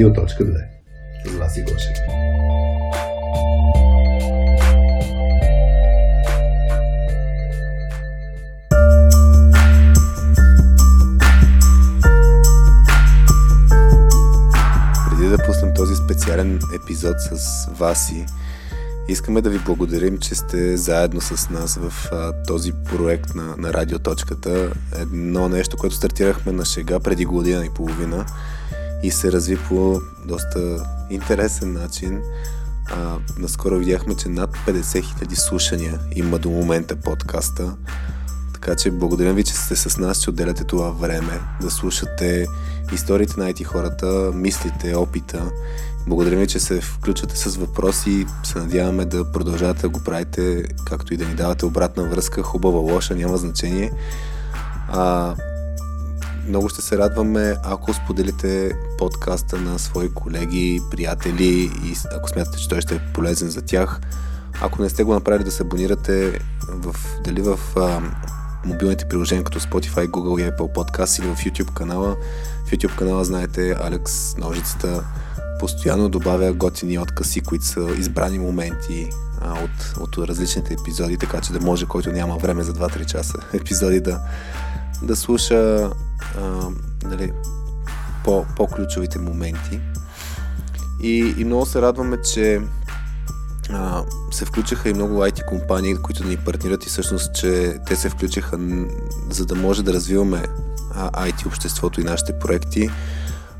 Радиоточка с Васи Гошев. Преди да пуснем този специален епизод с Васи, искаме да ви благодарим, че сте заедно с нас в този проект на Радиоточката. Едно нещо, което стартирахме на шега преди година и половина и се разви по доста интересен начин. Наскоро видяхме, че над 50 000 слушания има до момента подкаста. Така че благодарим ви, че сте с нас, че отделяте това време да слушате историите на IT хората, мислите, опита. Благодарим ви, че се включвате с въпроси. Се надяваме да продължавате да го правите, както и да ни давате обратна връзка. Хубава, лоша, няма значение. Много ще се радваме, ако споделите подкаста на свои колеги, приятели и ако смятате, че той ще е полезен за тях. Ако не сте го направили, да се абонирате дали в мобилните приложения като Spotify, Google и Apple Podcast или в YouTube канала. В YouTube канала знаете, Алекс Ножицата постоянно добавя готини откъси, които са избрани моменти от различните епизоди, така че да може, който няма време за 2-3 часа епизоди, да слуша по-ключовите моменти. И много се радваме, че се включиха и много IT компании, които да ни партнират и всъщност, че те се включиха, за да може да развиваме IT обществото и нашите проекти.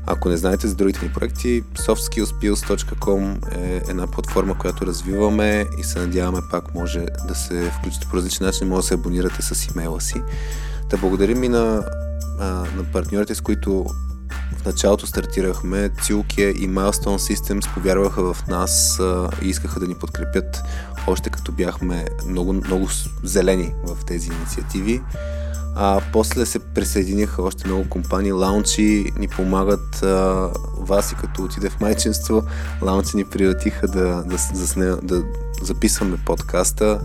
Ако не знаете за другите ни проекти, SoftSkillsPills.com е една платформа, която развиваме и се надяваме пак може да се включите по различен начин, може да се абонирате с имейла си. Да благодарим и на партньорите, с които в началото стартирахме. Zühlke и Milestone Systems повярваха в нас и искаха да ни подкрепят, още като бяхме много, много зелени в тези инициативи. После се присъединиха още много компании. Launchee ни помагат. Васи, като отиде в майчинство, Launchee ни приятиха да записваме подкаста.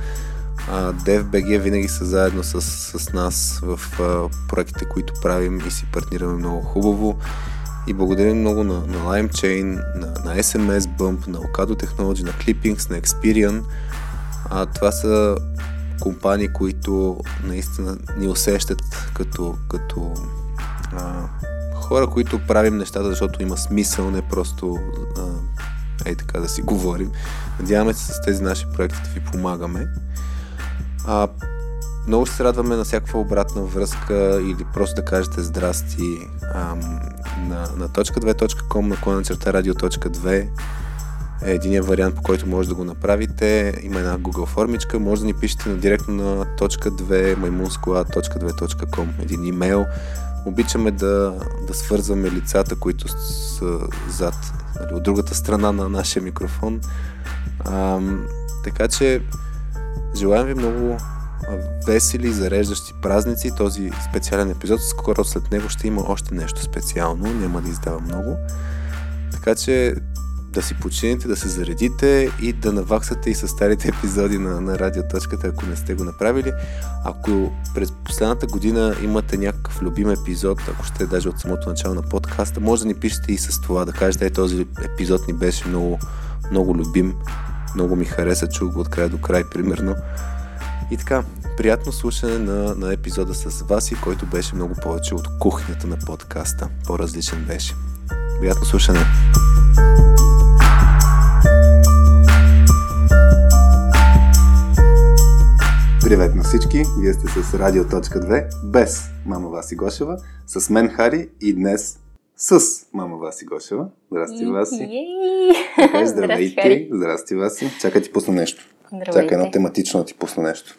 DFBG винаги са заедно с нас в проектите, които правим и си партнираме много хубаво. И благодарим много на LimeChain, на SMS Bump, на Ocado Technology, на Clippings, на Experian. Това са компании, които наистина ни усещат като хора, които правим нещата, защото има смисъл, не просто така да си говорим. Надяваме се с тези наши проекти да ви помагаме. Много ще се радваме на всякаква обратна връзка или просто да кажете здрасти на .2.com, /radio.2 е единия вариант, по който може да го направите. Има една Google формичка, може да ни пишете директно на .2@.2.com, един имейл. Обичаме да свързваме лицата, които са зад, от другата страна на нашия микрофон. Така че желаем ви много весели и зареждащи празници. Този специален епизод, скоро след него ще има още нещо специално, няма да издавам много. Така че да си почините, да се заредите и да наваксате и с старите епизоди на Радиоточката, ако не сте го направили. Ако през последната година имате някакъв любим епизод, ако ще даже от самото начало на подкаста, може да ни пишете и с това, да кажете, този епизод ни беше много, много любим, много ми хареса, чух го от край до край, примерно. И така, приятно слушане на епизода с Васи, който беше много повече от кухнята на подкаста. По-различен беше. Приятно слушане! Привет на всички! Вие сте с Радио.2 без мама Васи Гошева, с мен Хари и днес с мама Васи Гошева. Здрасти, Васи! Така, здравейте! Здрасти, Васи! Чакай, ти пусна нещо. Чакай, едно тематично да ти пусна нещо.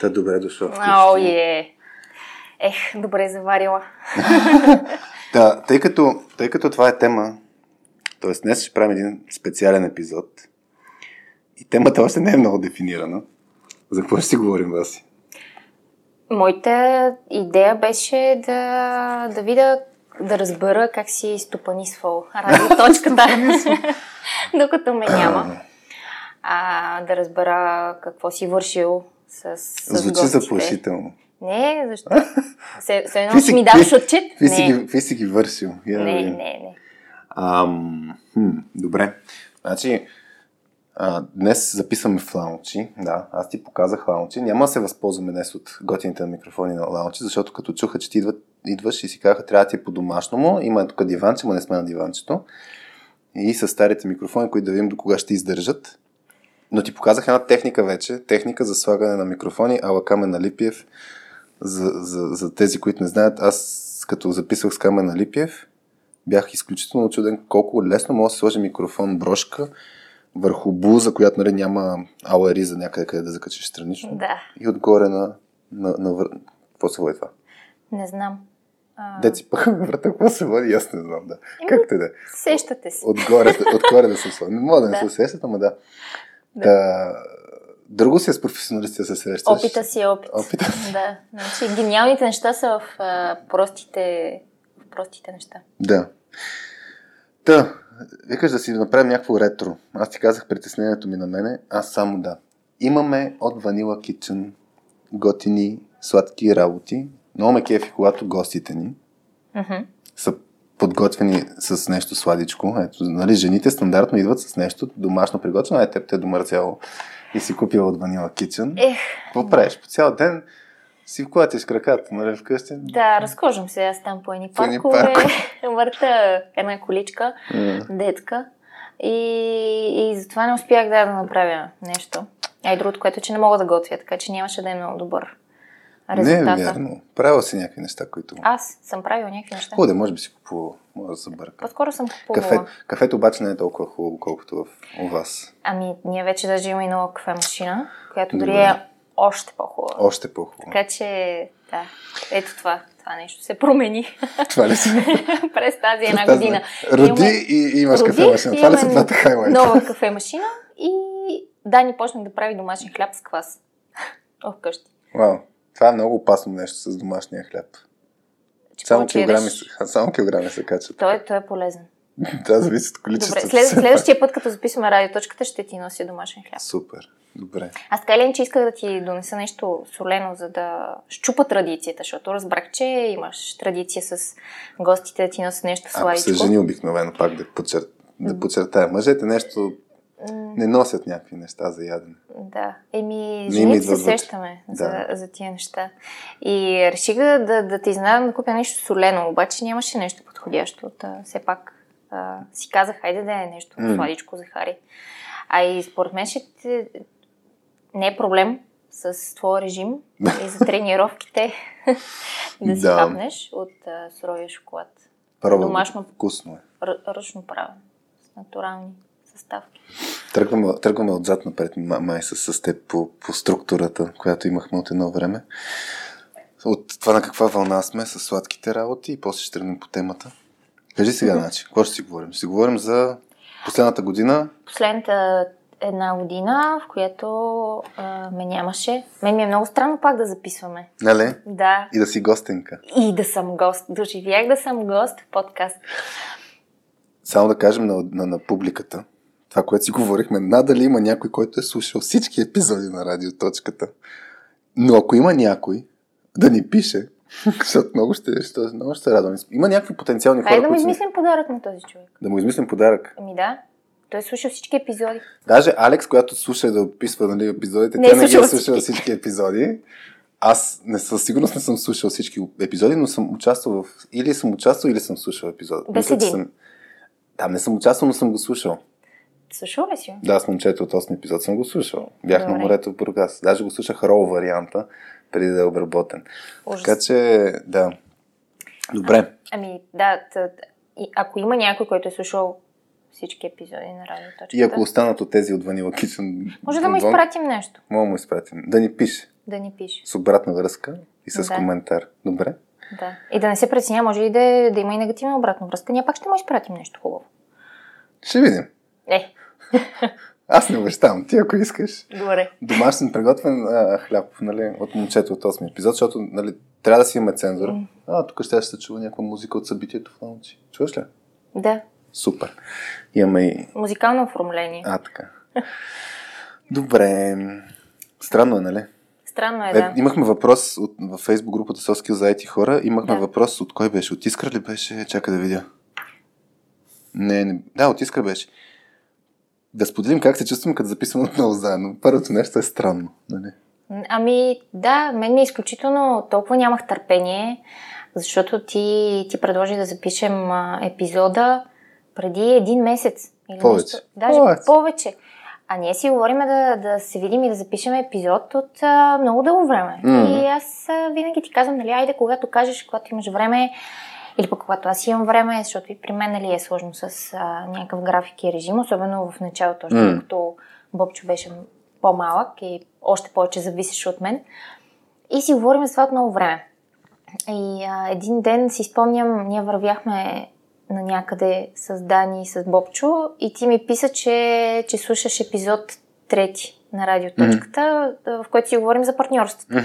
Та, добре дошъл. Добре заварила. Да, тъй като това е тема, т.е. днес ще правим един специален епизод и темата още не е много дефинирана. За какво ще си говорим, Васи? Моята идея беше да видя, да разбера как си стопанисвал Радиоточката, докато ме няма. да разбера какво си вършил с звучи гостите. Звучи заплашително. Не, защо? Все едно ми даваш отчет. Какви си ги вършил? Не. Добре. Значи, днес записваме в Launchee. Да, аз ти показах Launchee. Няма да се възползваме днес от готините на микрофони на Launchee, защото като чуха, че ти идваш и си казаха, трябва да ти е по-домашному. Има тук диванче, но не сме на диванчето. И с старите микрофони, които да видим до кога ще издържат. Но ти показах една техника вече. Техника за слагане на микрофони ала Камен Алипиев. За тези, които не знаят, аз като записвах с Камен Алипиев, бях изключително очуден колко лесно може да се сложи микрофон брошка върху блуза, която нали, няма ауери за някъде къде да закачиш странично. Да. И отгоре на какво се води това? Не знам. Деци пък врата, какво се води? Аз не знам, да. Как те да? Сещате си. Отгоре да се сложи. Не мога да не се сещат, ама да. Да. Друго си е с професионалистите се срещаш. Опита си е опит. Да. Значи, гениалните неща са в простите неща. Да. Та, викаш да си направим някакво ретро. Аз ти казах притеснението ми на мене. Аз само да. Имаме от Vanilla Kitchen готини, сладки работи. Много ме кефи, когато гостите ни са подготвени с нещо сладичко. Ето, нали, жените стандартно идват с нещо домашно приготвено, а те домързяло и си купила от Vanilla Kitchen. Какво правиш? По цял ден си вклатиш краката, нали, вкъщи? Да, разкожам се аз там по едни паркове, върта една количка, детка и затова не успях да направя нещо. А и другото, което че не мога да готвя, така че нямаше да е много добър. Резултата. Не е вярно. Правил си някакви неща, които... Аз съм правил някакви неща. Ходе, може би си купувал. Може да се бърка. По-скоро съм купувала. Кафето обаче не е толкова хубаво, колкото в вас. Ами, ние вече даже имаме и нова кафе машина, която дори е още по-хубава. Още по-хубава. Така че, да. Ето това нещо се промени. Това ли си? През тази една година. Роди и имаш кафе машина. Това ли са двата хайлайта? Нова кафе машина и Дани почнах да прави домашен хляб с квас вкъщи. Вау. Това е много опасно нещо с домашния хляб. Само килограми се качат. Той е полезен. Да, зависи от количеството. Добре, следващия път, като записваме радиоточката, ще ти носи домашен хляб. Супер, добре. Аз така ли, че исках да ти донеса нещо солено, за да щупа традицията, защото разбрах, че имаш традиция с гостите да ти носи нещо сладичко. Ако се жени обикновено, пак да подчертая. Мъжете нещо... Не носят някакви неща за ядене. Да, жените се сещаме за тия неща. И реших да те изненадам да купя нещо солено, обаче нямаше нещо подходящо. Все пак си казах, хайде да е нещо сладичко за Хари. А и според мен не е проблем с твой режим и за тренировките да си хапнеш от суровия шоколад. Домашно, вкусно е. Ръчно правен, с натурални ставки. Тръгваме отзад напред май с теб по структурата, която имахме от едно време. От това на каква вълна сме с сладките работи и после ще тръгнем по темата. Кажи сега, значи, какво ще си говорим? Ще си говорим за последната година? Последната една година, в която ме нямаше. Мен ми е много странно пак да записваме. Нали? Да. И да си гостенка. И да съм гост. Доживях да съм гост в подкаст. Само да кажем на публиката, това, което си говорихме, надали има някой, който е слушал всички епизоди на Радиоточката. Но ако има някой, да ни пише, защото много ще радвам. Има някакви потенциални хора, да му измислим подарък на този човек. Да му измислим подарък? Ами да. Той е слушал всички епизоди. Даже Алекс, която слуша да описва нали, епизодите, тя не ги е слушала всички епизоди. Аз със сигурност не съм слушал всички епизоди, но съм участвал в... Или съм слушал епизод. Там не съм участвал, но съм го слушал. Слушал ли си? Да, с момчето от 8 епизод съм го слушал. Бях на морето в Бургас. Даже го слушах рол варианта, преди да е обработен. Ужас. Така че, да. Добре. Ако има някой, който е слушал всички епизоди на Радиоточката. И ако останат от тези от Vanilla Kitchen... Може да му изпратим нещо. Може да му изпратим. Да ни пише. С обратна връзка и с коментар. Добре? Да. И да не се преценя, може и да има и негативна обратна връзка. Ние пак ще му изпратим нещо хубаво. Ще видим. Аз не обещавам. Ти ако искаш. Добре. Домашен приготвен хляб, нали, от момчето от 8 епизод, защото нали, трябва да си имаме цензура. Тук ще се чува някаква музика от събитието в Launchee. Чуваш ли? Да. Супер. Имаме и... Музикално оформление. Така. Добре. Странно е, нали? Странно е, да. Имахме въпрос във Facebook групата SoftSkills за IT хора. Имахме въпрос от кой беше? От Искра ли беше? Чакай да видя. Не. Да, от Искра беше. Да споделим как се чувствам, като записвам отново заедно. Първото нещо е странно, нали? Ами, да, мен е изключително толкова нямах търпение, защото ти предложи да запишем епизода преди 1 месец. Или повече. Нещо, даже повече. А ние си говорим да се видим и да запишем епизод от много дълго време. И аз винаги ти казвам, нали, айде, когато кажеш, когато имаш време, или пък когато аз имам време, защото и при мен, нали, е сложно с някакъв график и режим, особено в началото, защото Бобчо беше по-малък и още повече зависеше от мен. И си говорим за това от много време. И един ден си спомням, ние вървяхме на някъде с Дани и с Бобчо и ти ми писа, че слушаш епизод 3 на Радиоточката, в който си говорим за партньорството.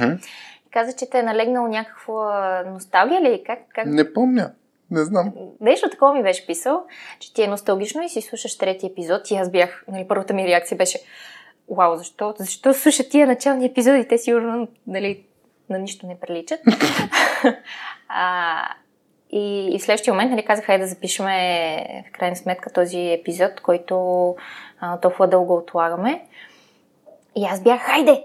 И каза, че те е налегнало някаква носталгия или как? Не помня. Не знам. Нещо такова ми беше писал, че ти е носталгично и си слушаш 3 епизод и аз бях, нали, първата ми реакция беше вау, защо слушат тия начални епизоди? Те сигурно, нали, на нищо не приличат. И в следващия момент, нали, казах, хайде да запишеме в крайна сметка този епизод, който толкова дълго отлагаме. И аз бях, хайде!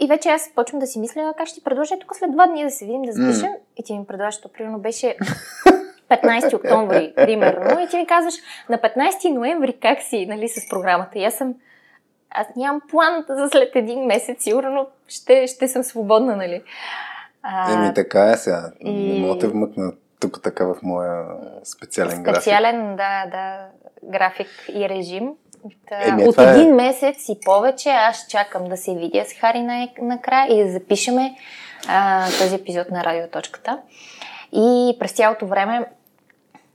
И вече аз почвам да си мисля, как ще ти предложа тук след 2 дни да се видим, да запишем. И ти ми предложиш, то примерно беше 15 октомври, примерно. И ти ми казваш, на 15 ноември как си, нали, с програмата? И аз нямам план за след 1 месец, сигурно ще съм свободна, нали? Еми така е сега. Не мога да вмъкна тук така в моя специален график. Специален, да, график и режим. От 1 месец и повече аз чакам да се видя с Хари накрая и да запишеме този епизод на Радиоточката. И през цялото време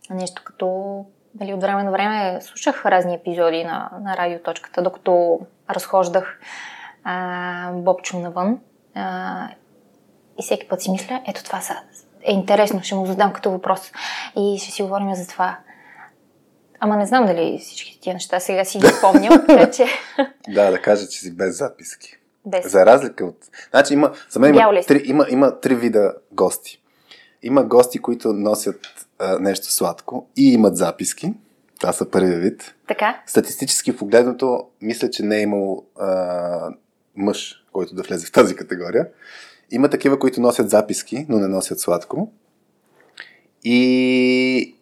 нещо като... Дали от време на време слушах разни епизоди на Радиоточката, докато разхождах Бобчо навън. И всеки път си мисля, ето това е интересно, ще му задам като въпрос. И ще си говорим за това. Ама не знам дали всички тия неща сега си ги спомням, така че... да кажа, че си без записки. Без. За разлика от... Значи има... За мен има 3 вида гости. Има гости, които носят нещо сладко и имат записки. Това са първият вид. Така. Статистически погледното, мисля, че не е имал мъж, който да влезе в тази категория. Има такива, които носят записки, но не носят сладко. И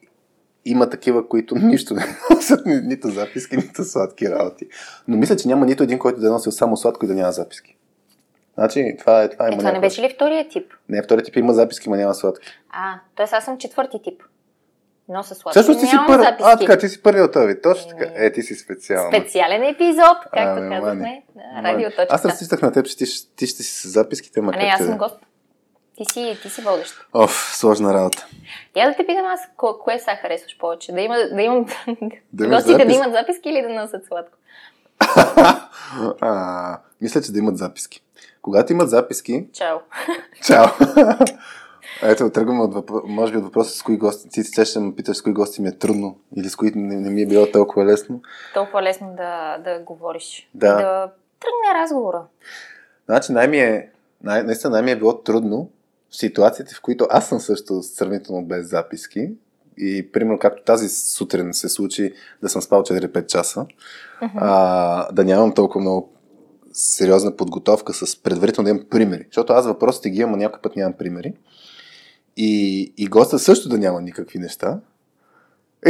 има такива, които нищо не носят, нито записки, нито сладки работи. Но мисля, че няма нито един, който да носи само сладко и да няма записки. Значи, това някакъв... не беше ли втория тип? Не, втория тип има записки, но няма сладки. Тоест аз съм 4-ти тип. Но със сладки също нямам записки. Така, ти си първи от този, точно така. Ти си специална. Специален епизод, както казахме. Радиоточка. Аз разчитах на теб, че ти ще си с записките, макар не, аз съм гост. Ти си водещ. Оф, сложна работа. Я да те питам аз, кое сега харесваш повече? Да имам гостите да имат записки или да носят сладко? Мисля, че да имат записки. Когато имат записки... Чао! Ето, тръгваме може би от въпроса с кои гости. Ти сега ще ме питаш с кои гости ми е трудно или с кои не ми е било толкова лесно. Толкова лесно да говориш. Да. Да тръгне разговора. Значи, наистина най-ми е било трудно в ситуациите, в които аз съм също сравнително без записки. И, примерно, както тази сутрин се случи да съм спал 4-5 часа, да нямам толкова много сериозна подготовка с предварително да имам примери. Защото аз въпросите ги имам, а някой път нямам примери. И госта също да няма никакви неща.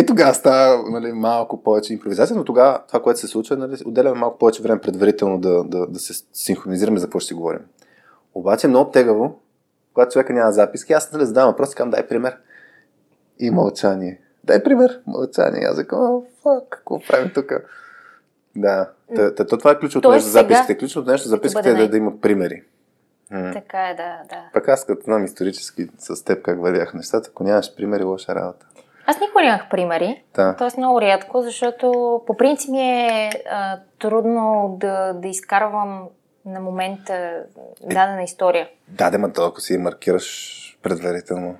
Тогава става, нали, малко повече импровизация, но тогава това, което се случва, нали, отделяме малко повече време предварително да се синхронизираме за какво ще си говорим. Обаче много тегаво, когато човека няма записки, аз не задавам въпроси, казвам, дай пример. И мълчание. Дай пример, мълчание. Аз казвам, какво правим тук? Да, това е ключовото нещо за записките. Ключовото нещо за записките е да има примери. Така е, да. Пък аз като знам исторически с теб как вървях нещата, ако нямаш примери, лоша работа. Аз никога нямах примери, т.е. много рядко, защото по принцип ми е трудно да изкарвам на момента дадена история. Да, ако си маркираш предварително.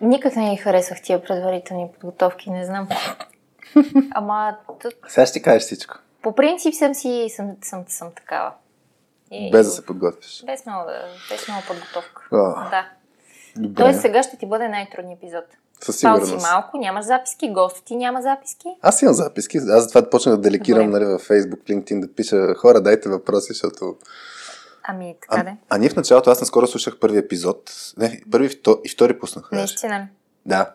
Никак не харесвах тия предварителни подготовки, не знам. Сега ще ти кажеш всичко. По принцип съм такава. И, без да се подготвиш. Без много подготовка. Да. Добре. Тоест сега ще ти бъде най-трудният епизод. Със сигурност. Палци малко, нямаш записки, гости няма записки. Аз имам записки. Аз затова почнах да делегирам във Facebook, LinkedIn да пиша хора, дайте въпроси, защото... Ами, така да. А ние в началото, аз наскоро слушах първи епизод. Не, първи и втори пуснах. Наистина. Да.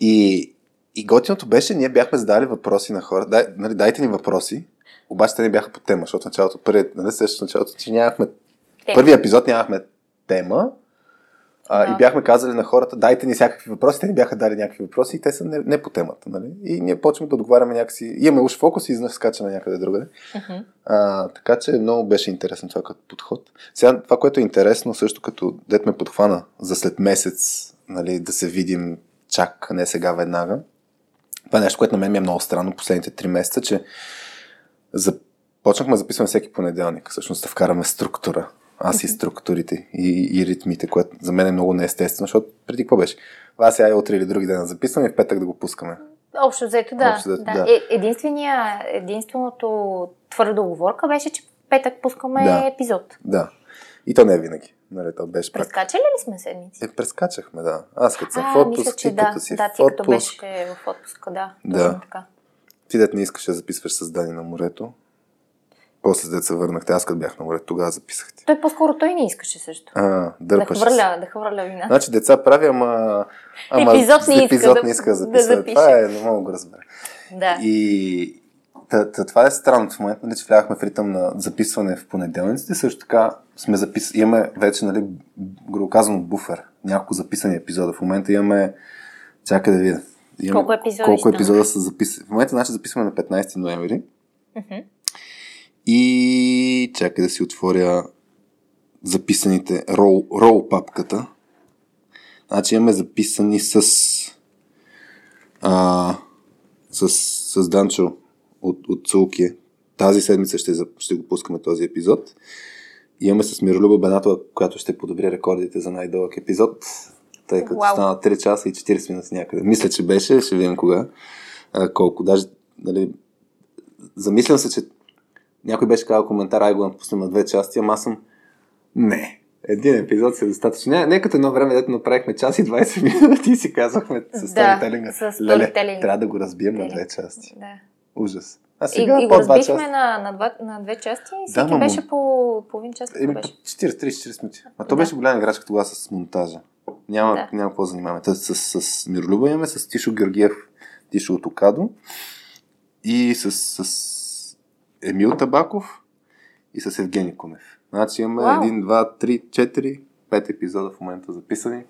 И готиното беше, ние бяхме задали въпроси на хора. Дайте ни въпроси, обаче те не бяха по тема, защото началото, че нямахме... Първи епизод нямахме тема. И бяхме казали на хората, дайте ни всякакви въпроси, те ни бяха дали някакви въпроси и те са не по темата, нали? И ние почваме да отговаряме някакси, имаме уж фокус и изнъж скачаме някъде другаде. Uh-huh. Така че много беше интересно това като подход. Сега това, което е интересно, също като дет ме подхвана за след месец, нали, да се видим чак, не сега веднага. Това е нещо, което на мен ми е много странно последните 3 месеца, че почнахме да записваме всеки понеделник, всъщност да вкараме структура. Аз и структурите и ритмите, което за мен е много неестествено, защото преди какво беше? Аз сега утре или други ден да записваме и в петък да го пускаме. Общо взето да. Да. Единственото твърда договорка беше, че петък пускаме епизод. Да. И то не е винаги. Нали, то беше прескачали ли сме седмици? Прескачахме, да. Аз като съм в отпуск, ти като си в отпуск. Да, ти като беше в отпуск, да. Така. Ти дет не искаш да записваш с Дани на морето. После дет се върнахте, аз като бях на морето, тогава записахте. Той не искаше също. Да хвърля вина. Значи деца прави, ама епизод не иска да записва. Това е, не мога да го разбера. Да. И това е странно в момента, че влязахме в ритъм на записване в понеделниците. Също така сме имаме вече, нали, грубо казано, буфер. Няколко записани епизода. В момента имаме, чакай да видя. Колко епизода са записани. В момента, значи, записваме на 15 ноември. Mm-hmm. И чакай да си отворя записаните рол папката. Значи имаме записани с Данчо от Zühlke. Тази седмица ще го пускаме този епизод. И имаме с Миролюба Бенатова, която ще подобри рекордите за най-дълъг епизод, тъй като стана 3 часа и 40 минути някъде. Мисля, че беше, ще видим кога. Колко. Даже, нали, замислям се, че някой беше казал коментар, ай го напуснем на 2 части, ама аз съм... Не. Един епизод си е достатъчно. Не като едно време, дето направихме час и 20 минути и си казвахме с сторителинга. Леле, трябва да го разбием на 2 части. Да. Ужас. А сега и го разбихме на 2 части и всеки беше по половин час. 40 минути. А то беше голяма играчка тогава с монтажа. Няма какво занимаваме. С Миролюба имаме, с Тишо Георгиев, Тишо от Ocado и с Емил Табаков и с Евгений Конев. Значи имаме 1, 2, 3, 4, 5 епизода в момента записани,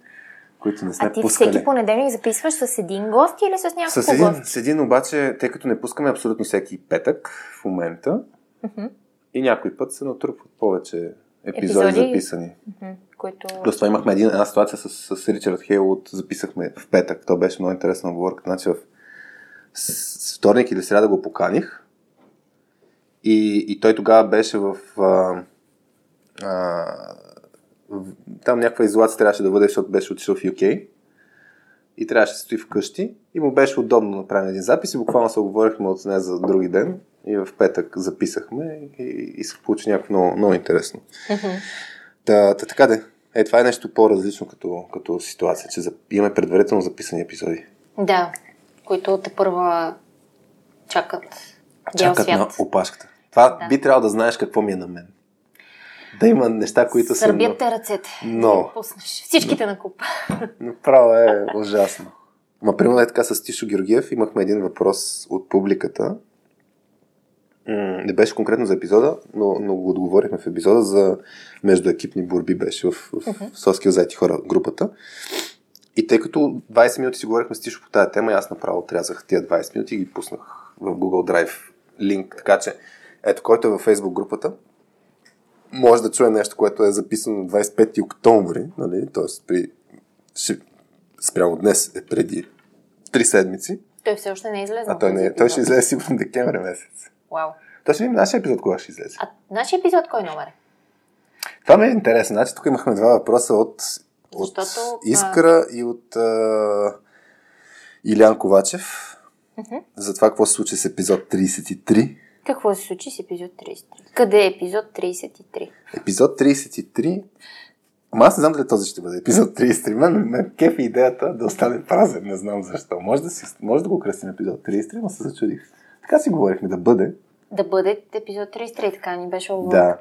които не сме пускали. А ти всеки понеделник записваш с един гост или с някакво гост? С един, обаче, тъй като не пускаме абсолютно всеки петък в момента, mm-hmm, и някой път се натрупват повече епизоди записани. Mm-hmm. Които... Плюс това имахме една ситуация с Ричард Хейлот, записахме в петък. То беше много интересна оговорка. Значи в вторник или сряда го поканих. И той тогава беше в там някаква изолация трябваше да бъде, защото беше отишъл в UK и трябваше да се стои вкъщи и му беше удобно да направим един запис и буквално се оговорихме от нея за други ден и в петък записахме и се получи някакво много интересно. Mm-hmm. Така де. Това е нещо по-различно като ситуация, че имаме предварително записани епизоди. Да, които те първа чакат на опашката. Това би трябвало да знаеш какво ми е на мен. Да има неща, които са... Сърбят те ръцете. Но... Всичките на куп. Направо е ужасно. Ма, примерно е така с Тишо Георгиев. Имахме един въпрос от публиката. Не беше конкретно за епизода, но го отговорихме в епизода за междуекипни борби беше в Соски взети хора групата. И тъй като 20 минути си говорихме с Тишо по тази тема, аз направо отрязах тия 20 минути и ги пуснах в Google Drive линк, така че ето, който е във Facebook групата, може да чуе нещо, което е записано на 25 октомври, нали? Тоест спрямо днес е преди 3 седмици. Той все още не е излезе. Той ще излезе сигурно декември месец. Вау. Той ще видим нашия епизод кога ще излезе. А нашия епизод кой номер е? Това ми е интересно. Значи тук имахме 2 въпроса от Искра и от Илян Ковачев. За това какво се случи с епизод 33 Какво се случи с епизод 33? Къде е епизод 33? Епизод 33? Ама аз не знам дали този ще бъде епизод 33. Мен кефи идеята да остане празен. Не знам защо. Може да го кръстим епизод 33, но се зачудих. Така си говорихме да бъде. Да бъде епизод 33, така ни беше оговорката. Да.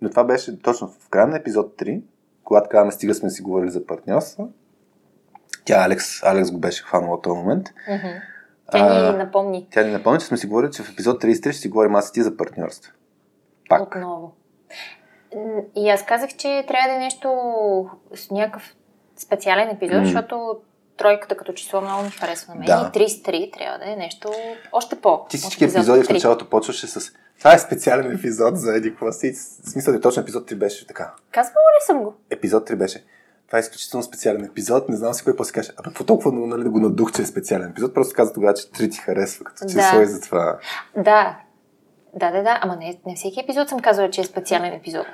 Но това беше точно в края на епизод 3, когато казваме стига сме си говорили за партньорство. Тя, Алекс го беше хванала този момент. Mm-hmm. Тя ни напомни, че сме си говорили, че в епизод 33 ще си говорим аз и ти за партньорство. Пак. Отново. И аз казах, че трябва да е нещо с някакъв специален епизод, защото тройката като число много ми харесва на мен. Да. И 33 трябва да е нещо още по. Ти всички епизоди в началото почваше с това е специален епизод за еди класи. В смисъл, точно епизод 3 беше така. Казвала ли съм го? Епизод 3 беше. Това е изключително специален епизод. Не знам си кой после каже. А какво толкова много, нали, да го надух, че е специален епизод? Просто каза тогава, че 3 ти харесва като число и за това. Да. Да. Ама не всеки епизод съм казвала, че е специален епизод.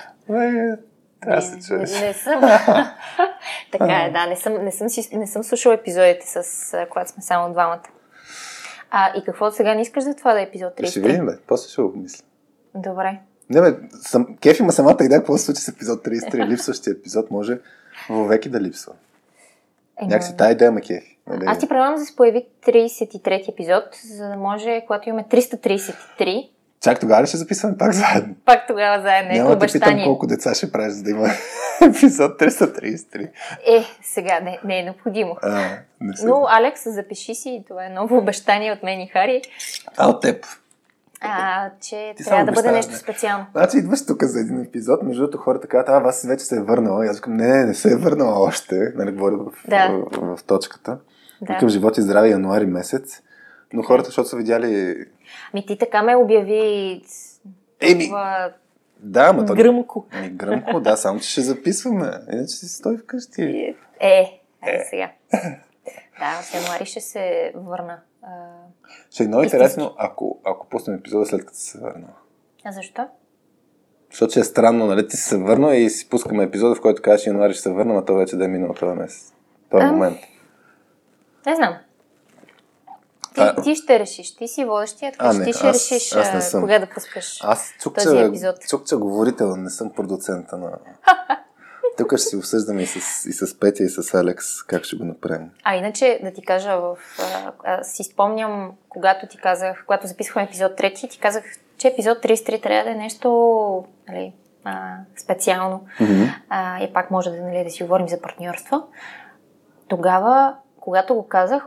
Трябва да се чуеш. Не съм. Така е, да. Не съм слушала епизодите, когато сме само двамата. И какво сега не искаш за това да е епизод 33? Ще видим, бе. После ще го помисля. Добре. Не, бе. Кеф има самата идея, какво се случи с епизод 33. Липсващия епизод може вовеки да липсва. Някакси тая идея ме кефи. Аз ти предлагам да се появи 33 епизод, за да може, когато имаме 333, чак тогава ли ще записваме пак заедно? Пак тогава заедно. Няма да питам колко деца ще правиш, за да има епизод 333. Сега не е необходимо. Но, Алекс, запиши си, това е ново обещание от мен и Хари. От теб. Че ти трябва да бъде нещо специално. Значи идваш тук за един епизод, между другото хората казват, вас вече се е върнала. И аз казвам, не се е върнала още. Нали, говоря в точката. Да. Към живот и здраве януари месец. Но хората, защото са видяли... Ами ти така ме обяви... Да, ма то... Гръмко. Гръмко, да, само че ще записваме. Иначе си стой вкъщи. Сега. Да, в януари ще се върна. Ще е много интересно, ако пуснем епизода след като се върна. А защо? Защото е странно, нали? Ти се върна и си пускаме епизода, в който кажеш януари ще се върна, а то вече да е минало това месец. Това е момент. Не знам. Ти ще решиш. Ти си водещият, ти ще решиш кога да пускаш този епизод. Аз чукча говорител, не съм продуцента на... Тук ще си обсъждаме и с Петя, и с Алекс как ще го направим. Иначе да ти кажа, си спомням, когато записвахме епизод 3, ти казах, че епизод 33 трябва да е нещо специално. Mm-hmm. И пак може да си говорим за партньорство. Тогава, когато го казах,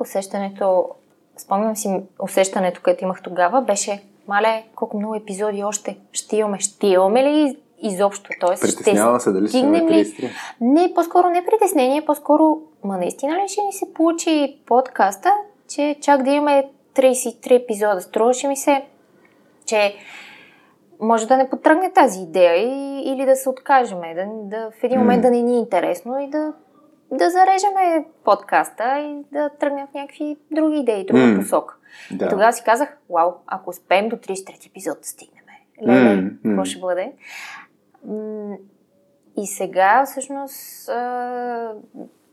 спомням си усещането, което имах тогава, беше, мале, колко много епизоди още ще имаме ли изобщо? Тоест, притеснява се дали ще имаме 33? Не, по-скоро не притеснение, по-скоро, наистина ли ще ни се получи подкаста, че чак да имаме 33 епизода? Струваше ми се, че може да не потръгне тази идея или да се откажеме, да в един момент да не ни е интересно и да зарежеме подкаста и да тръгнем в някакви други идеи, друга посока. Да. И тогава си казах, вау, ако успеем до 33 епизод да стигнем. Какво ще бъде? И сега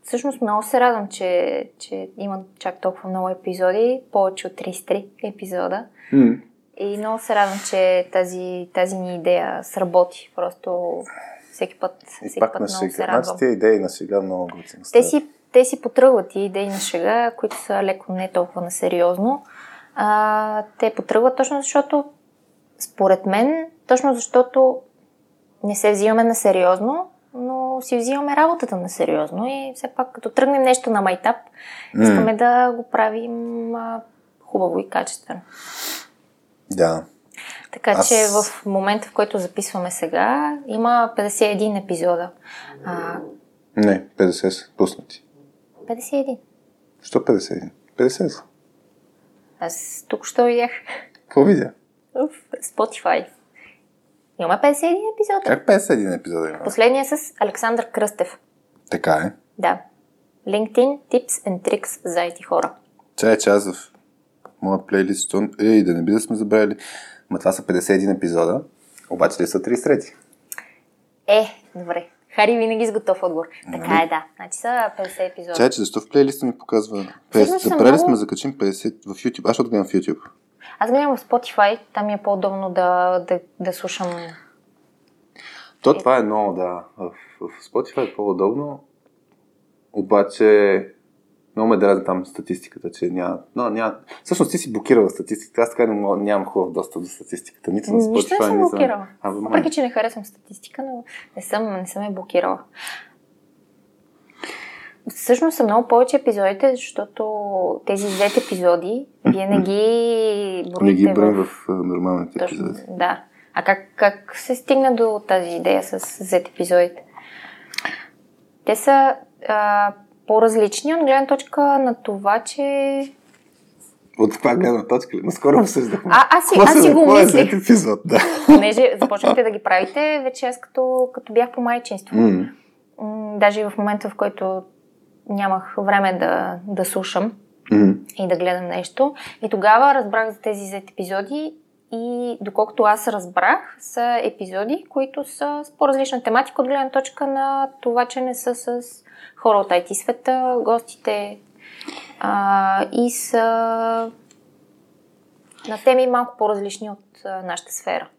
всъщност много се радвам, че има чак толкова много епизоди, повече от 33 епизода. И много се радвам, че тази ни идея сработи. Просто... Всеки път много се радвам. Те идеи на шега много готини. Те си потръгват и идеи на шега, които са леко не толкова насериозно. Те потръгват точно защото, според мен, точно защото не се взимаме на сериозно, но си взимаме работата на сериозно и все пак като тръгнем нещо на майтап, искаме да го правим хубаво и качествено. Да. Така че в момента, в който записваме сега, има 51 епизода. Не, 50 са пуснати. 51? Що 51? 50 са. Аз тук що видях. Какво видя? В Spotify. Има 51 епизода. Как 51 епизода има? Последния с Александър Кръстев. Така е. Да. LinkedIn Tips and Tricks за IT хора. Че аз в моя плейлист, да не би да сме забравили... Ма това са 51 епизода, обаче те са 33. Добре. Хари винаги с готов отговор. Така е, да. Значи са 50 епизода. Защо в плейлиста ми показва... Забрали сме закачим 50 в YouTube. Аз ще отгледам в YouTube. Аз гледам в Spotify, там ми е по-удобно да слушам. То това е много, да. В Spotify е по-удобно, обаче много ме дразни там статистиката, че няма... Всъщност ти си блокирала статистиката, аз така нямам хубав достъп до статистиката. Нито на Spotify, не съм блокирала. Въпреки, че не харесвам статистика, но не съм я блокирала. Всъщност са много повече епизодите, защото тези 2 епизоди вие не ги... Не ги брам в нормалните епизоди. Да. А как се стигна до тази идея с 2 епизодите? Те са по-различни от гледна точка на това, че... От каква гледна точка ли? Наскоро обсъждахме. Аз си го мислих. Да. Понеже започнахте да ги правите, вече аз като бях по майчинство. Даже и в момента, в който нямах време да слушам и да гледам нещо. И тогава разбрах за тези 2 епизоди и доколкото аз разбрах, са епизоди, които са с по-различна тематика от гледна точка на това, че не са с хора от IT света, гостите и са на теми малко по-различни от нашата сфера.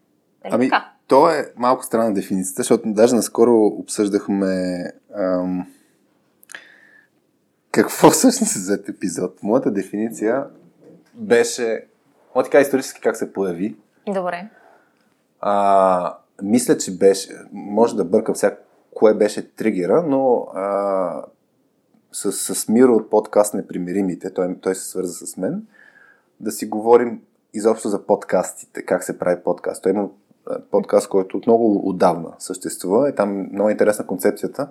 Ами, то е малко странна дефиницията, защото даже наскоро обсъждахме какво всъщност е зет епизод. Моята дефиниция беше така исторически как се появи. Добре. Мисля, че беше, може да бъркам сега кое беше тригера, но с Миро от подкаст Непримиримите, той се свърза с мен, да си говорим изобщо за подкастите, как се прави подкаст. Той има подкаст, който от много отдавна съществува и там много интересна концепцията,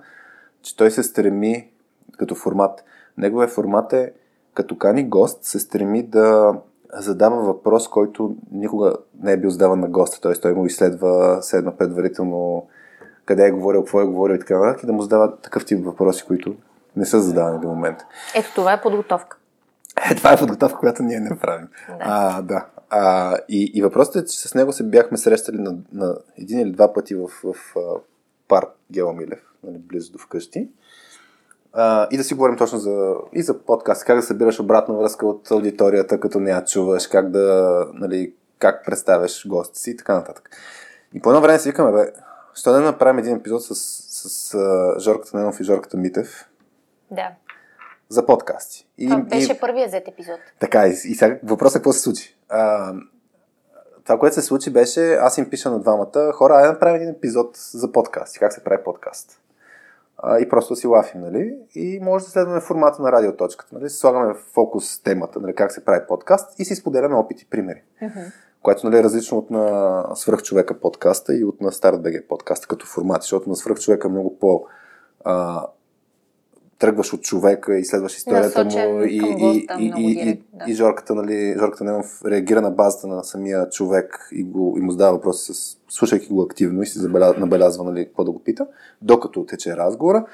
че той се стреми като формат. Неговия формат е, като кани гост, се стреми да задава въпрос, който никога не е бил задаван на госта. Т.е. той му изследва седно предварително къде е говорил, какво е говорил и така нататък и да му задава такъв тип въпроси, които не са задавани до момента. Ето това е подготовка. Това е подготовка, която ние не правим. Да. Да. И въпросът е, че с него се бяхме срещали на 1 или 2 пъти в парк Геомилев, близо до вкъщи. И да си говорим точно за подкаст, как да събираш обратна връзка от аудиторията, като не я чуваш, как представяш гости си и така нататък. И по едно време си викаме, що да направим 1 епизод с Жорката Ненов и Жорката Митев? Да. За подкасти. Това беше първият зет епизод. Така, и сега въпросът е какво се случи. Това, което се случи беше, аз им пиша на двамата, хора, айде направим 1 епизод за подкасти, как се прави подкаст. И просто си лафим, нали? И може да следваме формата на радиоточката, нали? Слагаме фокус темата, нали? Как се прави подкаст и си споделяме опити, примери. Което, нали, е различно от на Свръхчовека подкаста и от на StartBG подкаста като формат, защото на Свръхчовека много по... тръгваш от човека и следваш историята му и Жорката, нали, Жорката Ненов реагира на базата на самия човек и му задава въпроси, слушайки го активно и си набелязва, нали, какво да го пита, докато тече разговора.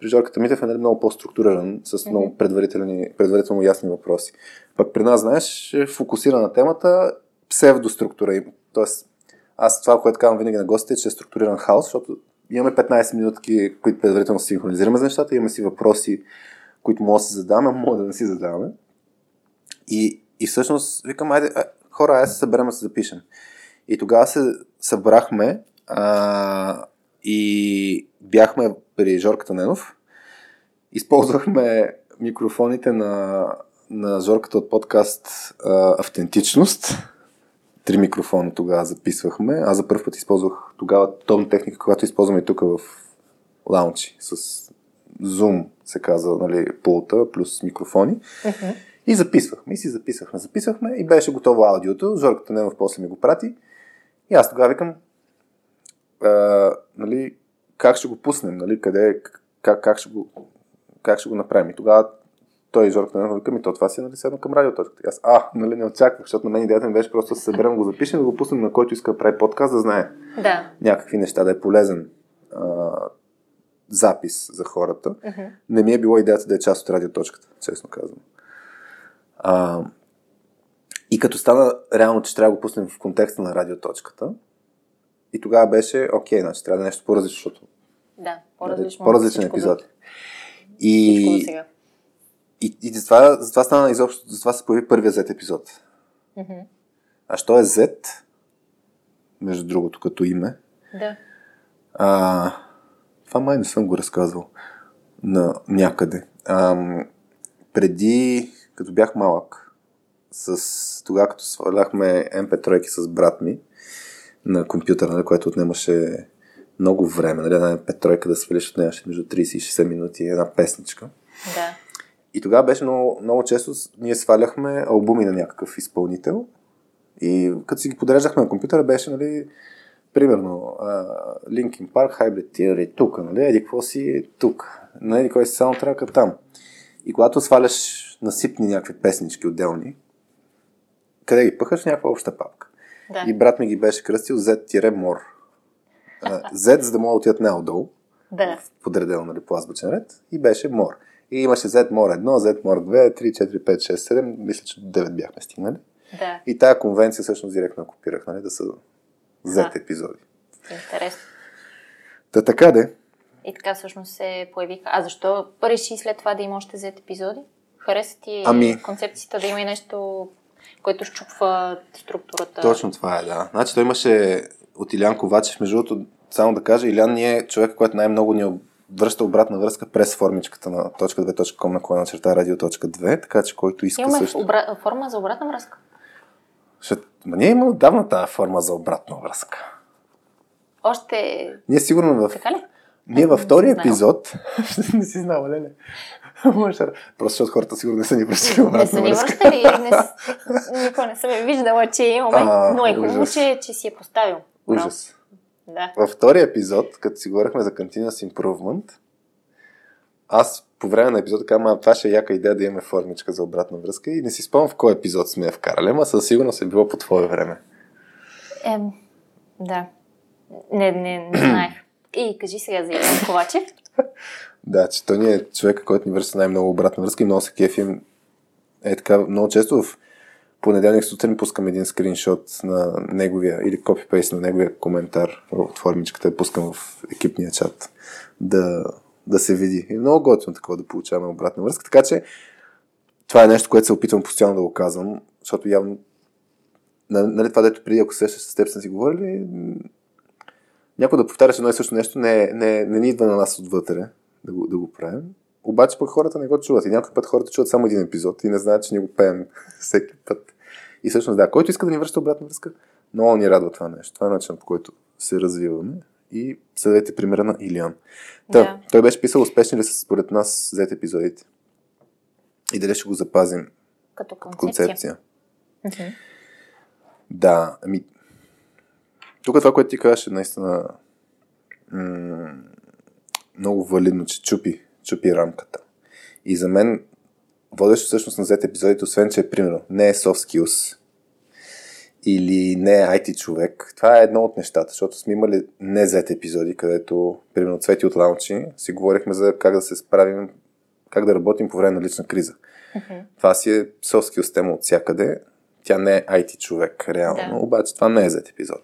При Жорката Митев е, нали, много по-структуриран, с много предварително ясни въпроси. Пък при нас, знаеш, е фокусирана темата, псевдоструктура. Тоест, аз това, което казвам винаги на гостите, е, че е структуриран хаос, защото имаме 15 минутки, които предварително синхронизираме за нещата, имаме си въпроси, които може да се задаваме, може да не си задаваме. И всъщност викам, айде, хора, айде се съберем да се запишем. И тогава се събрахме и бяхме при Жорката Ненов. Използвахме микрофоните на Жорката от подкаст Автентичност. 3 микрофона тогава записвахме. Аз за първ път използвах тогава тон техника, която използваме и тук в Launchee. С Zoom се казва, нали, пулта плюс микрофони. И записвахме. И си записахме. И беше готово аудиото. Жорката Ненов после ми го прати. И аз тогава викам, нали, как ще го пуснем? Нали, къде, как ще го направим? И тогава той и Жорката Ненов вика, това си е, нали, седна към радиоточката. Аз, нали, не очаквах, защото на мен идеята ми беше просто да се съберем, го запишем, да го пуснем на който иска да прави подкаст, да знае някакви неща, да е полезен запис за хората. Не ми е било идеята да е част от радиоточката, честно казвам. И като стана реално, че трябва да го пуснем в контекста на радиоточката, и тогава беше, окей, значи трябва да е нещо по-различно. Да, по-различен епизод. И затова стана изобщо, затова се появи първият зет епизод. А що е Z? Между другото, като име. Да. Това май не съм го разказвал на някъде. Преди, като бях малък, тогава като сваляхме MP3 с брат ми на компютъра, на което отнемаше много време. Нали, една MP3 да свалиш отнемаше между 30 и 60 минути една песничка. Да. И тогава беше много, много често ние сваляхме албуми на някакъв изпълнител и като си ги подреждахме на компютъра беше, нали, примерно Linkin Park, Hybrid Theory тук, нали, еди какво си тук, нали, кой си саундтрака там. И когато сваляш насипни някакви песнички отделни, къде ги пъхаш? Някаква обща папка. Да. И брат ми ги беше кръстил Z-Mor. Z, за да мога да отидат най-отдолу, да, подредено, нали, по азбучен ред, и беше Мор. И имаше Z-Mor 1, Z-Mor 2, 3, 4, 5, 6, 7, мисля, че до 9 бяхме стигнали. Да. И тая конвенция всъщност директно копирах, нали, да са Z епизоди. Интересно. Та така де. И така всъщност се появиха. А защо реши след това да има още Z епизоди? Хареса ти концепцията да има и нещо, което щупва структурата? Точно това е, да. Значи той имаше от Илян Ковачев, между другото, само да кажа, Илян е човек, който най-много ни връща обратна връзка през формичката на .2.com / Радио.2, така че който иска имаме също... форма за обратна връзка? Ние имаме отдавна тази форма за обратна връзка. Още... Ние сигурно в... Така ли? Ние във втория епизод... Не си знала, леле. Просто защото хората сигурно не са ни връщали обратна връзка. Не са ни връщали, никога не съм я виждала, че имаме, но е хубаво, че си е поставил. Ужас. Да. Във втория епизод, като си говорихме за Continuous Improvement, аз по време на епизода казвам, това ще е яка идея да имаме формичка за обратна връзка и не си спомням в кой епизод сме я вкарали, ама със сигурност е било по твое време. Да. Не знаех. И кажи сега за Илян Ковачев. Да, че той ни е човека, който ни връща най-много обратна връзка и много се кефим. Е така, много често в понеделник сутрин пускам един скриншот на неговия или копипейст на неговия коментар от формичката и пускам в екипния чат да се види. И много готино такова да получаваме обратна връзка. Така че това е нещо, което се опитвам постоянно да го казвам, защото явно, нали, това дето преди, ако сещаш с теб сме си говорили, някой да повтаряш едно и също нещо не ни идва на нас отвътре да го правим. Обаче пък хората не го чуват. И някой път хората чуват само един епизод и не знаят, че ни го пеем всеки път. И всъщност, да, който иска да ни връща обратна връзка, много ни радва това нещо. Това е начин, по който се развиваме. И следете примера на Илиан. Да. Той беше писал успешни ли са според нас Z епизодите. И дали ще го запазим като концепция. Uh-huh. Да, ами... Тук това, което ти казваш, е наистина много валидно, че чупи рамката. И за мен водещо всъщност на Z епизодите, освен че, примерно, не е soft skills или не е IT човек, това е едно от нещата, защото сме имали не Z епизоди, където, примерно, Цвети от Launchee, си говорихме за как да се справим, как да работим по време на лична криза. Uh-huh. Това си е soft skills тема от всякъде. Тя не е IT човек, реално, да, обаче това не е Z епизод.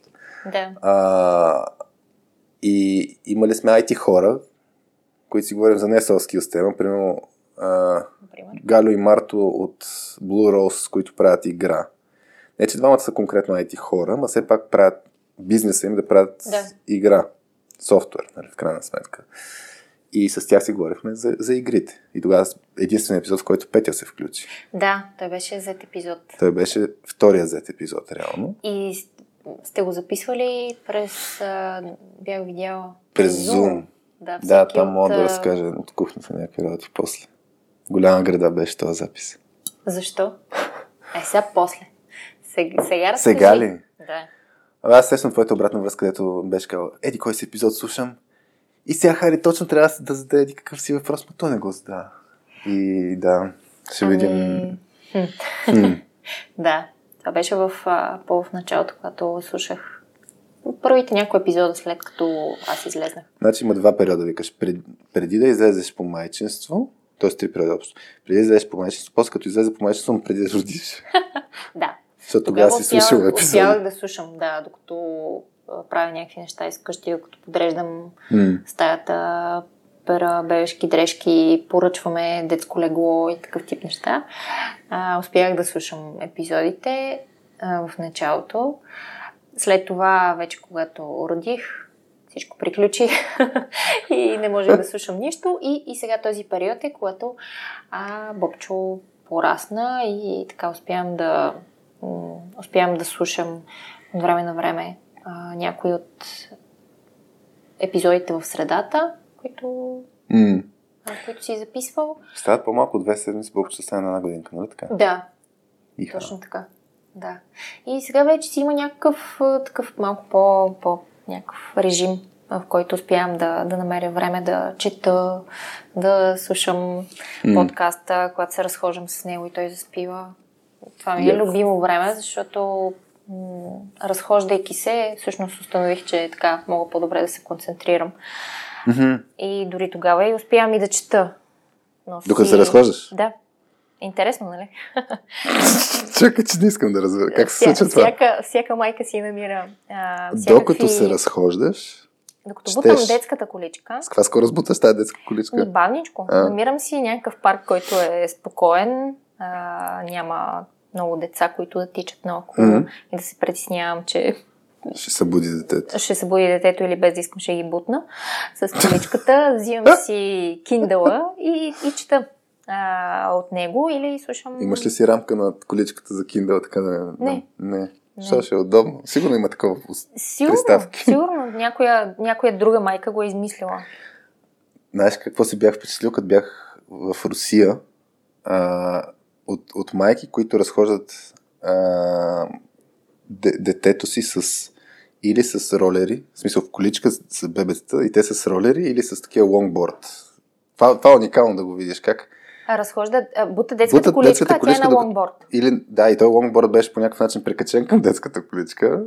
Да. И имали сме IT хора, които си говорим за не soft skills тема. Примерно Галю и Марто от Blue Rose, които правят игра. Не, че двамата са конкретно IT хора, но все пак правят бизнеса им да правят игра. Софтуер, нали, в крайна сметка. И с тях си говорихме за игрите. И тогава единственият епизод, в който Петя се включи. Да, той беше Z епизод. Той беше втория Z епизод, реално. И сте го записвали през... бях видяла... През Zoom. Да, там мога да разкажа от кухнята някакви работи после. Голяма града беше този запис. Защо? Сега после. Сега разкажи. Сега ли? Да. Аз сещам твоята обратна връзка, където беше казал, еди кой си епизод слушам. И сега Хари точно трябва да зададе еди какъв си въпрос, но той не го задава. И да, ще видим... Да. Това беше в началото, когато слушах първите някои епизода, след като аз излезнах. Значи има два периода, викаш. Преди да излезеш по майчинство, т.е. 3 периода общо, преди да излезеш по майчинство, после като излезе по майчинство, преди да родиш. Да. Защото тогава си слушал епизода. Успявах да слушам, да, докато правя някакви неща изкъщи, докато подреждам стаята, пера, бележки, дрежки, поръчваме детско легло и такъв тип неща. Успях да слушам епизодите. в началото. След това, вече когато родих, всичко приключи и не можех да слушам нищо. И сега този период е, когато Бобчо порасна и така успявам да слушам от време на време някои от епизодите в средата, които си записвал. Стават по-малко 2 седмици, Бобчо стана една годинка, нали така? Да, Иха. Точно така. Да. И сега вече си има някакъв такъв малко някакъв режим, в който успявам да намеря време да чета, да слушам подкаста, когато се разхождам с него и той заспива. Това ми е любимо време, защото разхождайки се, всъщност установих, че така мога по-добре да се концентрирам. Mm-hmm. И дори тогава и успявам и да чета. Докато се разхождаш? Да. Интересно, нали? Чакай, че не искам да разбера. Как се случва това? Всяка майка си намира докато се разхождаш, докато бутам детската количка. С каква скоро сбуташ тази детска количка? Бавничко. Намирам си някакъв парк, който е спокоен. Няма много деца, които да тичат наоколо и да се притеснявам, че ще събуди детето. Ще събуди детето или без да искам ще ги бутна с количката. Взимам си киндъла и чета от него или слушам... Имаш ли си рамка на количката за Kindle? Така да... Не. Що ще е удобно? Сигурно има такова приставки. Сигурно. Някоя друга майка го е измислила. Знаеш какво си бях впечатлил, като бях в Русия от майки, които разхождат детето си или с ролери, в смисъл в количка с бебетата, и те с ролери или с такива лонгборд. Това е уникално да го видиш как. Бута детската количка, тя е на лонгборд. Да, и той лонгборд беше по някакъв начин прикачен към детската количка.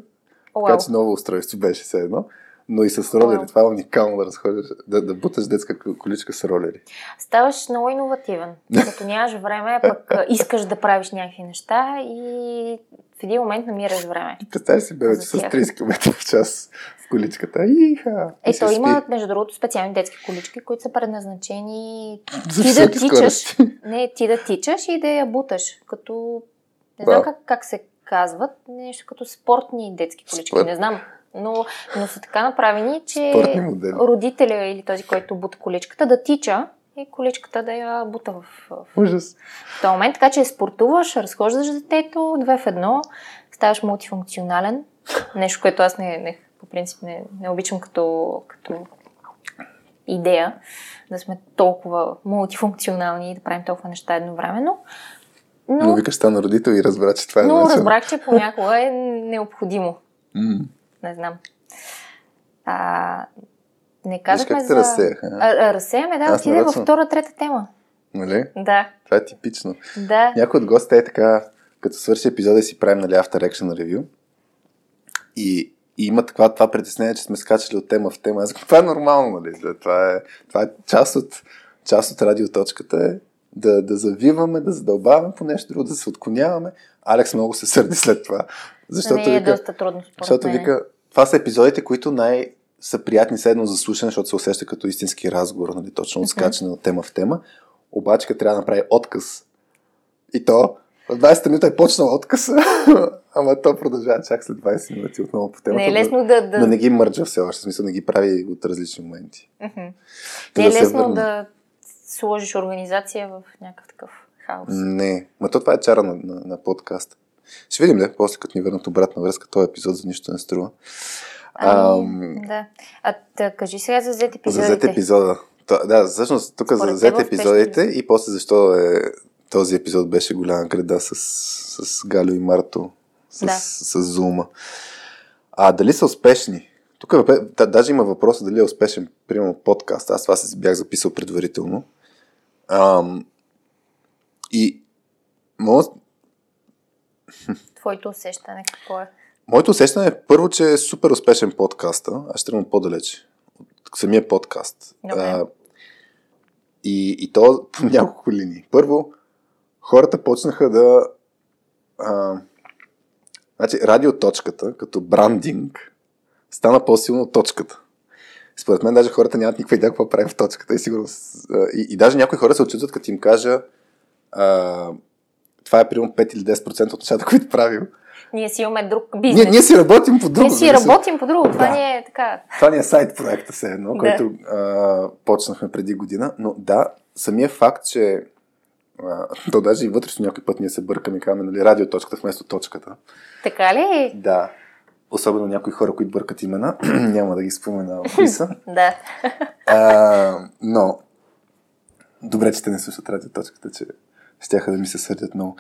Wow. Така че ново устройство беше все едно. Но и с ролери. Wow. Това е уникално да разходиш, да буташ детска количка с ролери. Ставаш много иновативен. Като нямаш време, пък искаш да правиш някакви неща и в един момент намираш време. Представи си бебе, че с 30 км в час в количката. Иха! Ето, има, между другото, специални детски колички, които са предназначени ти да тичаш и да я буташ. Като, не знам как се казват, нещо като спортни детски колички. Не знам. Но са така направени, че родителя или този, който бута количката, да тича и количката да я бута в този момент. Така че спортуваш, разхождаш детето, 2 в 1, ставаш мултифункционален. Нещо, което аз по принцип не обичам като идея, да сме толкова мултифункционални и да правим толкова неща едновременно. Но викаш стана родител и разбра, че това е нещо. Но разбрах, че понякога е необходимо. Не знам. Не казахме за... Разсеяме, да, отиде във втора, трета тема. Нали? Да. Това е типично. Да. Някой от гостите е така, като свърши епизода и си правим, нали, After Action Review. И има това притеснение, че сме скачали от тема в тема. Това е нормално, нали? Това е част от радиоточката е да завиваме, да задълбаваме по нещо друго, да се отклоняваме. Алекс много се сърди след това. Защото е доста трудно според мен. Това са епизодите, които са приятни седно за слушане, защото се усеща като истински разговор, нали, точно отскачане от тема в тема. Обаче, като трябва да направи отказ. И то, в 20-та минута е почнал отказ, ама то продължава чак след 20 минути отново по темата. Не е лесно да... Но не ги мърджа все още, в смисъл не ги прави от различни моменти. Не е лесно да сложиш организация в някакъв такъв хаос. Не, но това е чара на подкаста. Ще видим, после като ни върнат обратна връзка, този епизод за нищо не струва. Да. Кажи сега за Z епизодите. За Z епизода. Да, всъщност тук за Z епизодите и после защо този епизод беше голяма града с Галю и Марто, с Зума. Дали са успешни? Тук даже има въпроса дали е успешен, примерно, подкаст. Аз това си бях записал предварително. И твоето усещане какво е? Моето усещане е първо, че е супер успешен подкаста. Аз ще тръгна по-далече от самия подкаст. Okay. И то по няколко линии. Първо, хората почнаха да... радиоточката, като брандинг, стана по-силно от точката. Според мен даже хората нямат никаква идея какво правим в точката. И даже някои хора се очудват, като им кажа... това е примерно 5 или 10% от нещата, които правим. Ние си имаме друг бизнес. Ние си работим по друго. Това да. Не е така. Това не е сайт проекта все едно, който почнахме преди година. Но да, самия факт, че то даже и вътрешно някой път ние се бъркаме и казваме, нали, радиоточката вместо точката. Така ли? Да. Особено някои хора, които бъркат имена, няма да ги спомена кои са. Да. Но добре, че те не слушат радиоточката, че щяха да ми се сърдят много.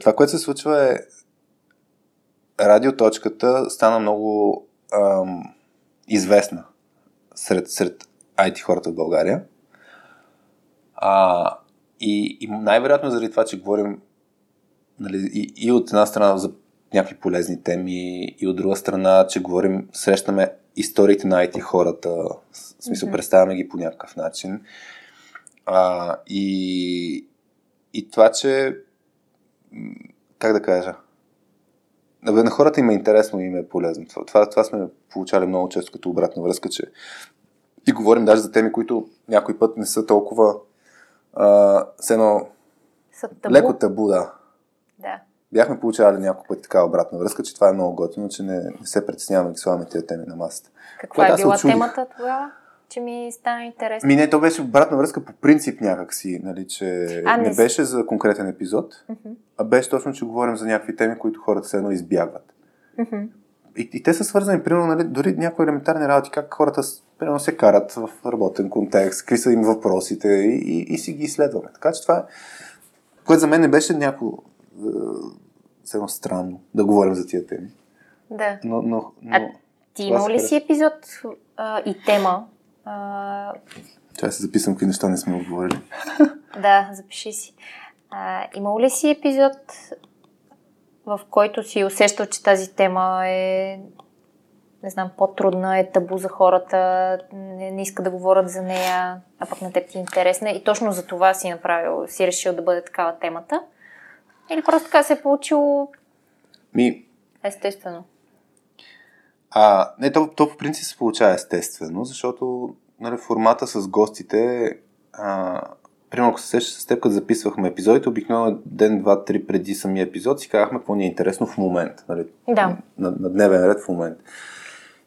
Това, което се случва е, радиоточката стана много известна сред IT хората в България. И най-вероятно заради това, че говорим, нали, и от една страна за някакви полезни теми, и от друга страна, че говорим, срещаме историите на IT хората, в смисъл представяме ги по някакъв начин. И това, че как да кажа, на хората им е интересно и им е полезно. Това сме получали много често като обратна връзка, че и говорим даже за теми, които някой път не са толкова леко табу, да. Да. Бяхме получавали няколко пъти така обратна връзка, че това е много готино, че не се притесняваме да слагаме тези теми на масата. Каква е била темата тогава, че ми стана интересно? Не, то беше обратна връзка по принцип някакси, нали, че не беше за конкретен епизод, а беше точно, че говорим за някакви теми, които хората все едно избягват. И те са свързани, примерно, нали, дори някои елементарни работи, как хората примерно се карат в работен контекст, какви са им въпросите и си ги изследваме. Така че това, което за мен не беше все странно да говорим за тия теми. Да. Но ти имал ли си епизод и тема? Трябва да се записвам, какви неща не сме отговорили. Да, запиши си. Имал ли си епизод, в който си усещал, че тази тема е, не знам, по-трудна, е табу за хората, не иска да говорят за нея, а пък на теб ти е интересна и точно за това си решил да бъде такава темата? Или просто така се е получило естествено? Не, то по принцип се получава естествено, защото, нали, формата с гостите, примерно ако се сеща с теб, като записвахме епизодите, обикновено ден, два, три преди самия епизод си казахме какво ни е интересно в момент, нали? Да. На дневен ред в момент.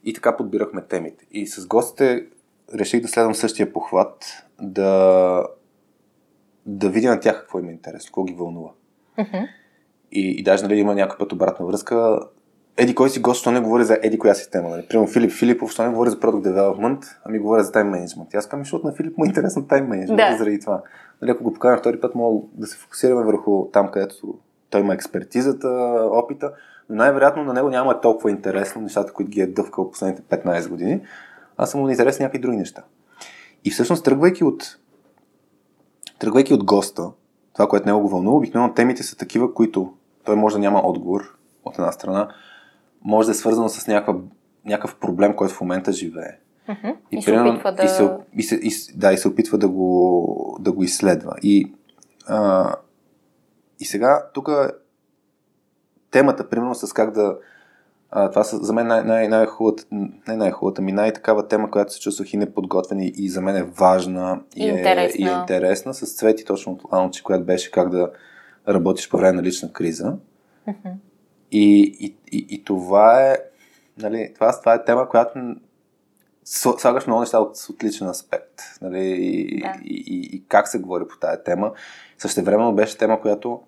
И така подбирахме темите. И с гостите реших да следвам същия похват, да видя на тях какво им е интересно, какво ги вълнува. Uh-huh. И даже, нали, има някакъв път обратна връзка. Еди кой си гост, що не говори за еди коя си тема, нали? Примерно Филип Филипов, що не говори за Product Development, ами говори за Time Management. Аз казвам, защото на Филип му е интересно Time Management, да, заради това. Нали, ако го покажем втори път, мога да се фокусираме върху там, където той има експертизата, опита, но най-вероятно на него няма толкова интересно нещата, които ги е дъвкал последните 15 години, а са му интересни някакви други неща. И всъщност, тръгвайки от госта, това, което него го вълнува, обикновено темите са такива, които той може да няма отговор от една страна, може да е свързано с някакъв проблем, който в момента живее. Uh-huh. И се опитва да го изследва. И сега, тук темата, примерно, с как да... това за мен най-хубавата ми, най-такава тема, която се чувствах и неподготвена, и за мен е важна и е интересна, с Цвети точно от Launchee, която беше как да работиш по време на лична криза. Uh-huh. И това е, нали, това е тема, която слагаш много неща от личен аспект, нали, и как се говори по тая тема. Същевременно беше тема, която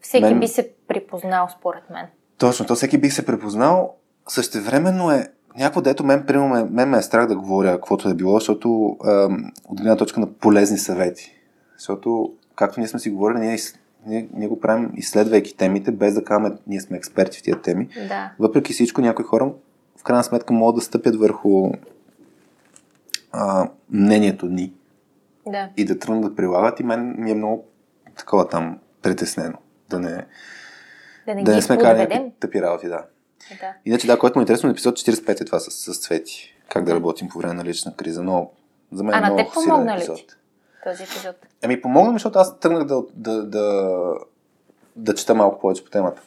всеки би се припознал, според мен. Точно, то всеки би се припознал. Същевременно е някакво, дето мен ме е страх да говоря каквото е било, защото от гледна точка на полезни съвети. Защото, както ние сме си говорили, ние го правим изследвайки темите, без да казваме, ние сме експерти в тия теми. Да. Въпреки всичко, някои хора в крайна сметка могат да стъпят върху мнението ни. Да. И да тръгнат да прилагат, и мен ми е много такова там притеснено. Да не сме карани тъпи работи, да. Иначе, да, което му е интересно, епизод 45 е това с Цвети. Как да работим по време на лична криза. Но за мен е много силен епизод. Този епизод. Помогна ми, защото аз тръгнах да чета малко повече по темата.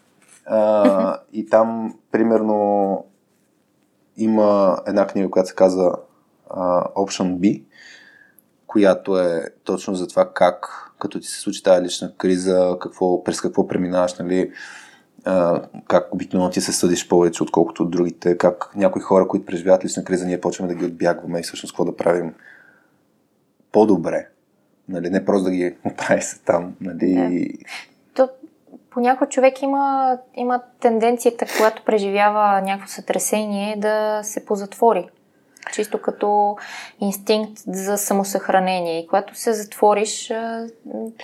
И там, примерно, има една книга, която се казва Option B, която е точно за това как, като ти се случи тази лична криза, какво, през какво преминаваш, нали, как обикновено ти се съдиш повече, отколкото от другите, как някои хора, които преживяват лична криза, ние почваме да ги отбягваме и всъщност какво да правим по-добре. Нали, не просто да ги оправи се там. Нали. То, понякога човек има тенденцията, когато преживява някакво сътресение, да се позатвори. Чисто като инстинкт за самосъхранение. И когато се затвориш,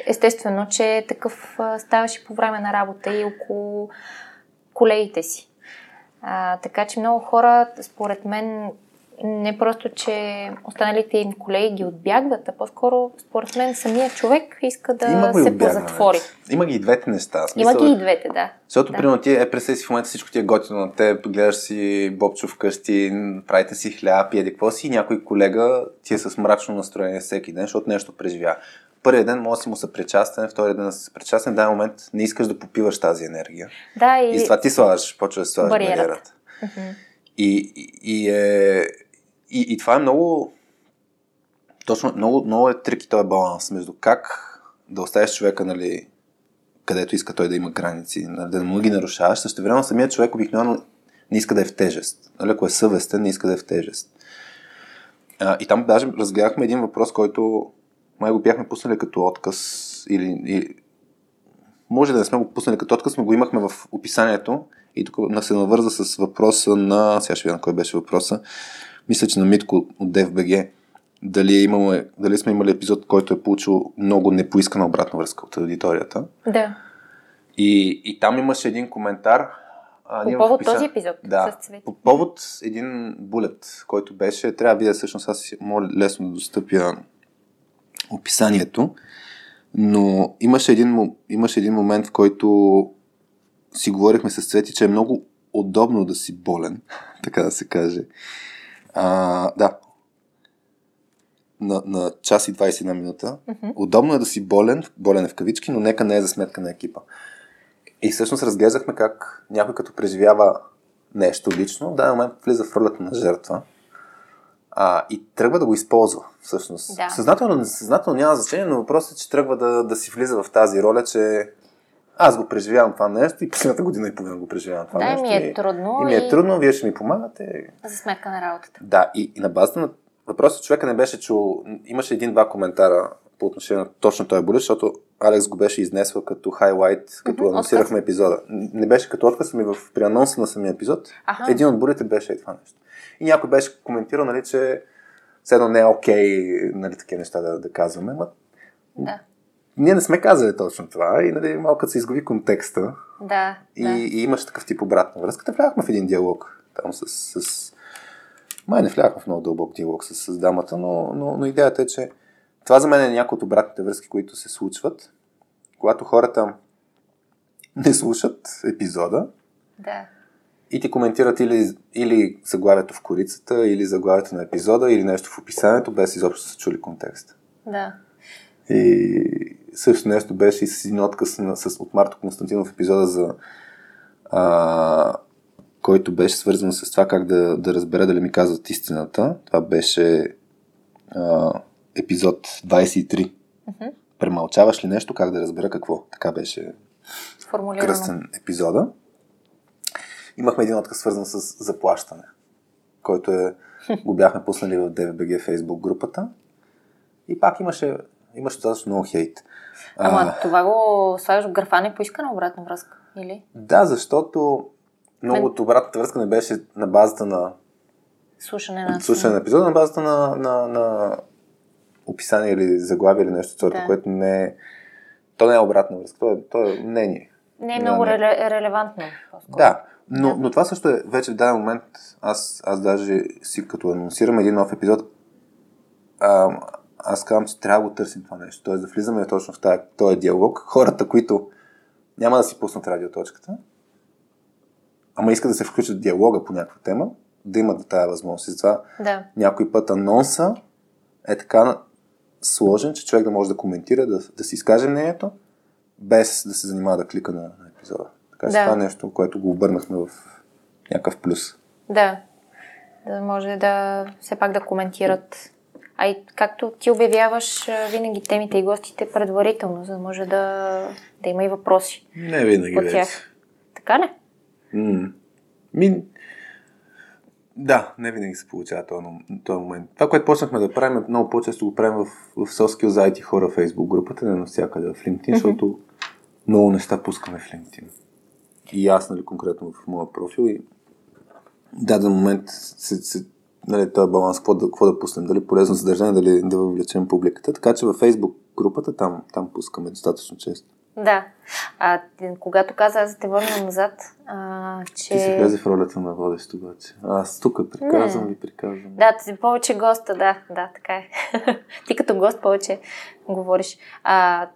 естествено, че такъв ставаш и по време на работа и около колегите си. Така че много хора, според мен, не просто, че останалите им колеги ги отбягват, а по-скоро, според мен, самият човек иска да се позатвори. Има ги и двете неща. Смисъл, има ги и двете, да. Защото, да. Примерно, ти пресей си в момента всичко ти е готино на теб, гледаш си Бобчо вкъщи, правите си хляб, еди какво си, и някой колега ти е с мрачно настроение всеки ден, защото нещо преживя. Първият ден може да си му съпричастен, вторият ден да си съпричастен, в даден момент не искаш да попиваш тази енергия. Да, и затова ти слагаш, почваш да слагаш бариерата. И това е много точно, много е трик и този баланс между как да оставиш човека, нали, където иска той да има граници, нали, да му ги нарушаваш. Същевременно самият човек обикновено не иска да е в тежест. Нали, ако е съвестен, не иска да е в тежест. И там даже разгледахме един въпрос, който май го бяхме пуснали като отказ или може да не сме го пуснали като отказ, но го имахме в описанието. И тук се навърза с въпроса на... Сега ще видя на кой беше въпроса. Мисля, че на Митко от DFBG. Дали сме имали епизод, който е получил много непоискана обратна връзка от аудиторията. Да. И там имаше един коментар. По повод този епизод? Да. С Цвети. По повод един булет, който беше. Трябва да видя, всъщност аз мога лесно да достъпя описанието. Но имаше един момент, в който си говорихме с Цвети, че е много удобно да си болен, така да се каже. Да. На час и 21 минута. Mm-hmm. Удобно е да си болен е в кавички, но нека не е за сметка на екипа. И всъщност разглеждахме как някой като преживява нещо лично, в даден момент влиза в ролята на жертва и тръгва да го използва. Всъщност. Да. Съзнателно, несъзнателно няма значение, но въпросът е, че тръгва да си влиза в тази роля, че аз го преживявам това нещо и последната година и половина го преживявам това нещо. Да, ми е трудно. И ми е трудно, вие ще ми помагате. За сметка на работата. Да, и на базата на въпроса човека не беше чул. Имаше един-два коментара по отношение на точно този болест, защото Алекс го беше изнесла като хайлайт, като анонсирахме епизода. Не беше като отказ, ами при анонса на самия епизод. Аха. Един от болите беше и това нещо. И някой беше коментирал, нали, че седно не е окей, нали, такива неща да казваме. Да. Ние не сме казали точно това и, нали, малко се изгуби контекста. Да, и имаш такъв тип обратна връзка. Влязахме в един диалог. Там Май не влязахме в много дълбок диалог с дамата, но идеята е, че това за мен е някои от обратните връзки, които се случват, когато хората не слушат епизода. Да. И ти коментират или заглавието в корицата, или заглавието на епизода, или нещо в описанието, без изобщо са чули контекста. Да. И също нещо беше и с един отказ от Марто Константинов епизода, който беше свързан с това как да разбера дали ми казват истината. Това беше епизод 23. Uh-huh. Премълчаваш ли нещо, как да разбера какво? Така беше кръстен епизода. Имахме един отказ свързан с заплащане, който го бяхме пуснали в DVBG Facebook групата. И пак имаше достатъчно много хейт. Ама това го слагаш в графа не поискана обратна връзка, или? Да, защото много от обратната връзка не беше на базата на слушане на епизода, на базата на описание или заглавие или нещо сорта, да. Което не е... То не е обратна връзка, то е мнение. Не е много релевантно. Да, но това също е вече в даден момент. Аз даже си като анонсирам един нов епизод, аз казвам, че трябва да го търсим това нещо. Тоест да влизаме точно в този диалог. Хората, които няма да си пуснат радиоточката, ама искат да се включат в диалога по някаква тема, да имат тази възможност. И затова някой път анонса е така сложен, че човек да може да коментира, да си изкаже мнението, без да се занимава да клика на епизода. Така че това е нещо, което го обърнахме в някакъв плюс. Да. Да може все пак да коментират А и както ти обявяваш винаги темите и гостите предварително, за да може да има и въпроси. Не винаги от тях. Така ли? Да, не винаги се получава този момент. Това, което почнахме да правим, много по-често го правим в SoftSkills за IT хора в Facebook групата, не навсякъде в LinkedIn, защото много неща пускаме в LinkedIn. И аз, нали, конкретно в моя профил, и даден момент се нали, този баланс, какво да пуснем, дали полезно съдържание, дали да въвлечем публиката. Така че във Facebook групата там пускаме достатъчно често. Да. А когато каза, аз те върна назад, че... Ти се влезе в ролята на водещ обаче. Аз тук приказвам. Да, ти повече госта, да, така е. Ти като гост повече говориш.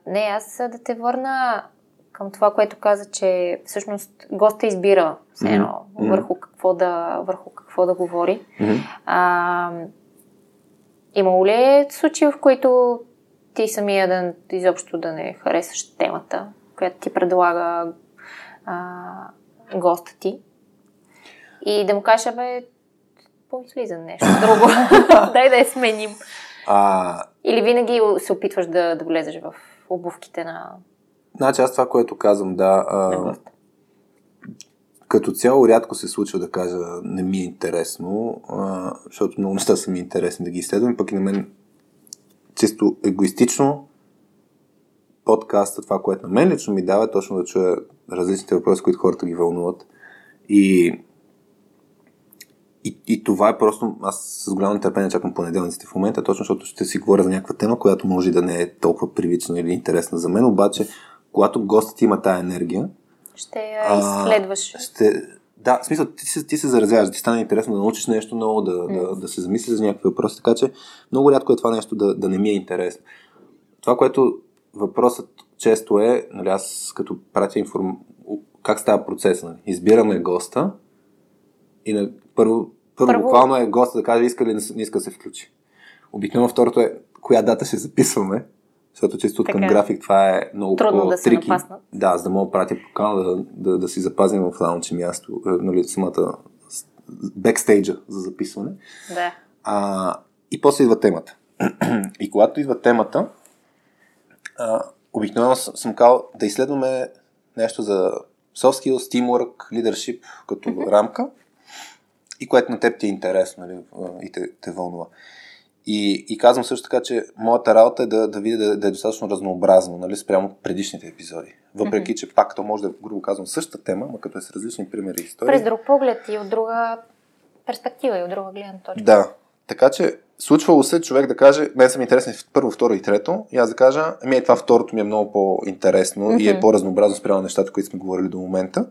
Не, аз да те върна към това, което каза, че всъщност госта избира все едно върху какво да говори. Имало ли е случаи, в които ти самия изобщо да не харесваш темата, която ти предлага госта ти, и да му кажеш, помисли за нещо друго, дай да я сменим. Или винаги се опитваш да влезеш в обувките на... Значи аз това, което казвам, като цяло рядко се случва да кажа не ми е интересно, защото много неща са ми интересни да ги изследвам, пък и на мен чисто егоистично подкаста, това, което на мен лично ми дава, точно да чуя различните въпроси, които хората ги вълнуват. И това е просто, аз с голямо нетърпение чакам понеделниците в момента, точно защото ще си говоря за някаква тема, която може да не е толкова привична или интересна за мен, обаче когато гостът има тая енергия, ще я изследваш. Да, в смисъл, ти се заразяваш, ти стане интересно да научиш нещо ново, да се замислиш за някакви въпроси, така че много рядко е това нещо да не ми е интересно. Това, което въпросът често е, нали, аз като пратя как става процес, нали? Избираме госта и на първо буквално е госта да каже иска ли не иска да се включи. Обикновено второто е коя дата ще записваме, защото чисто към график това е много трудно по-трики. Трудно да се напаснат. Да, за да мога да пратя покана да си запазим в Launchee място, нали, самата бекстейджа за записване. Да. И после идва темата. И когато идва темата, обикновено съм казал да изследваме нещо за soft skills, teamwork, leadership като рамка, и което на теб ти е интересно, нали, и те вълнува. И казвам също така, че моята работа е да видя да е достатъчно разнообразно, нали, спрямо предишните епизоди. Въпреки, че пак то може да, грубо казвам, същата тема, но като е с различни примери и истории. През друг поглед и от друга перспектива и от друга гледна точка. Да. Така че случвало се човек да каже, мен съм интересен в първо, второ и трето, и аз да кажа, това второто ми е много по-интересно и е по-разнообразно спрямо нещата, които сме говорили до момента.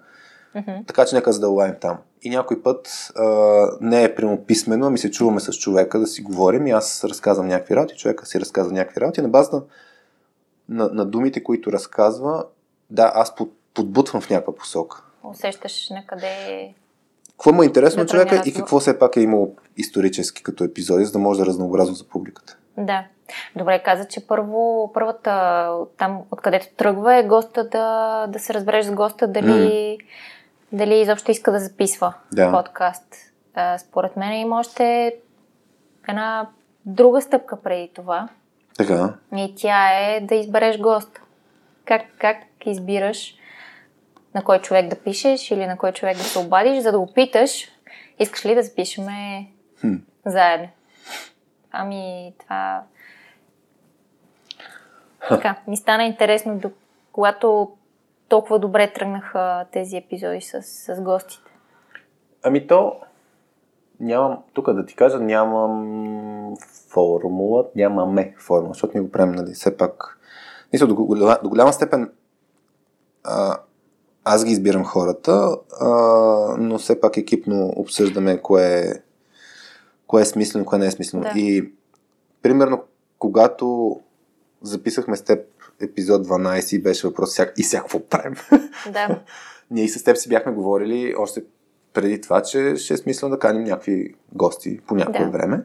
Така че нека задълбаем там. И някой път не е прямо писмено, ами се чуваме с човека да си говорим и аз разказвам някакви работи, човека си разказва някакви работи. На базата на думите, които разказва, аз подбутвам в някаква посока. Усещаш накъде... Какво му е интересно на човека и какво все пак е имало исторически като епизоди, за да може да разнообразно за публиката. Да. Добре, каза, че първата, там откъдето тръгва е госта да се разбереш с госта, дали изобщо иска да записва подкаст. Според мен има още една друга стъпка преди това. Така. И тя е да избереш госта. Как избираш на кой човек да пишеш или на кой човек да се обадиш, за да го питаш искаш ли да запишеме заедно. Ами това... Така, ми стана интересно, когато толкова добре тръгнаха тези епизоди с гостите. Ами то, нямам, тук да ти кажа, нямаме формула, защото ние го правим, нали, все пак. Мисля, до голяма степен аз ги избирам хората, но все пак екипно обсъждаме кое е смислено, кое не е смислено. Да. И примерно, когато записахме с теб епизод 12 и беше въпрос и всякакво правим. Да. Ние и с теб си бяхме говорили още преди това, че ще е смислено да каним някакви гости по някое време.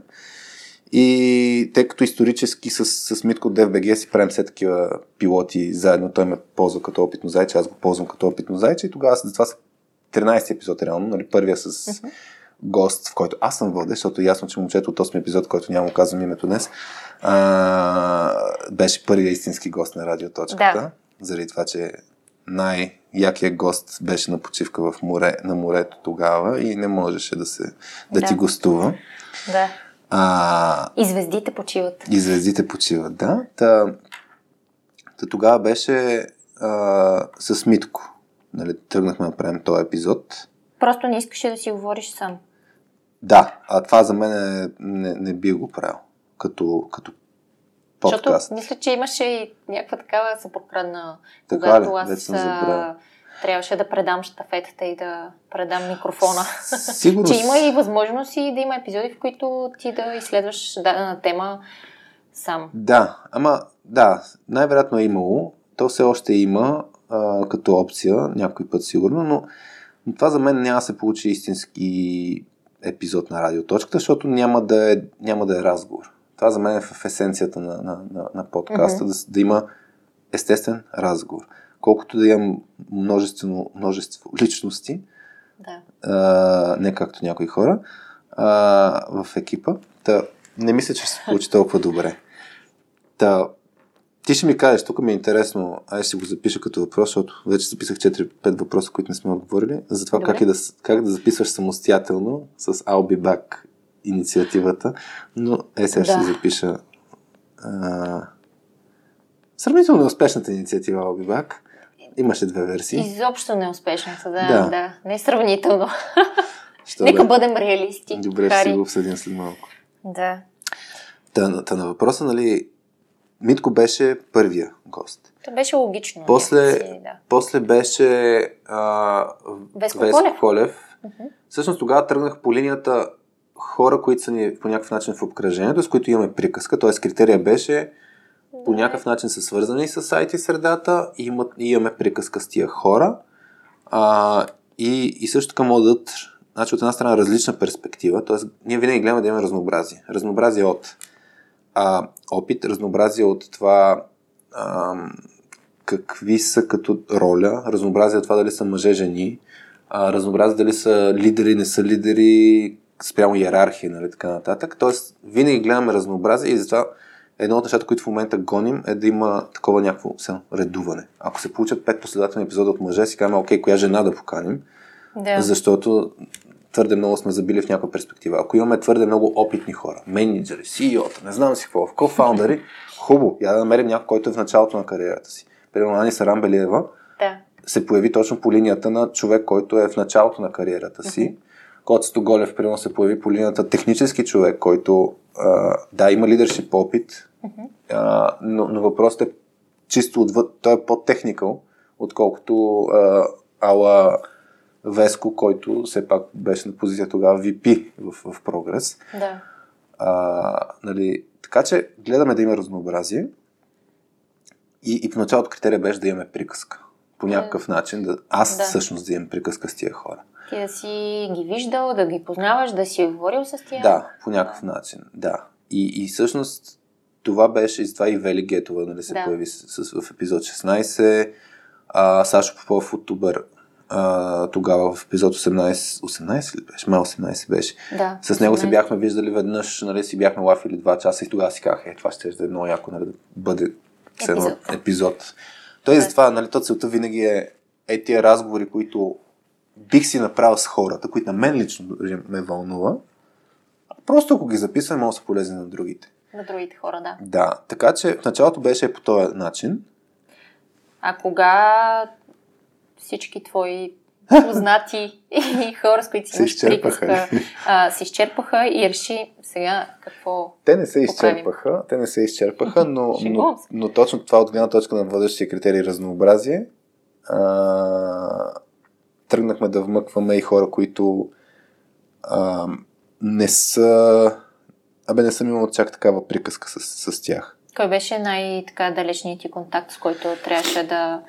И тъй като исторически с Митко от DFBG си правим все такива пилоти заедно, той ме ползва като опитно зайче, аз го ползвам като опитно зайче и тогава това са 13 епизод реално, нали, първия с гост, в който аз съм водещ, защото ясно, че момчето от 8 епизод, който няма му казвам името днес, беше първият истински гост на Радиоточката. Да. Заради това, че най-якият гост беше на почивка в море, на морето тогава и не можеше да ти гостува. Да. И звездите почиват. И звездите почиват, да. Та тогава беше с Митко. Нали, тръгнахме да правим този епизод. Просто не искаше да си говориш сам. Да, а това за мен не би го правил. Като подкаст. Защото мисля, че имаше и някаква такава съпокрадна, когато аз трябваше да предам щафетата и да предам микрофона. Сигурно. Че има и възможност и да има епизоди, в които ти да изследваш дадена тема сам. Да, ама да, най-вероятно е имало. То все още има като опция, някой път сигурно, но това за мен няма да се получи истински епизод на Радиоточката, защото няма да е разговор. Това за мен е в есенцията на подкаста, mm-hmm. да има естествен разговор. Колкото да имам множество личности, да. Не както някои хора, в екипа, не мисля, че се получи толкова добре. Ти ще ми кажеш, тук ми е интересно, аз ще го запиша като въпрос, защото вече записах 4-5 въпроса, които не сме отговорили, за това как да записваш самостоятелно с I'll Be Back инициативата, но сега ще запиша сравнително успешната инициатива I'll Be Back. Имаше две версии. Изобщо неуспешната, да. Не сравнително. Нека бъдем реалисти. Добре, ще го обсъдим след малко. Да. Та на въпроса, нали, Митко беше първия гост. То беше логично. После беше Веско Колев. Uh-huh. Всъщност тогава тръгнах по линията хора, които са ни по някакъв начин в обкръжението, с които имаме приказка. Т.е. критерия беше по някакъв начин са свързани с сайт и средата и имаме приказка с тия хора. И също така могат да дадат, значи, от една страна различна перспектива. Т.е. ние винаги гледаме да имаме разнообразие. Разнообразие от опит, разнообразие от това какви са като роля, разнообразие от това дали са мъже-жени, разнообразие дали са лидери, не са лидери, спрямо йерархия, нали, така нататък. Тоест, винаги гледаме разнообразие и затова едно от нещата, които в момента гоним, е да има такова някакво редуване. Ако се получат 5 последователни епизода от мъже, си казваме, окей, коя жена да поканим, да. Защото твърде много сме забили в някаква перспектива. Ако имаме твърде много опитни хора, менеджери, CEO-та, не знам си какво, кофаундъри, хубаво, я да намерим някой, който е в началото на кариерата си. Примерно Ани Сарамбелиева се появи точно по линията на човек, който е в началото на кариерата си. Коцето Голев, примерно, се появи по линията технически човек, който има лидершип опит, но въпросът е чисто отвъд, той е по-техникъл, отколкото ала Веско, който все пак беше на позиция тогава VP в Прогрес. Да. Нали, така че гледаме да има разнообразие и по началото критерия беше да имаме приказка. По някакъв начин, всъщност да имам приказка с тия хора. Ти да си ги виждал, да ги познаваш, да си говорил с тия. Да, по някакъв начин, да. И всъщност това беше, и това и Вели Гетова, нали, се появи в епизод 16, Сашо Попов от Тубър, тогава в епизод 18 ли беше? Май 18 беше. Да, с него 18. Се бяхме виждали веднъж, нали, си бяхме лафили 2 часа и тогава си казах, това ще е едно яко, нали, да бъде епизод. Той затова, нали, то целта винаги е тия разговори, които бих си направил с хората, които на мен лично ме вълнува. Просто ако ги записвам, може да са полезни на другите. На другите хора, да. Да, така че в началото беше по този начин. А кога всички твои познати и хора, с които си имаш приказка, се изчерпаха и реши сега какво. Те не се изчерпаха, но точно това от гледна точка на водещия критерий разнообразие. Тръгнахме да вмъкваме и хора, които не са... не съм имал чак такава приказка с тях. Кой беше най-така далечният ти контакт, с който трябваше да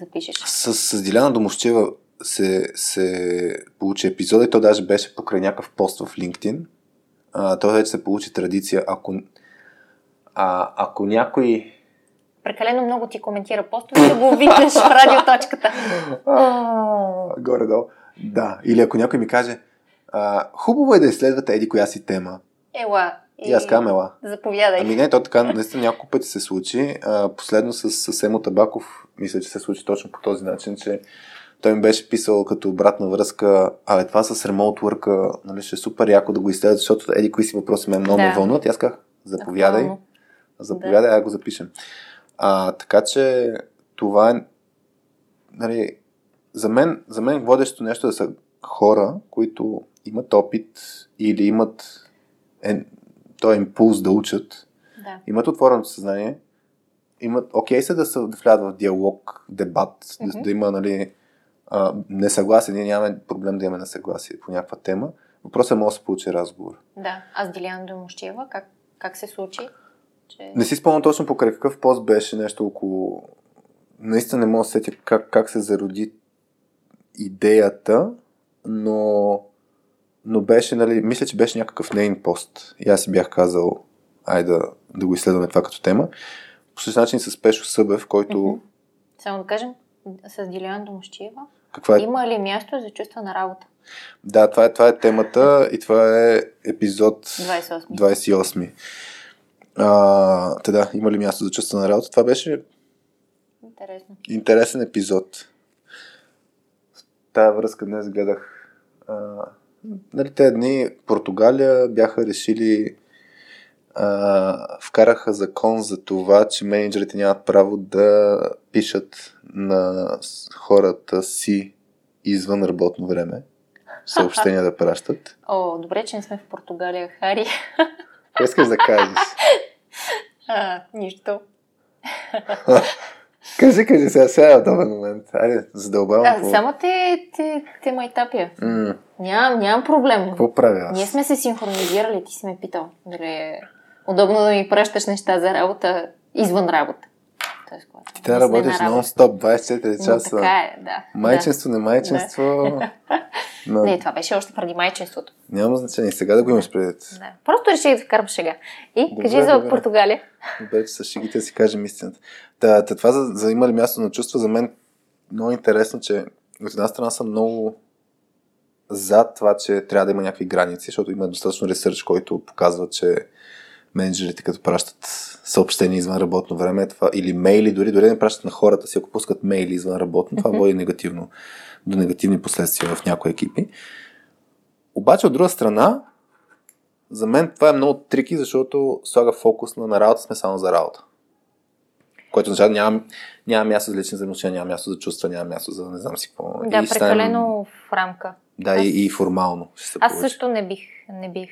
запишеш? С Диляна Домощева се получи епизода и то даже беше покрай някакъв пост в LinkedIn. Той вече се получи традиция. Ако някой... Прекалено много ти коментира постове, да го викнеш в Радиоточката. Горе-долу. Да. Или ако някой ми каже, Хубаво е да изследвате еди коя си тема. Ела. И аз казвам ела. Заповядай. Ами не, то така наистина няколко пъти се случи. Последно с Емо Табаков, мисля, че се случи точно по този начин, че той ми беше писал като обратна връзка, абе това с ремонт върка, нали, ще е супер яко да го изследват, защото еди кои си въпроси ме много ме вълнуват. И аз казах, заповядай, да го запишем. Така че това е, нали, за мен водещо нещо да са хора, които имат опит или имат този импулс да учат, да, имат отворено съзнание, имат окей се да влядат в диалог, дебат, mm-hmm, да има, нали, несъгласие. Ние нямаме проблем да имаме несъгласие по някаква тема. Въпросът е, може да се получи разговор. Да. Аз Диляна Домощиева, как се случи? Че... Не си спомням точно по какъв пост беше нещо около... Наистина не мога да се сетя как се зароди идеята, но беше, нали, мисля, че беше някакъв нейн пост. И аз си бях казал, айде да го изследваме това като тема. По същия начин с Пешо Събев, който... Mm-hmm. Само да кажем, с Диляна Домощиева. Е... Има ли място за чувства на работа? Да, това е темата и това е епизод 28. Да, има ли място за чувства на работа? Това беше интересен епизод. В тая връзка днес гледах. Нали, тези дни Португалия бяха решили, вкараха закон за това, че мениджърите нямат право да пишат на хората си извън работно време. Съобщения да пращат. О, добре, че не сме в Португалия, Хари. Какво искаш да кажеш? Нищо. Кажи, сега е удобен момент. Айде, задълбавам. Само те майтапя. Нямам проблем. Какво правя аз? Ние сме се синхронизирали, ти си ме питал. Дали е удобно да ми пращаш неща за работа извън работа. Тоест, ти трябва да работиш нон-стоп, 24 часа. Но така е, да. Майчинство, не майчинство... Но... Не, това беше още преди майчинството. Няма значение, сега да го имаш предвид. Да. Просто реших да вкарам шега. И добре, кажи за Португалия. Добре, че с шегите си кажем истината. Това за има ли място на чувства, за мен много интересно, че от една страна съм много за това, че трябва да има някакви граници, защото има достатъчно ресърч, който показва, че менеджерите като пращат съобщения извън работно време, това, или мейли, дори не пращат на хората си, ако пускат мейли извън работно, това води негативно, до негативни последствия в някои екипи. Обаче от друга страна, за мен това е много трики, защото слага фокус на работа, сме само за работа. Което означава, няма място за лични взаимоотношения, няма място за чувства, няма място за не знам си какво. Да, и прекалено в рамка. Да, и формално. Аз също не бих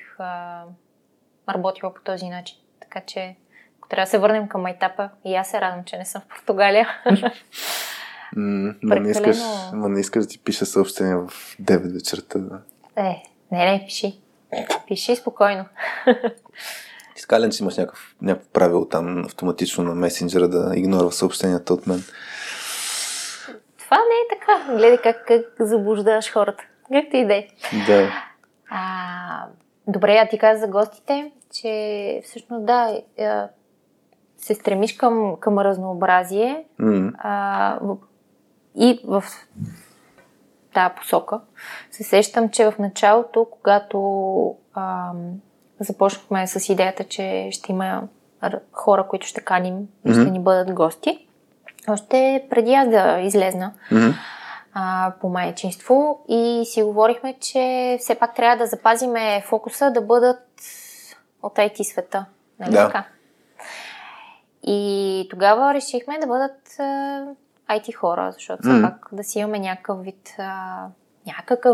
работила по този начин. Така че, ако трябва да се върнем към майтапа, и аз се радвам, че не съм в Португалия. Но не искаш да ти пиша съобщение в 9 вечерта. Не, пиши. Пиши спокойно. Искален, че имаш някакво правило там автоматично на месенджера да игнорва съобщенията от мен. Това не е така. Гледай как заблуждаваш хората. Както и да е. Да. Добре, а ти каза за гостите, че всъщност да, се стремиш към разнообразие, и в тая посока. Се сещам, че в началото, когато започнахме с идеята, че ще има хора, които ще каним и ще ни бъдат гости, още преди аз да излезна, по майчинство, и си говорихме, че все пак трябва да запазиме фокуса да бъдат от IT света. Нали така? И тогава решихме да бъдат IT хора, защото все пак да си имаме някакъв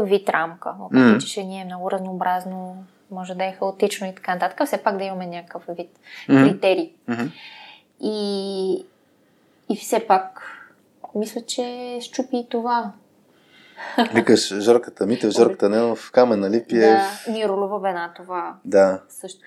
вид рамка. Въпреки, че ние е много разнообразно, може да е хаотично и така нататък, все пак да имаме някакъв вид критерий. И все пак мисля, че щупи и това. Викаш Жорката Митев, Жорката Ненов, Камен Алипиев. Да, Миролюба Бенатова. Да. Също.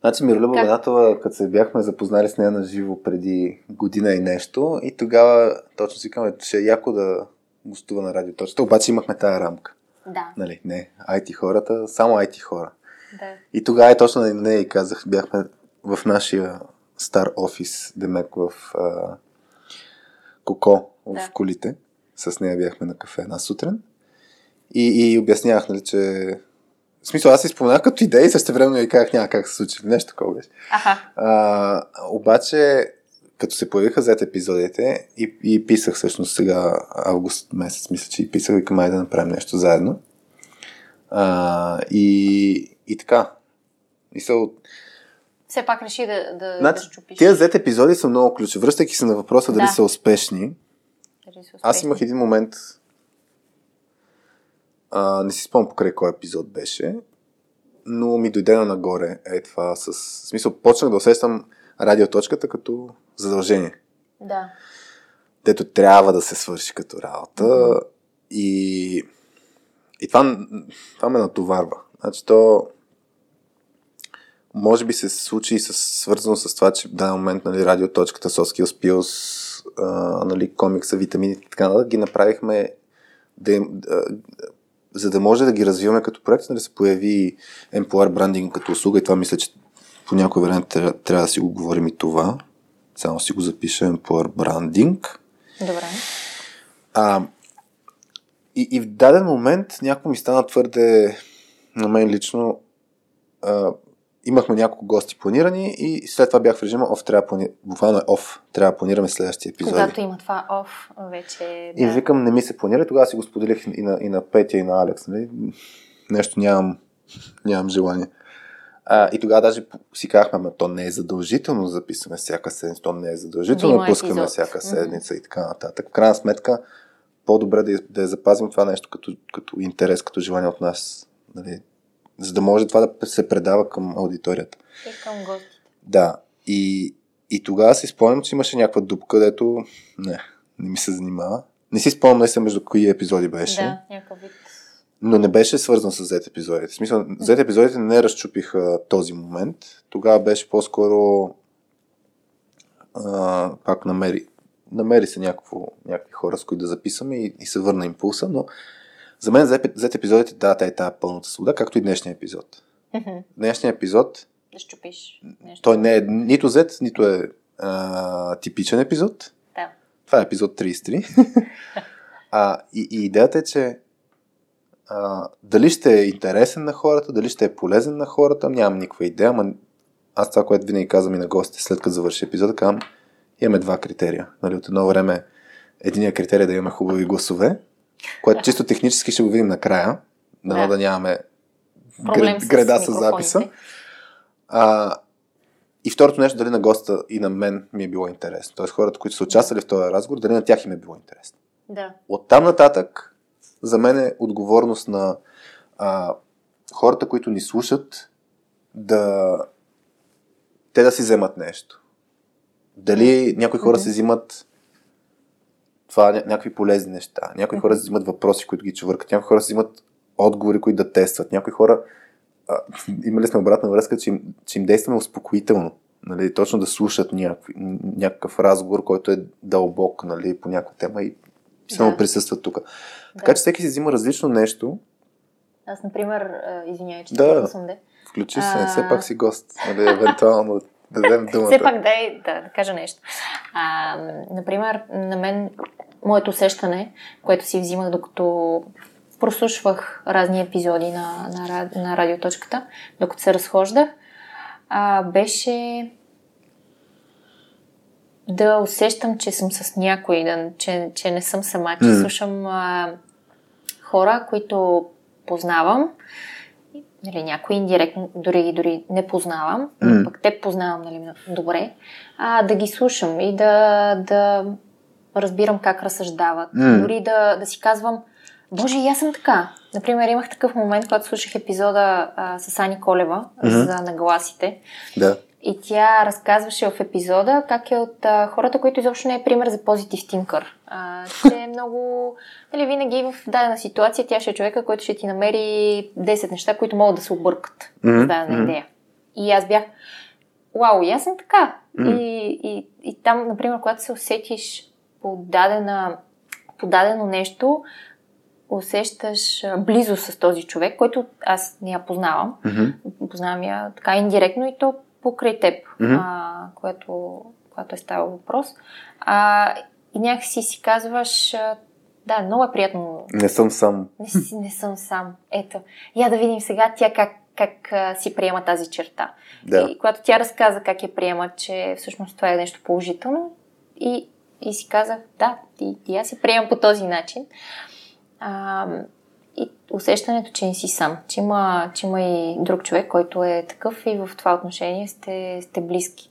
Значи Миролюба Бенатова, като се бяхме запознали с нея на живо преди година и нещо, и тогава точно си казваме, че е яко да гостува на Радиоточка. Обаче имахме тая рамка. Да. Нали, не, IT хората, само IT хора. Да. И тогава точно на нея и казах, бяхме в нашия стар офис, демек в Коко. В колите. С нея бяхме на кафе една сутрин. И обяснявах, нали, че В смисъл, аз се споменах като идея и същевременно я казах, няма как се случи. Нещо такова беше. Обаче, като се появиха зет епизодите и писах всъщност сега август месец, мисля, че и писах и към май да направим нещо заедно. И така. Мисъл... Все пак реши да се чупиш. Тия зет епизоди са много ключови. Връщайки се на въпроса дали са успешни. Аз имах един момент... не си спомням покрай кой епизод беше, но ми дойде нагоре това с... В смисъл, почнах да усещам радиоточката като задължение. Да. Дето трябва да се свърши като работа. Mm-hmm. И това ме натоварва. Значи то... Може би се случи и свързано с това, че в даден момент, нали, радиоточката, SoftSkillsPills, нали, комикса, витамините и така нататък, ги направихме за да може да ги развиваме като проект, да се появи Employer Branding като услуга и това мисля, че по някой време трябва да си го говорим и това. Само си го запиша Employer Branding. Добре. И в даден момент някой ми стана твърде, на мен лично, имахме няколко гости планирани и след това бях в режима off, буквално е off, трябва да планираме следващия епизод. Когато има това off, вече... Да. И викам, не ми се планира, тогава си го споделих и на Петя, и на Алекс, нали? Нещо нямам желание. И тогава даже си казахме, то не е задължително да записваме всяка седмица, то не е задължително да пускаме всяка седмица и така нататък. В крайна сметка, по-добре да запазим това нещо като интерес, като желание от нас, нали? За да може това да се предава към аудиторията. И към гостите. Да. И тогава си спомням, че имаше някаква дупка, където не ми се занимава. Не си спомням между кои епизоди беше. Да, някакъв вид. Но не беше свързан с зет епизодите. В смисъл, зет епизодите не разчупиха този момент. Тогава беше по-скоро пак намери се някакви хора, с които да записаме и се върна импулса, но за мен зет епизодите тази пълната свобода, както и днешния епизод. Mm-hmm. Днешния епизод... Да щупиш нещо. Той не е нито зет, нито е типичен епизод. Да. Това е епизод 33. И идеята е, че дали ще е интересен на хората, дали ще е полезен на хората, нямам никаква идея, но аз това, което винаги казвам и на гостите, след като завърши епизода, казвам, имаме два критерия. Нали, от едно време единия критерий е да имаме хубави гласове, което чисто технически ще го видим накрая, да нямаме греда с записа. И второто нещо, дали на госта и на мен ми е било интересно. Тоест хората, които са участвали в този разговор, дали на тях им е било интересно. Да. Оттам нататък, за мен е отговорност на хората, които ни слушат, те да си вземат нещо. Дали някои хора се взимат това някакви полезни неща. Някои хора си взимат въпроси, които ги чувъркат. Някои хора си взимат отговори, които да тестват. Някои хора... имали сме обратна връзка, че им действаме успокоително. Нали? Точно да слушат някакъв разговор, който е дълбок, нали, по някаква тема и само присъстват тук. Така че всеки си взима различно нещо. Аз, например, извинявай, че съм де. Включи се, все пак си гост. Нали, евентуално... Да дадем думата. Все пак да кажа нещо. Например, на мен моето усещане, което си взимах докато прослушвах разни епизоди на радиоточката, докато се разхождах, беше да усещам, че съм с някой, че не съм сама, че слушам хора, които познавам, нали, някои индиректно, дори не познавам, пък те познавам, нали, добре, да ги слушам и да разбирам как разсъждават. Дори да си казвам, боже, и аз съм така. Например, имах такъв момент, когато слушах епизода с Ани Колева за нагласите. Да. И тя разказваше в епизода как е от хората, които изобщо не е пример за позитив тинкър. Че е много... Нали, винаги в дадена ситуация тя ще е човека, който ще ти намери 10 неща, които могат да се объркат с дадена идея. И аз бях... Уау, и аз съм така. И там, например, когато се усетиш по дадено нещо, усещаш близост с този човек, който аз не я познавам. Познавам я така индиректно и то покрай теб, което е ставал въпрос. И някакси си казваш, Да, много е приятно. Не съм сам. Не съм сам. Ето. Я да видим сега тя как си приема тази черта. Да. И когато тя разказа как я приема, че всъщност това е нещо положително, и си казах, да, и аз се приемам по този начин. И усещането, че не си сам, че има и друг човек, който е такъв и в това отношение сте близки.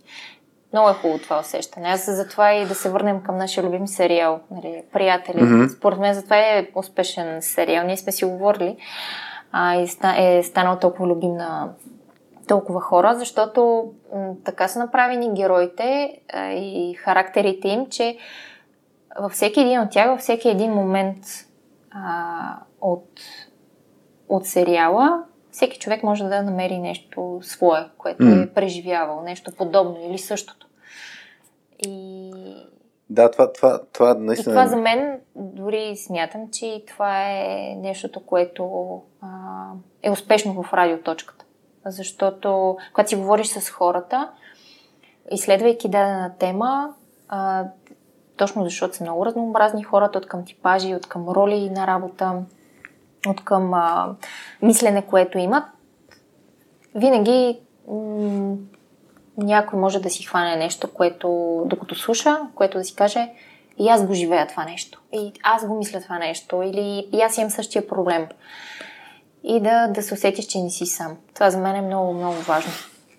Много е хубаво това усещане. Аз затова и да се върнем към нашия любим сериал, нали, Приятели. Mm-hmm. Според мен затова е успешен сериал. Ние сме си говорили. И е станал толкова любим на толкова хора, защото така са направени героите и характерите им, че във всеки един от тях, във всеки един момент от сериала, всеки човек може да намери нещо свое, което е преживявал, нещо подобно или същото. И... Да, това наистина... И това за мен, дори смятам, че това е нещото, което е успешно в радиоточката. Защото, когато си говориш с хората, изследвайки дадена тема, точно защото са много разнообразни хората, от към типажи, от към роли на работа, от към мислене, което имат, винаги... някой може да си хване нещо, което докато слуша, което да си каже и аз го живея това нещо, и аз го мисля това нещо, или и аз имам същия проблем. И да се усетиш, че не си сам. Това за мен е много, много важно.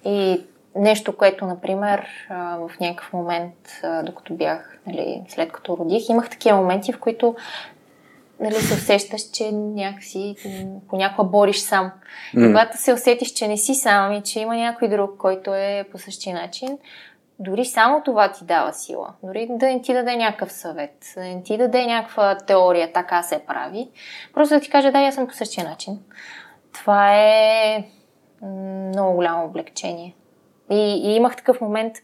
И нещо, което, например, в някакъв момент, докато бях, нали, след като родих, имах такива моменти, в които, нали, се усещаш, че някакси понякога бориш сам. И когато се усетиш, че не си сам и че има някой друг, който е по същия начин, дори само това ти дава сила. Дори да не ти даде някакъв съвет, да не ти даде някаква теория, така се прави. Просто да ти каже, да, аз съм по същия начин. Това е много голямо облегчение. И имах такъв момент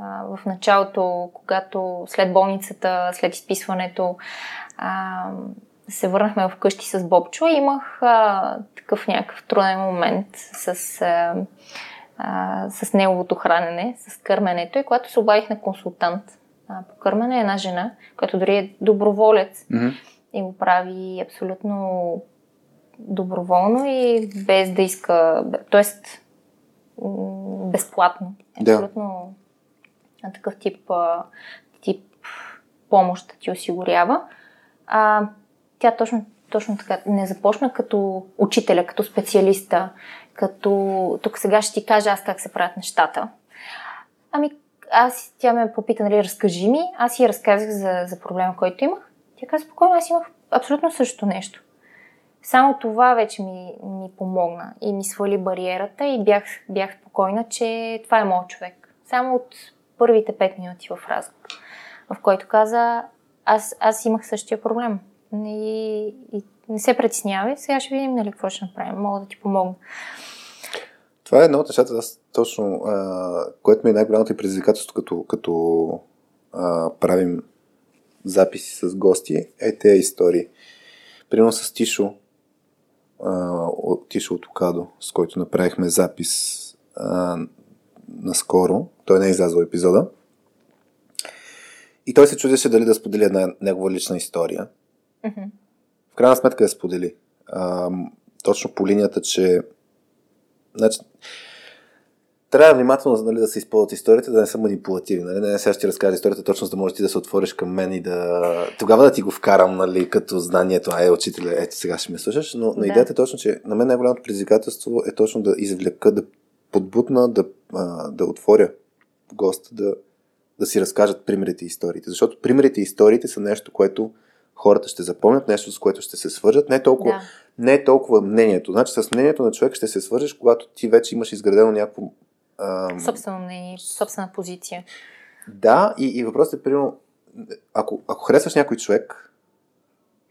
в началото, когато след болницата, след изписването, се върнахме вкъщи с Бобчо, имах такъв някакъв труден момент с неговото хранене, с кърменето, и когато се обадих на консултант по кърмене, една жена, която дори е доброволец, и го прави абсолютно доброволно и без да иска, т.е. безплатно, абсолютно на такъв тип помощ ти осигурява. Тя точно така не започна като учителя, като специалиста, като тук сега ще ти кажа аз как се правят нещата. Тя ме попита, нали, разкажи ми. Аз я разказах за проблема, който имах. Тя каза, спокойно, аз имах абсолютно същото нещо. Само това вече ми помогна и ми свали бариерата и бях спокойна, че това е моят човек. Само от първите 5 минути в разговор, в който каза, аз имах същия проблем. И не се притеснявай, сега ще видим, нали, какво ще направим, мога да ти помогна. Това е едно от нещата, точно, което ми е най-голямото и предизвикателство, като правим записи с гости, е тези истории. Примерно с Тишо от Ocado, с който направихме запис наскоро. Той не е излязъл епизода. И той се чудеше дали да сподели една негова лична история. Mm-hmm. В крайна сметка я сподели. Точно по линията, че... Значи, трябва внимателно, нали, да се използват историите, да не са манипулативни. Нали? Не, сега ще ти разкажа историята, точно за да можеш ти да се отвориш към мен и да... Тогава да ти го вкарам, нали, като знанието, учителя, ето сега ще ме слушаш. Но да. Идеята е точно, че на мен най-голямото предизвикателство е точно да извлека, да подбутна, да отворя госта, да си разкажат примерите и историите. Защото примерите и историите са нещо, което хората ще запомнят, нещо, с което ще се свържат. Не е толкова мнението. Значи с мнението на човек ще се свържеш, когато ти вече имаш изградено някакво... собствено мнение, собствена позиция. Да, и въпросът е, примерно, ако харесваш някой човек,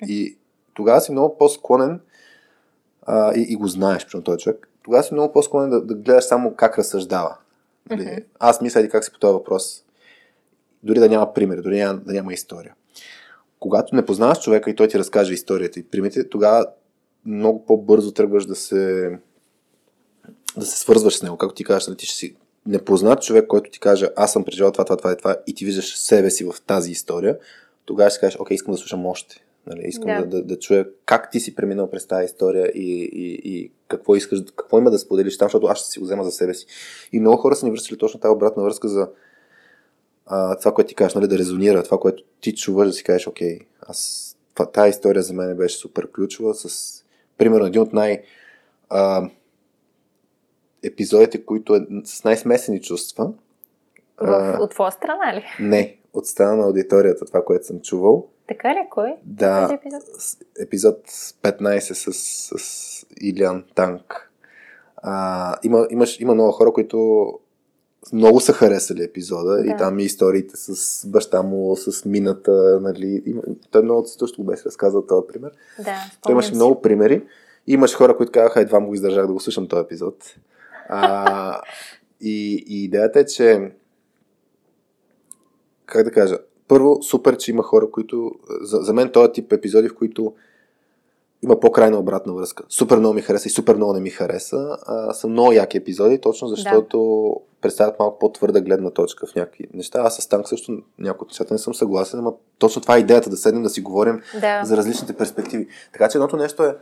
и тогава си много по-склонен, и го знаеш, примерно, този човек, тогава си много по-склонен да гледаш само как разсъждава. Mm-hmm. Аз мисля и как си по този въпрос. Дори да няма пример, дори да няма история. Когато не познаваш човека и той ти разкаже историята и примерите, тогава много по-бързо тръгваш да се свързваш с него. Както ти кажеш, нали, ти ще си непознат човек, който ти каже, аз съм преживял това и ти виждаш себе си в тази история, тогава ще кажеш, окей, искам да слушам още. Нали, искам да чуя как ти си преминал през тази история и какво искаш, какво има да споделиш там, защото аз ще си го взема за себе си. И много хора са ни връщали точно тази обратна връзка за това, което ти кажеш, нали, да резонира, това, което ти чуваш, да си кажеш, окей, тази история за мен беше супер ключова, с примерно един от епизодите, които с най-смесени чувства. От твоя страна ли? Не, от страна на аудиторията, това, което съм чувал. Така ли? Кой? Да, епизод 15 с Илиан Танк. Има много хора, които много са харесали епизода и там и историите с баща му, с мината, нали. Той много също го беше разказал този пример. Да, той имаше много примери. Имаше хора, които казаха, едва му го издържах да го слушам този епизод. И идеята е, че как да кажа, първо, супер, че има хора, които... За мен този тип епизоди, в които има по-крайна обратна връзка. Супер много ми хареса и супер много не ми хареса. Са много яки епизоди, точно защото представят малко по-твърда гледна точка в някакви неща. Аз с Танк също някои от нещата не съм съгласен, но точно това е идеята, да седнем да си говорим за различните перспективи. Така че едното нещо е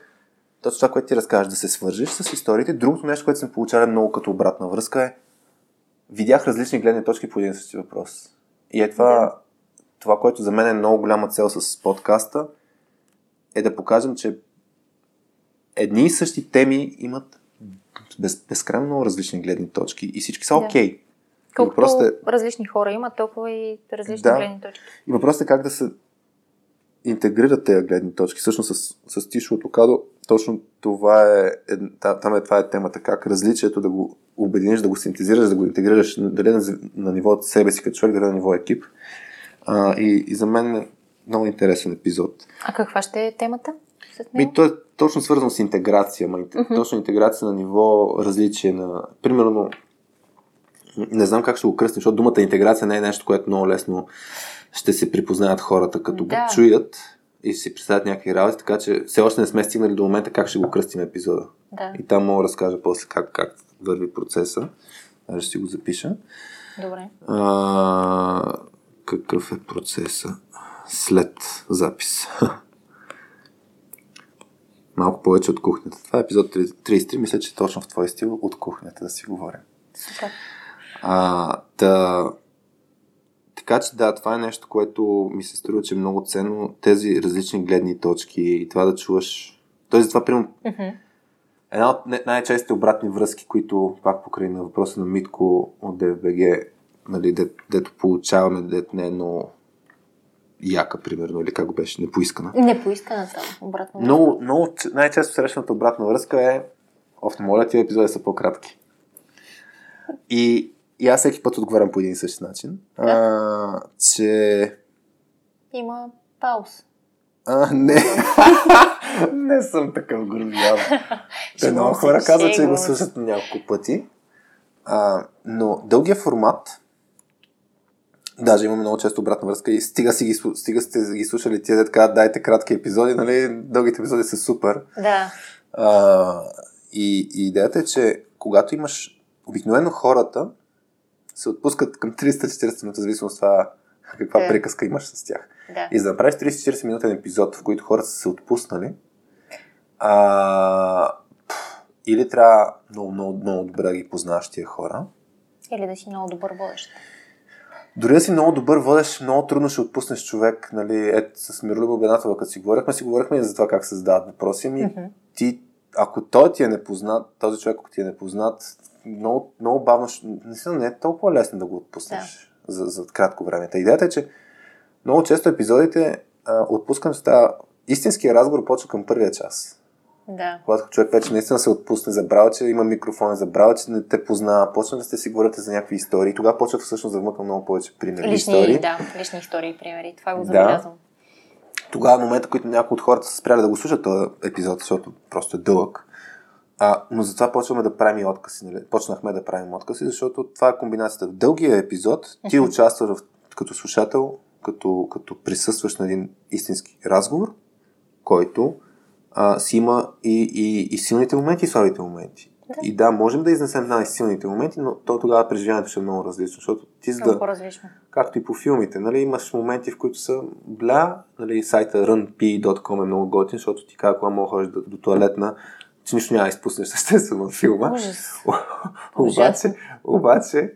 точно това, което ти разкажеш, да се свържиш с историите. Другото нещо, което съм получавал много като обратна връзка е видях различни гледни точки по един същи въпрос. И е това, което за мен е много голяма цел с подкаста, е да покажем, че едни и същи теми имат безкрайно много различни гледни точки и всички са окей. Колкото различни хора имат, толкова и различни гледни точки. И въпросът е как да се интегрират тези гледни точки. Всъщност с Тишо от Ocado точно това е темата. Как различието да го обединиш, да го синтезираш, да го интегрираш дали на ниво себе си като човек, дали на ниво екип. И за мен е много интересен епизод. А каква ще е темата? То е точно свързано с интеграция. Точно интеграция на ниво различие на... Примерно, не знам как ще го кръстим, защото думата интеграция не е нещо, което много лесно ще се припознаят хората, като го чуят и ще си представят някакви работи, така че все още не сме стигнали до момента как ще го кръстим епизода. Да. И там мога да разкажа после как върви процеса. Ще си го запиша. Добре. Какъв е процеса след запис? Малко повече от кухнята. Това е епизод 33. Мисля, че точно в твой стил от кухнята да си говорим. Така че това е нещо, което ми се струва, че е много ценно. Тези различни гледни точки и това да чуваш. Тоест, това примерно една от най-честите обратни връзки, които пак покрай на въпроса на Митко от ДФБГ, нали, дето получаваме, дето не е много яка, примерно, или как го беше, непоискана. Непоисканата обратна връзка. Много най-често срещаната обратна връзка е моля, тия епизоди са по-кратки. И аз всеки път отговарям по един и същи начин. Че... Има пауз. Не. Не съм такъв гордиян. Много хора казват, че го слушат няколко пъти. Но дългия формат, даже имаме много често обратна връзка и стига сте ги слушали тия, така дайте кратки епизоди, нали, дългите епизоди са супер. Да. И идеята е, че когато имаш обикновено хората се отпускат към 30-40 минути, зависимо от това каква приказка имаш с тях. Да. И за да направиш 30-40 минутен епизод, в който хората са се отпуснали, или трябва много добре да ги познаваш тия хора. Или да си много добър водещ. Дори да си много добър водещ, много трудно ще отпуснеш човек. Нали, с Миролюба Бенатова, като си говорихме и за това как се задават въпроси. Ако той ти е непознат, този човек, ако ти е непознат, много бавно, не е толкова лесно да го отпуснеш за кратко време. Идеята е, че много често епизодите отпускам истинския разговор почва към първия час. Да. Когато човек вече наистина се отпусне, забрал, че има микрофон, забрал, че не те познава, почва да сте си говорите за някакви истории. Тогава почва всъщност да вмъкна много повече примери. Лични истории и примери. Това го забелязвам. Тогава в момента, който някои от хората са спряли да го слушат този епизод, защото просто е дълъг. Но затова почваме да правим и откъси. Нали? Почнахме да правим откъси, защото това е комбинацията. В дългия епизод ти участваш като слушател, като присъстваш на един истински разговор, който си има и силните моменти, и слабите моменти. И да, можем да изнесем най-силните моменти, но то тогава преживяването ще е много различно, защото ти много по-различно. Както и по филмите, нали, имаш моменти, в които са бля, нали, сайта runp.com е много готин, защото ти казва, когато можеш до тоалетна, че нищо няма изпуснеш естествено от филма. Ужас. Обаче,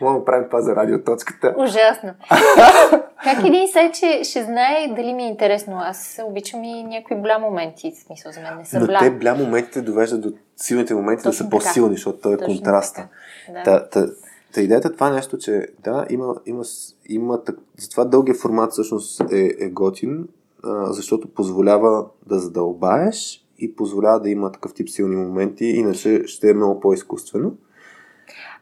може да правим това за радиоточката. Ужасно. Как един сайт ще знае дали ми е интересно? Аз обичам и някои бля моменти, в смисъл за мен не са бля. Но те бля моментите довеждат до силните моменти. Точно да са така. По-силни, защото той е контраста. Да. Та идеята това нещо, че да, има затова дългия формат всъщност е готин, защото позволява да задълбаеш и позволява да има такъв тип силни моменти, иначе ще е много по-изкуствено.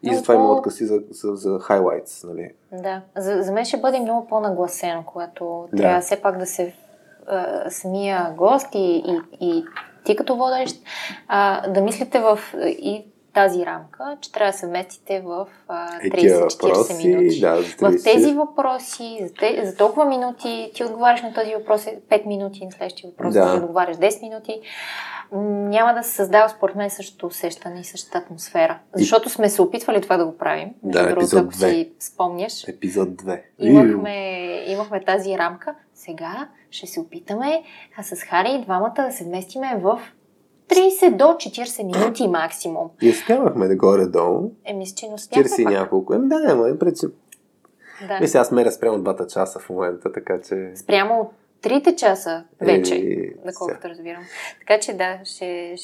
И затова има откъси за хайлайтс, нали? Да. За мен ще бъде много по-нагласено, когато трябва все пак да се самия гост и ти като водещ, да мислите в и тази рамка, че трябва да се вместите в 30-40 минути. Да, в тези въпроси, за толкова минути, ти отговаряш на този въпрос 5 минути, на следващия въпрос ти отговаряш 10 минути. Няма да се създава според мен същото усещане и същата атмосфера. Защото сме се опитвали това да го правим. Между другото, ако си спомняш. Епизод 2. Имахме тази рамка. Сега ще се опитаме с Хари и двамата да се вместиме в 30 до 40 минути максимум. И успявахме да горе-долу. Мисля, че не успяхме 40 и няколко. Да. Мисля, аз меря спрямо 2 часа в момента, така че... Спрямо от 3 часа вече, доколкото разбирам. Така че да, ще...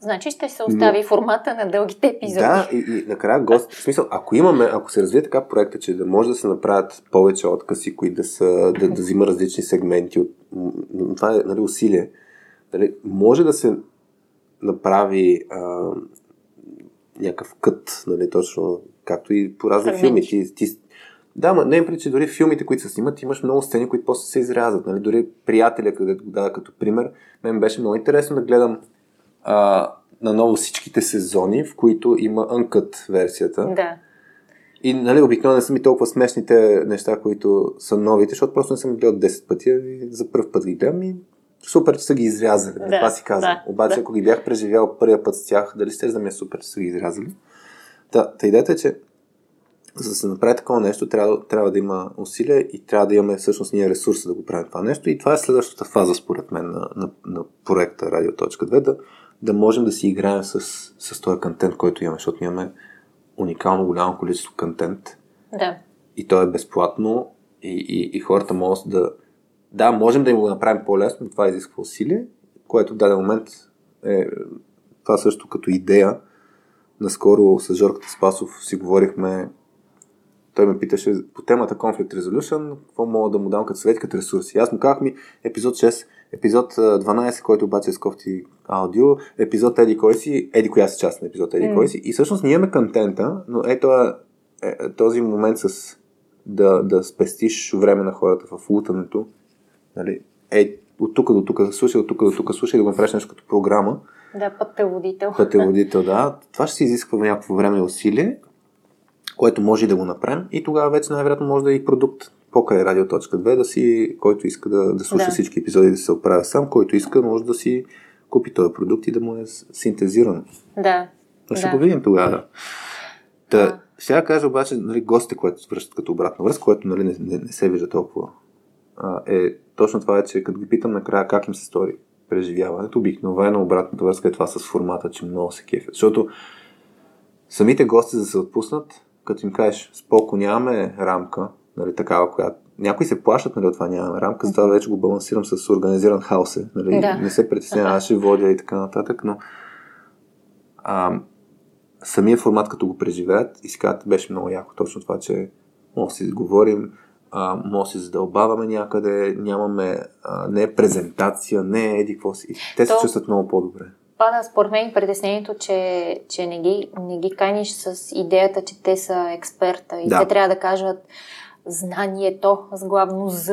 Значи ще се остави формата на дългите епизоди. Да, и накрая гост... В смисъл, ако се развие така проекта, че да може да се направят повече откъси, които да взима различни сегменти от... Това е, нали, усилие. Нали, може да се направи някакъв кът, нали, точно, както и по разни филми. Да, ма не е причина, дори филмите, които се снимат, имаш много сцени, които после се изрязват. Нали? Дори приятеля, където го дава като пример, мен беше много интересно да гледам наново всичките сезони, в които има uncut версията. Да. И, нали, обикновено не са ми толкова смешните неща, които са новите, защото просто не съм ги гледал 10 пъти, за първ път ги гледам и супер, че са ги изрязали. Да, това си казвам. Обаче, ако ги бях преживял първия път с тях, дали сте за мен супер, че са ги изрязали? Та идеята е, че за да се направи такова нещо, трябва да има усилия и трябва да имаме всъщност ние ресурса да го правим това нещо. И това е следващата фаза, според мен, на проекта Радио.2, да можем да си играем с този контент, който имаме, защото имаме уникално голямо количество контент. Да. И то е безплатно и хората могат да... Да, можем да им го направим по-лесно, това изисква усилие, което в даден момент е това също като идея. Наскоро с Жорката Спасов си говорихме, той ме питаше по темата Conflict Resolution, какво мога да му дам като съвет, като ресурси. Аз му казах епизод 6, епизод 12, който обаче е с кофти аудио, епизод еди кой си, еди коя си част на епизод еди кой си. И всъщност ние имаме контента, но този момент с да спестиш време на хората в лутането, нали, от тук до тук слушай, от тук до тук слушай, да го направиш нещо като програма. Да, пътеводител. Пътеводител, да. Това ще се изисква някакво време и усилие, което може и да го направим, и тогава вече най-вероятно може да е и продукт покрай Радио.2, да си, който иска да слуша всички епизоди, да се оправя сам, който иска, може да си купи този продукт и да му е синтезиран. Да. Но ще го видим тогава. Да. Сега кажа обаче, нали, гостите, които връщат като обратна връзка, което, нали, не се вижда толкова, точно това е, че като ги питам накрая как им се стори преживяването, обикновено обратната връзка е това с формата, че много се кефят. Защото самите гости, за да се отпуснат, като им кажеш, споко, нямаме рамка, нали, такава, която... Някои се плащат, нали, от това нямаме рамка, затова вече го балансирам с организиран хаос. Нали, да. Не се притеснявам, аз ще водя и така нататък, но самия формат, като го преживеят, и си казват, беше много яко точно това, че може да си говорим, може да се задълбаваме някъде, нямаме не презентация, не еди какво си. Те се чувстват много по-добре. Пада според мен притеснението, че не ги каниш с идеята, че те са експерта и те трябва да кажат знанието с главно З.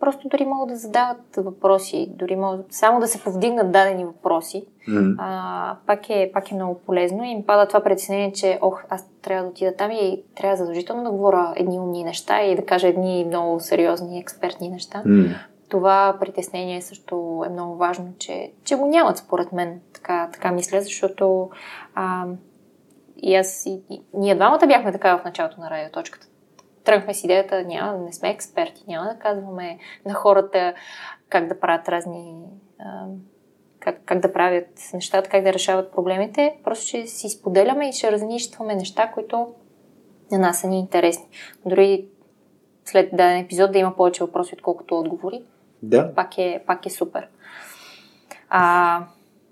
Просто дори могат да задават въпроси, дори могат само да се повдигнат дадени въпроси. Пак е много полезно и им пада това притеснение, че аз трябва да отида там и трябва задължително да говоря едни умни неща и да кажа едни много сериозни експертни неща. това притеснение също е много важно, че го нямат, според мен. Така мисля, защото ние двамата бяхме така в началото на Радиоточката. Тръгнахме с идеята, не сме експерти, няма да казваме на хората как да правят разни... Как да правят нещата, как да решават проблемите. Просто ще си споделяме и ще разнищваме неща, които на нас са ни интересни. Дори след даден епизод да има повече въпроси, отколкото отговори. Да. Пак е супер.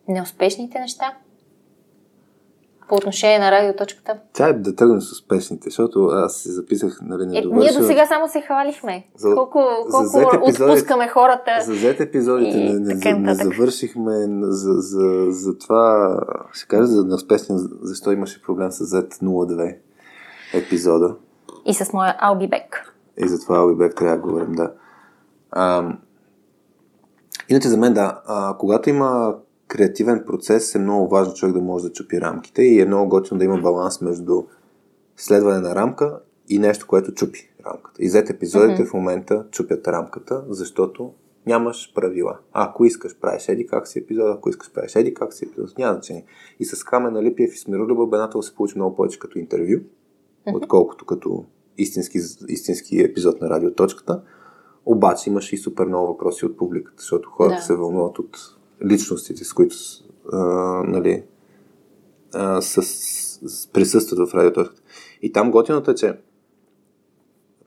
Неуспешните неща по отношение на Радиоточката. Трябва да тръгнем с успешните, защото аз се записах, ние до сега само се хвалихме. Колко отпускаме хората. За зет епизодите не завършихме. За това ще кажа за неуспешния, защо имаше проблем с Z02 епизода. И с моя I'll be back. И за това I'll be back трябва да говорим, да. Иначе за мен, да, когато има креативен процес, е много важно човек да може да чупи рамките и е много готино да има баланс между следване на рамка и нещо, което чупи рамката. И зет епизодите в момента чупят рамката, защото нямаш правила. Ако искаш, правиш еди как си епизод, ако искаш, правиш еди как си епизод, няма значение. И с Камен Алипиев и с Миролюба Бенатова се получи много повече като интервю, отколкото като истински епизод на Радиоточката. Обаче имаше и супер много въпроси от публиката, защото хората се вълнуват от личностите, с които присъстват в Радиоточката. И там готиното е, че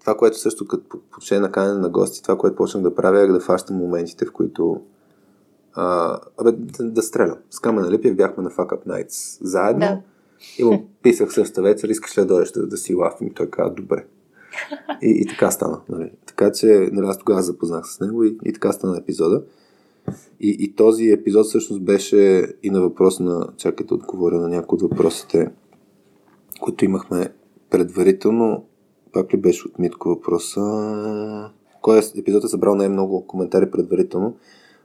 това, което също като почне на канене на гости, това, което почнах да правя, е да фащам моментите, в които да стрелям. С Камен Алипиев бяхме на Fuck Up Nights заедно. Да. И му писах съставеца, искаш ли да дойдеш да си лафим? И той каза, добре. И така стана. Нали. Така че аз тогава запознах с него и така стана епизода. И този епизод всъщност беше и на въпрос на... Чакайте, отговоря на някои от въпросите, които имахме предварително. Пак ли беше от Митко въпроса? Кой епизод е събрал най-много коментари предварително?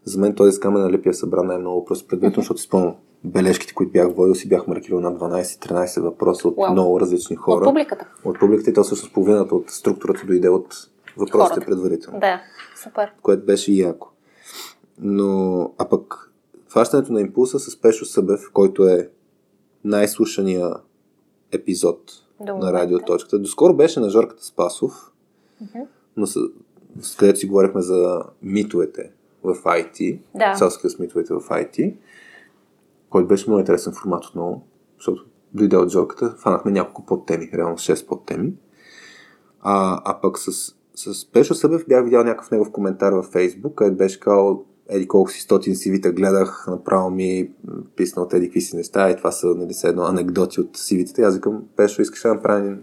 За мен този с Камен Алипиев събра най-много въпроси предварително, защото спомням бележките, които бях водил, си бях маркирал над 12-13 въпроса от много различни хора. От публиката. От публиката и то всъщност половината от структурата дойде от въпросите предварително. Да, супер. Което беше и яко. Но, а пък фащането на импулса с Пешо Събев, който е най-слушания епизод на Радиоточката. Доскоро беше на Жорката Спасов, но с където си говорихме за митовете в IT, селските с митовете в IT, който беше много интересен формат отново, защото дойде от Жорката, фанахме няколко подтеми, реално 6 подтеми. А пък с Пешо Събев бях видял някакъв негов коментар във Фейсбук, където беше казал, еди колко си стотин CV-та гледах, направо ми писна от еди какви си неща и това са, нали, са едно анекдоти от CV-тата. Аз викам, Пешо, искаш да направим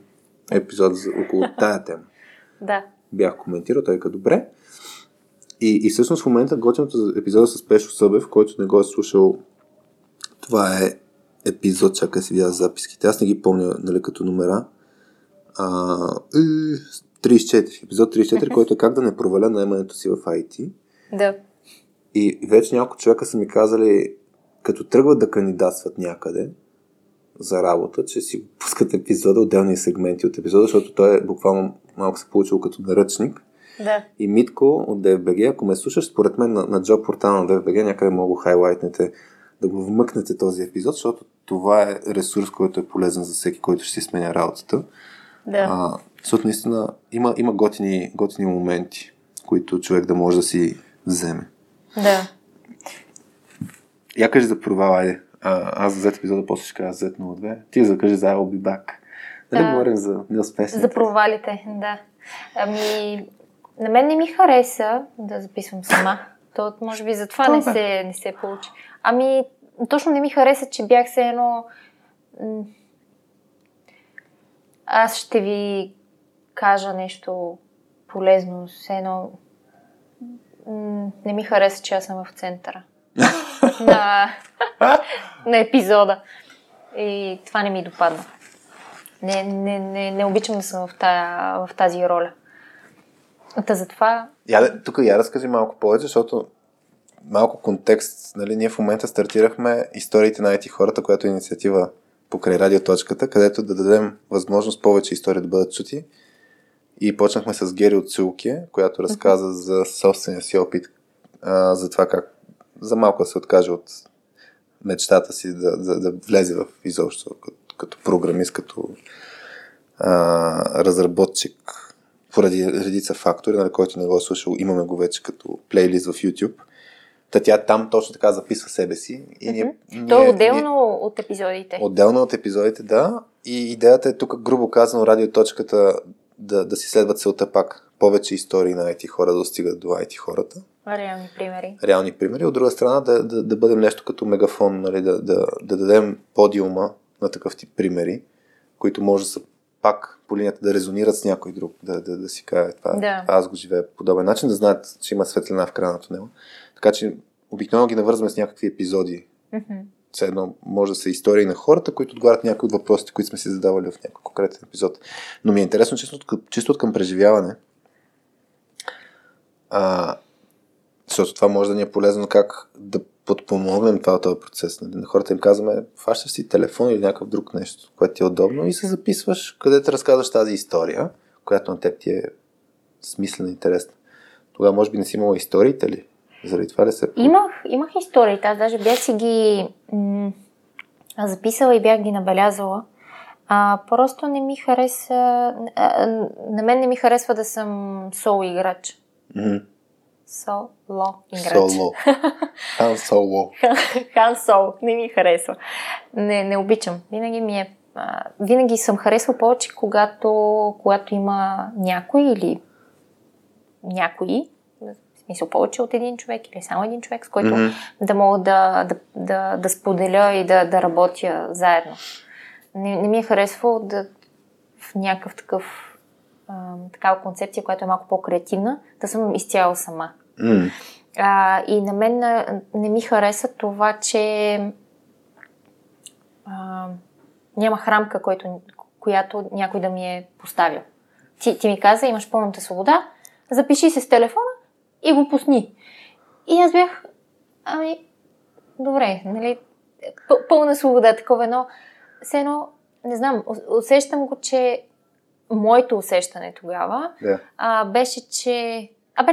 епизод около тая тема. Да. Бях коментирал, той каза, добре. И всъщност в момента готиното за епизода с Пешо Събев, който не го е слушал, това е епизод, чакай си видя записките. Аз не ги помня, нали, като номера. 34, епизод 34, който е как да не проваля наемането си в IT. Да. И вече няколко човека са ми казали, като тръгват да кандидатстват някъде за работа, че си пускат епизода, отделни сегменти от епизода, защото той е буквално малко се получил като наръчник. Да. И Митко от DFBG, ако ме слушаш, според мен на джоб портала на DFBG някъде мога да хайлайтнете, да го вмъкнете този епизод, защото това е ресурс, който е полезен за всеки, който ще си сменя работата. Да. Защото наистина има готини моменти, които човек да може да си вземе. Да. Я кажи за провал, айде. Аз за Z епизода, после ще кажа за Z02. Ти за кажи за I'll be back. Дали говорим за неуспешните? За провалите, да. На мен не ми хареса да записвам сама. То може би затова не се получи. Точно не ми хареса, че бях се едно... Аз ще ви кажа нещо полезно, все едно... Не ми хареса, че аз съм в центъра на епизода. И това не ми допадна. Не обичам да съм в тази роля. Затова... Тук я разкажи малко повече, защото малко контекст. Нали, ние в момента стартирахме историите на IT хората, която е инициатива покрай Радиоточката, където да дадем възможност повече истории да бъдат чути. И почнахме с Гери от Zühlke, която разказа за собствения си опит, за това как за малко да се откаже от мечтата си да влезе в изобщо като програмист, като разработчик, поради редица фактори, на който не го е слушал, имаме го вече като плейлист в YouTube. Тя там точно така записва себе си. И отделно от епизодите. Отделно от епизодите, да. И идеята е тук, грубо казано, радиоточката да си следват целта пак. Повече истории на IT хора да достигат до IT хората. Реални примери. От друга страна да бъдем нещо като мегафон, нали, да дадем подиума на такъв тип примери, които може да са пак по линията да резонират с някой друг, да си каже това. Да. Аз го живея по подобен начин, да знаят, че има светлина в края на тунела. Така че обикновено ги навързваме с някакви епизоди. Mm-hmm. Все едно може да са истории на хората, които отговарят някои от въпросите, които сме си задавали в някой конкретен епизод. Но ми е интересно, чисто от към преживяване, защото това може да ни е полезно как да подпомогнем този процес. На хората им казваме, фащаш си телефон или някакъв друг нещо, което ти е удобно и се записваш, където разказваш тази история, която на теб ти е смислена и интересна. Тогава може би не си имала историите ли? Заради това ли се... Имах историите. Аз даже бях си ги записала и бях ги набелязала. Просто не ми хареса... на мен не ми харесва да съм соло-играч. Mm-hmm. Соло. Хан Соло. Хан Соло. Не ми харесва. Не обичам. Винаги съм харесвала повече, когато има някой или някои, в смисъл повече от един човек или само един човек, с който mm-hmm. да мога да споделя и да работя заедно. Не ми е харесвало в някакъв такъв такава концепция, която е малко по-креативна, да съм изцяло сама. Mm. И на мен не ми хареса това, че нямах рамка, която някой да ми е поставил. Ти ми каза, имаш пълната свобода, запиши се с телефона и го пусни. И аз бях, добре, нали, пълна свобода, такова едно, все едно, не знам, усещам го, че моето усещане тогава беше, че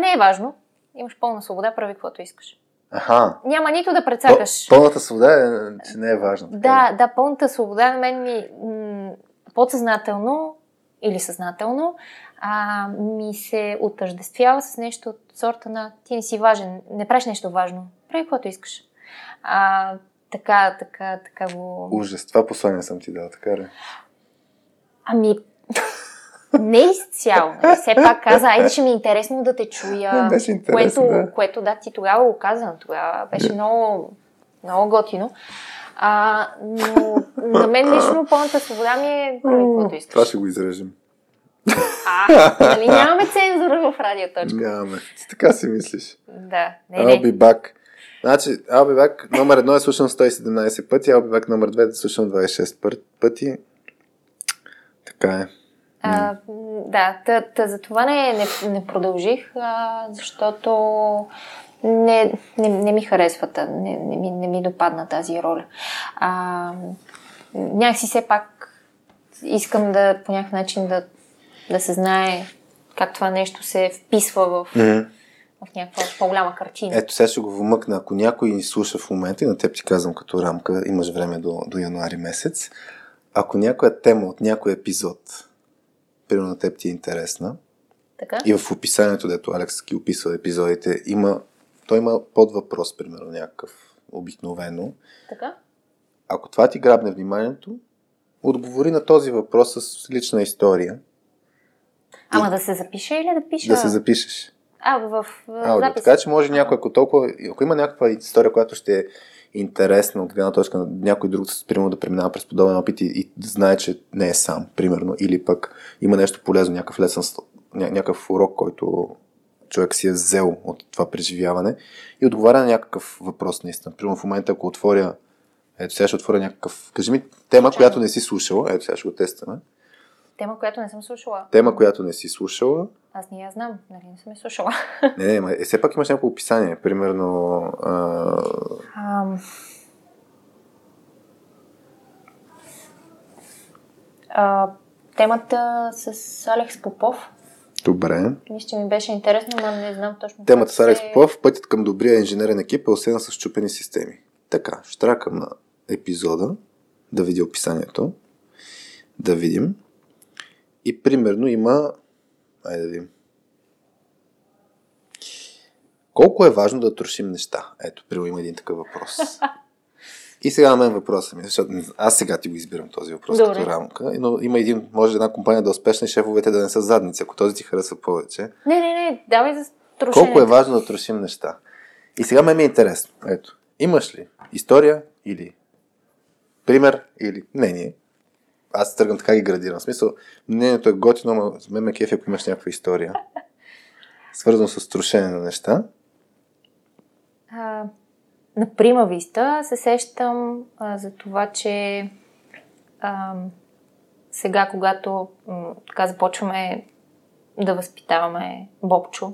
не е важно. Имаш пълна свобода, прави каквото искаш. Аха. Няма нито да прецакаш. Пълната свобода е, че не е важно. Да, пълната свобода на мен ми подсъзнателно или съзнателно ми се отъждествява с нещо от сорта на ти не си важен, не правиш нещо важно, прави каквото искаш. Така го... Ужас, това послание съм ти дала, така ли? Не изцяло. Все пак каза, айде ще ми е интересно да те чуя. Беше интересно, което да, ти тогава го каза, тогава беше много, много готино. Но на мен лично пълната свобода ми е каквото искаш. Това ще го изрежем. Нали нямаме цензура в радиоточка? Нямаме. Ти така си мислиш. Да. I'll be back. Значи, I'll be back номер 1 е слушан 117 пъти, I'll be back номер 2 е слушан 26 пъти. Така е. За това не продължих, защото не ми харесва, не ми допадна тази роля. Някакси все пак искам по някакъв начин да се знае как това нещо се вписва в някаква по-голяма картина. Ето сега ще го вмъкна. Ако някой ни слуша в момента и на теб ти казвам като рамка, имаш време до януари месец, ако някоя тема от някой епизод примерно на теб ти е интересна. Така? И в описанието, дето Алекс ги описва епизодите, той има подвъпрос, примерно някакъв обикновено. Така? Ако това ти грабне вниманието, отговори на този въпрос с лична история. Да се запише или да пиша? Да се запишеш. Запис. Така че може някой, ако има някаква история, която ще е интересна от гледна точка на някой друг, примерно да преминава през подобен опит и да знае, че не е сам, примерно, или пък има нещо полезно, някакъв лесен, някакъв урок, който човек си е взел от това преживяване и отговаря на някакъв въпрос наистина. Примерно в момента, ако отворя, ето сега ще отворя някакъв, кажи ми, тема, която не си слушала, ето сега ще го тестваме. Тема, която не съм слушала. Тема, която не си слушала. Аз не я знам, нали не съм я слушала. Не, все пак имаш някакво описание. Примерно... темата с Алекс Попов. Добре. Мисля, че ми беше интересно, но не знам точно. Темата с Алекс Попов, пътят към добрия инженерен екип е осена с счупени системи. Така, ще тракам на епизода, да видя описанието, да видим. И примерно има... Айде да видим. Колко е важно да трошим неща? Ето, приема има един такъв въпрос. И сега на мен въпроса ми, защото аз сега ти го избирам този въпрос. Добре. Като рамка, но има един, може една компания да е успешна и шефовете да не са задници, ако този ти харесва повече. Не, давай за трошене. Колко е важно да трошим неща? И сега ме ми е интересно. Ето, имаш ли история или пример или мнение? Аз тръгвам така ги градирам. В смисъл, мнението е готино, но с мен ме кефи, ако имаш някаква история, свързано с трошене на неща. На прима виста се сещам за това, че сега, когато така започваме да възпитаваме Бобчо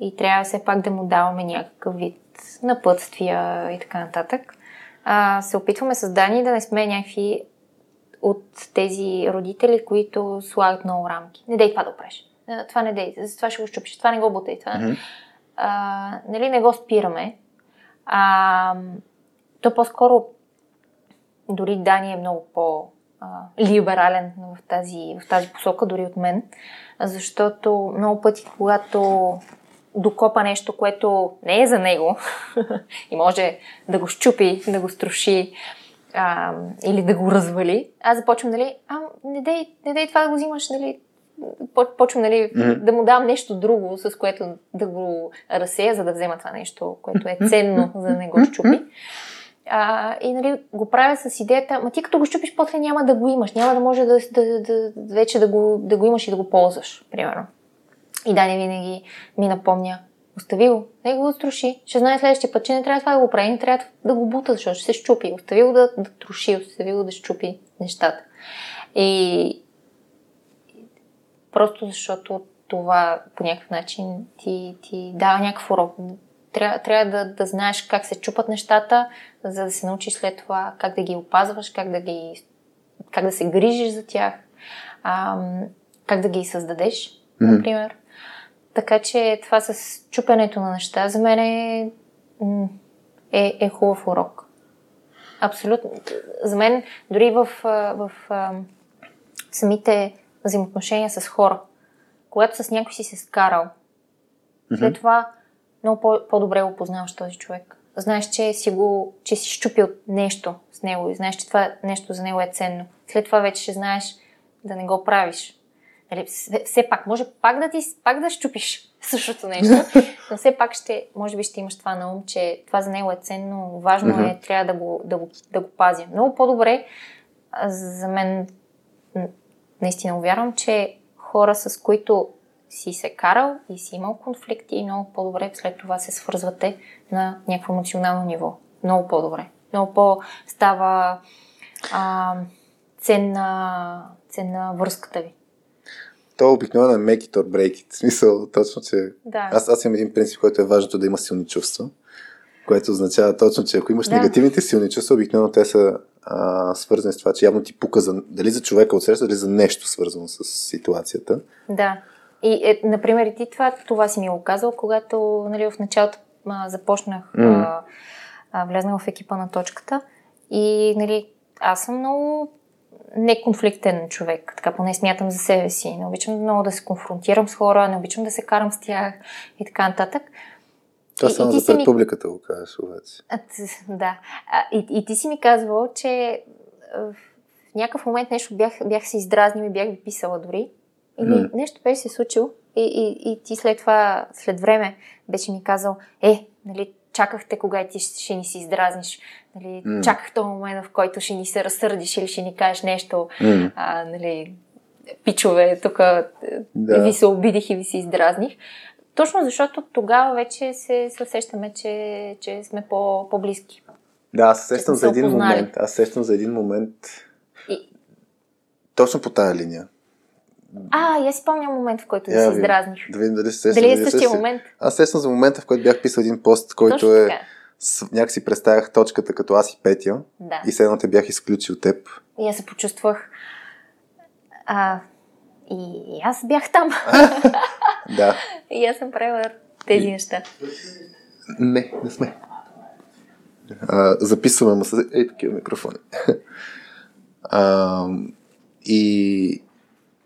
и трябва все пак да му даваме някакъв вид напътствия и така нататък, се опитваме с Дани да не сме някакви от тези родители, които слагат много рамки. Не дей това да опреш. Това не дей, за това ще го щупиш, това не го бутай. Това. Нали, не го спираме. То по-скоро дори Дани е много по-либерален в тази посока, дори от мен, защото много пъти, когато докопа нещо, което не е за него и може да го щупи, да го струши или да го развали, аз започвам, нали, не дей това да го взимаш, нали, почвам, нали, да му дам нещо друго, с което да го разсея, за да взема това нещо, което е ценно, за да не го щупи. И, нали, го правя с идеята, ма ти като го щупиш, после няма да го имаш, няма да може вече да го имаш и да го ползваш, примерно. И Дани винаги ми напомня, остави го, не го струши, ще знае следващия път, че не трябва това да го прави, не трябва да го бута, защото ще се щупи. Остави го да троши, остави го да щупи нещата. И просто защото това по някакъв начин ти дава някакъв урок. Трябва да знаеш как се чупат нещата, за да се научиш след това как да ги опазваш, как да се грижиш за тях, как да ги създадеш, например. Така че това с чупенето на неща за мен е хубав урок. Абсолютно. За мен дори в самите взаимоотношения с хора. Когато с някой си се скарал, след това много по-добре го познаваш този човек. Знаеш, че си щупил нещо с него и знаеш, че това нещо за него е ценно. След това вече ще знаеш да не го правиш. Или, все пак, може пак да щупиш същото нещо, но все пак може би ще имаш това на ум, че това за него е ценно, важно е, трябва да го пазя. Много по-добре за мен. Наистина вярвам, че хора, с които си се карал и си имал конфликти, и много по-добре след това се свързвате на някакво емоционално ниво. Много по-добре. Много по-става ценна връзката ви. То е обикновено make it or break it. В смисъл, точно, че... Да. Аз имам един принцип, който е важното да има силни чувства, което означава точно, че ако имаш негативните силни чувства, обикновено те са свързани с това, че явно ти пука дали за човека отсреща, дали за нещо свързано с ситуацията. Да. И, например, и ти това си ми го казал, когато, нали, в началото започнах, влезнах в екипа на точката и, нали, аз съм много неконфликтен човек, така поне смятам за себе си. Не обичам много да се конфронтирам с хора, не обичам да се карам с тях и така нататък. Това само за пред публиката го казваш, обаче. Да. И ти си ми казвал, че в някакъв момент нещо бях се издразнил и бях ви писала дори. Или нещо беше се случило и ти след това, след време, беше ми казал, нали, чакахте кога ти ще ни се издразниш. Нали, чаках този момент, в който ще ни се разсърдиш или ще ни кажеш нещо, нали, пичове, тук ви се обидих и ви се издразних. Точно защото тогава вече се усещаме, че сме по-близки. Да, аз сещам за един момент. Точно по тая линия. Я си помня момент, в който се издразних. Да видим дали се сещам. Дали е същия момент? Аз сещам за момента, в който бях писал един пост, който точно е... Някакси представях точката като аз и Петя. Да. И седната бях изключил теб. И аз се почувствах... И аз бях там. Да. И аз съм правила тези неща. Не, не сме. Записваме му с такива микрофони. И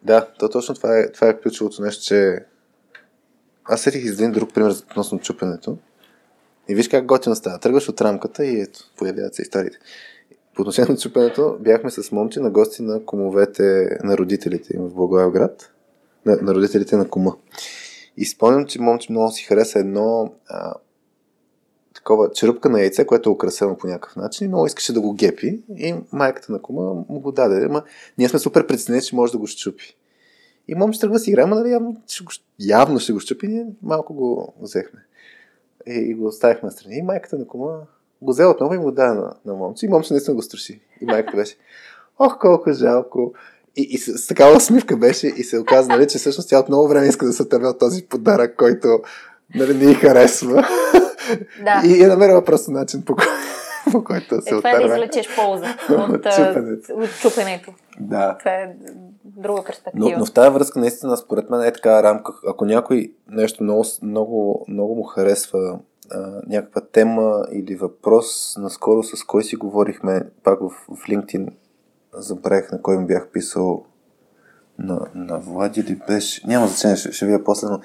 да, то точно това е ключовото нещо, че аз сетих един друг пример относно чупенето. И виж как готино става. Тръгваш от рамката и ето, появяват се историите. По отношение на чупенето бяхме с момче на гости на кумовете на родителите им в Благоевград. На родителите на кума. И спомням, че момче много си хареса едно такова черупка на яйце, което е украсено по някакъв начин, но искаше да го гепи и майката на кума му го даде. Ама ние сме супер притеснени, че може да го щупи. И момче тръгва си игра, нали явно ще го щупи, ние малко го взехме. И го оставихме настрани. И майката на кума го взела отново и му даде на момче. И момче наистина го струши. И майката беше: "Ох, колко жалко!" И с такава усмивка беше и се оказа, нали, че всъщност тя от много време иска да се отърве от този подарък, който, нали, не ѝ харесва. Да. И е намерила просто начин, по който да се отърве. Това е да извлечеш полза от чупенето. Да. Това е друга перспектива. Но в тази връзка, наистина, според мен е така рамка. Ако някой нещо много му харесва, някаква тема или въпрос, наскоро с кой си говорихме, пак в LinkedIn, забравих на кой ми бях писал, на Влади ли беше, няма значение, ще видя после, но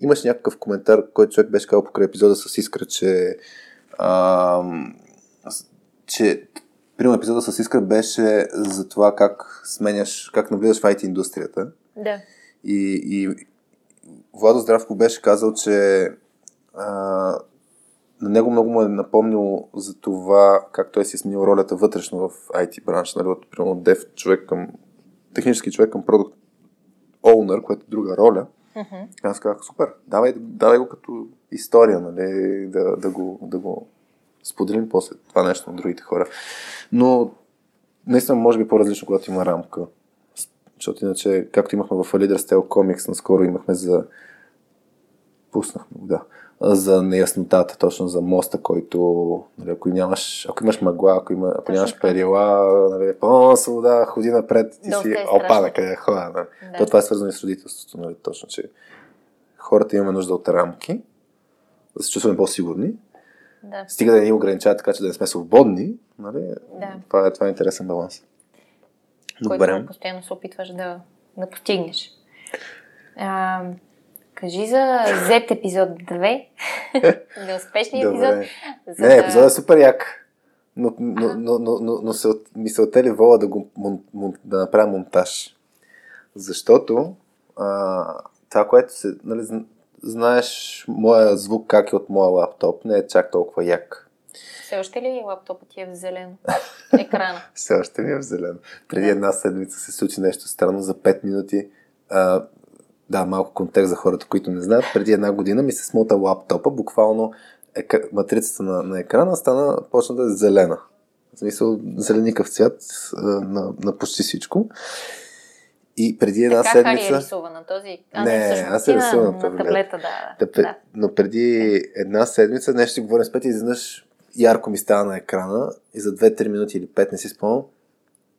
имаш някакъв коментар, който човек беше казал покрай епизода с Искра, че примерно епизода с Искра беше за това как навлизаш в IT индустрията. Да. И Владо Здравко беше казал, че на него много му е напомнило за това как той си сменил ролята вътрешно в IT бранша, нали, от дев човек към технически човек към продукт оунър, което е друга роля. Mm-hmm. Аз казах: "Супер, давай го като история, нали, да го споделим после това нещо на другите хора." Но наистина може би по-различно, когато има рамка. Защото иначе, както имахме в Leader Style Comics, наскоро имахме за неяснотата, точно за моста, който, нали, ако имаш мъгла, ако нямаш перила, нали, свобода, ходи напред, ти си опада къде хода. Да. Това е свързано и с родителството, нали, точно, че хората имаме нужда от рамки, да се чувстваме по-сигурни, да. Стига да ни ограничават, така че да не сме свободни, нали, да. Това е интересен баланс. Който постоянно се опитваш да постигнеш. Кажи за Z епизод 2, неуспешния епизод. За... Не, епизод е супер як, но мисълта ли вола да направя монтаж. Защото това, което се... Нали, знаеш, моя звук как е от моя лаптоп, не е чак толкова як. Все още ли лаптопът ти е в зелено? Екрана. Все още ли е в зелено? Преди една седмица се случи нещо странно за 5 минути. Да, малко контекст за хората, които не знаят. Преди една година ми се смота лаптопа, буквално матрицата на екрана почна да е зелена. В смисъл, зеленикъв цвят на почти всичко. И преди една седмица... Така ли е рисувана този? Аз е рисувана на таблета, да. Но преди една седмица нещо си говорим с Петя и изведнъж ярко ми става на екрана и за 2-3 минути или 5, не си спомням,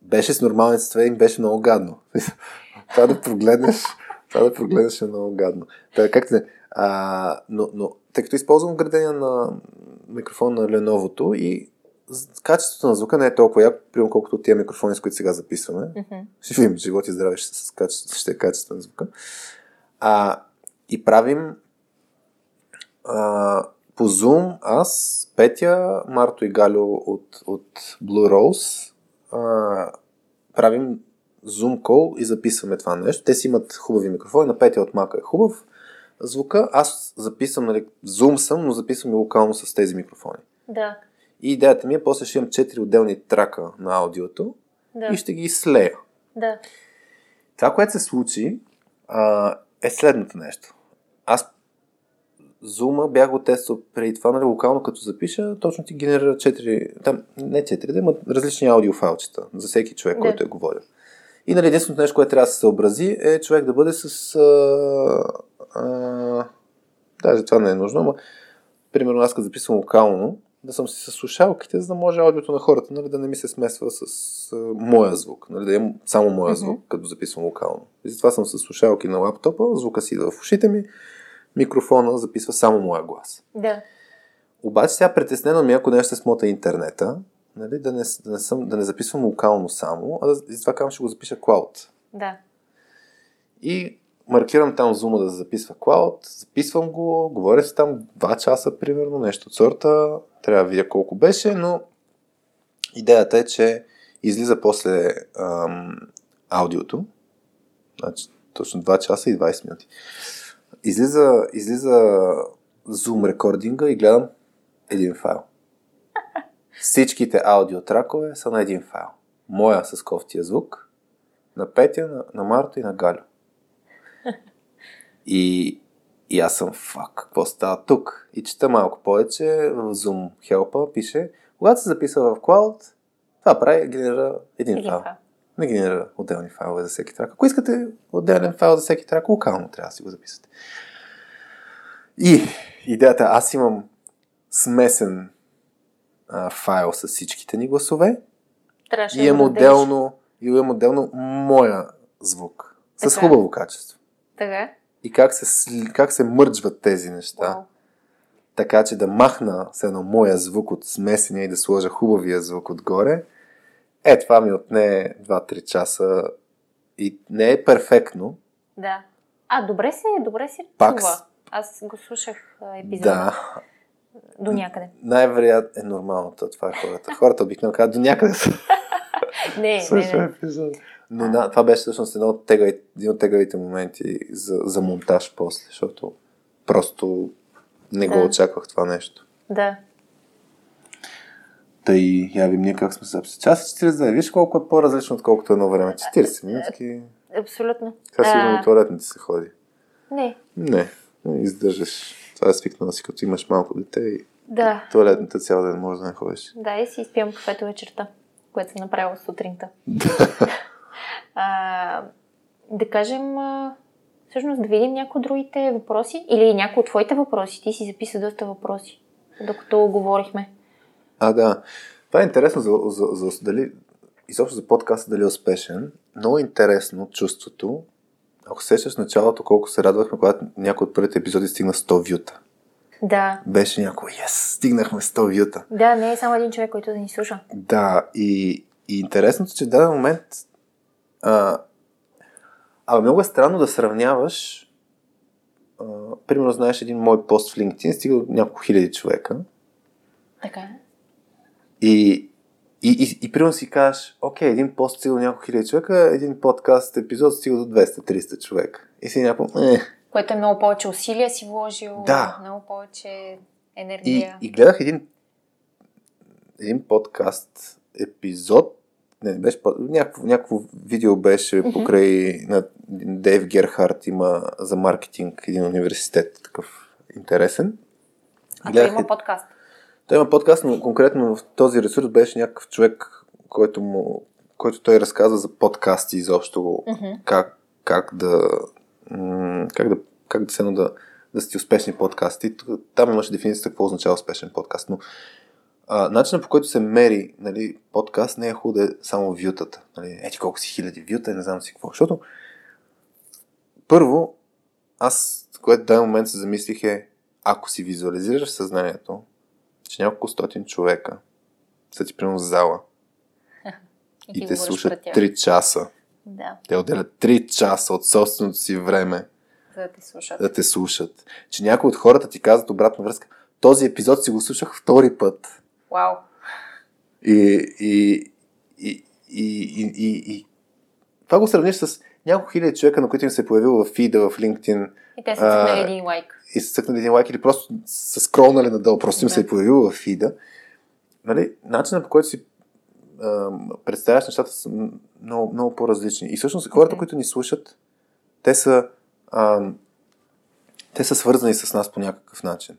беше с нормалните цвета и им беше много гадно. Това да прогледнеш... Това да прогледаш е много гадно. Та, как те, но тъй като използвам градения на микрофон на Леновото и качеството на звука не е толкова яко, примерно колкото от тия микрофони, с които сега записваме. Mm-hmm. Ще видим, живот и здраве ще е качеството на звука. И правим по Zoom аз, Петя, Марто и Галю от Blue Rose правим Zoom call и записваме това нещо. Те си имат хубави микрофони, на Петя от Мака е хубав звука. Аз записвам, нали, Zoom съм, но записвам и локално с тези микрофони. Да. И идеята ми е, после ще имам 4 отделни трака на аудиото, да, и ще ги слея. Да. Това, което се случи, е следното нещо. Аз Zoom-а бях го тествал преди това, нали, локално като запиша, точно ти генерира 4, там, не 4, да има различни аудиофайлчета за всеки човек, да, който е говорил. И, нали, единственото нещо, което трябва да се съобрази, е човек да бъде с... даже това не е нужно, но примерно аз като записвам локално, да съм си със слушалките, за да може аудиото на хората, нали, да не ми се смесва с моя звук, нали, да е само моя звук, като записвам локално. И затова съм със слушалки на лаптопа, звука си идва в ушите ми, микрофона записва само моя глас. Да. Обаче сега притеснено ми, ако нещо смота интернета, нали, да не записвам локално само, а да, затова казвам, ще го запиша Cloud. Да. И маркирам там зума да записва Cloud, записвам го, говоря си там 2 часа, примерно, нещо от сорта, трябва да видя колко беше, но идеята е, че излиза после аудиото, значи точно 2 часа и 20 минути. Излиза зум рекординга и гледам един файл. Всичките аудиотракове са на един файл. Моя с кофтия звук, на Петя, на Марто и на Галю. И аз съм, фак, какво става тук? И чета малко повече, в Zoom Help-а пише, когато се записва в Cloud, това прави, генерира един файл. Не генерира отделни файлове за всеки трак. Ако искате отделен файл за всеки трак, локално трябва да си го записвате. И идеята, аз имам смесен файл с всичките ни гласове. Трябваше и имам отделно моя звук. Така. С хубаво качество. Така. И как се мърджват тези неща. Wow. Така, че да махна с едно моя звук от смесения и да сложа хубавия звук отгоре. Е, това ми отне 2-3 часа и не е перфектно. Да. А, добре си това. Аз го слушах епизода. Да. До някъде. Най-вероятно е нормалното. Това е хората. Хората обикновено казват, до някъде са. не. Епизод. Но това беше всъщност един от тегавите моменти за монтаж после, защото просто не го очаквах това нещо. Да. Тъй, я видим ние как сме записи. Час и 40, виж колко е по-различно, отколкото едно време. 40 минутки. Абсолютно. Сега сигурно и туалетните се ходи. Не, издържаш. Това е свикнала си, като имаш малко дете и туалетната цял ден може да не ходиш. Да, и си изпивам кафето вечерта, което съм направила сутринта. Да кажем, всъщност да видим някои от другите въпроси или някои от твоите въпроси. Ти си записа доста въпроси, докато говорихме. Да. Това е интересно за дали, изобщо за подкаста, дали е успешен. Много интересно чувството. Ако сещаш началото, колко се радвахме, когато някой от първите епизоди стигна 100 вюта. Да. Беше някой, стигнахме 100 вюта. Да, не е само един човек, който да ни слуша. Да, и интересното, че в даден момент много е странно да сравняваш. Примерно, знаеш, един мой пост в LinkedIn стига до няколко хиляди човека. Така. И примерно си кажеш, окей, един пост стига до няколко хиляди човека, един подкаст епизод стига до 200-300 човека. И си което е много повече усилия си вложил, много повече енергия. И гледах един подкаст епизод, не беше, някакво видео беше покрай на Дейв Герхард, има за маркетинг един университет, такъв интересен. Той има подкаст? Той има подкаст, но конкретно в този ресурс беше някакъв човек, който той разказва за подкасти изобщо, как да сте успешни подкасти. Там имаше дефиницията какво означава успешен подкаст, но начинът, по който се мери, нали, подкаст, не е хубаво да е само вютата. Нали, ети колко си хиляди вюта, не знам си какво. Защото първо, аз, което в даден момент се замислих е, ако си визуализираш съзнанието, че няколко стотин човека са ти примерно в зала и те слушат 3 часа. Да. Те отделят 3 часа от собственото си време да те слушат. Че някои от хората ти казват обратна връзка. Този епизод си го слушах втори път. Вау! И това го сравниш с няколко хиляди човека, на които им се е появил във фида, в LinkedIn. И те са цъкнали един лайк. И са цъкнали един лайк или просто са скролнали надолу. Просто им се е появил във фида. Нали? Начинът, по който си представяш нещата, са много, много по-различни. И всъщност хората, които ни слушат, те са свързани с нас по някакъв начин.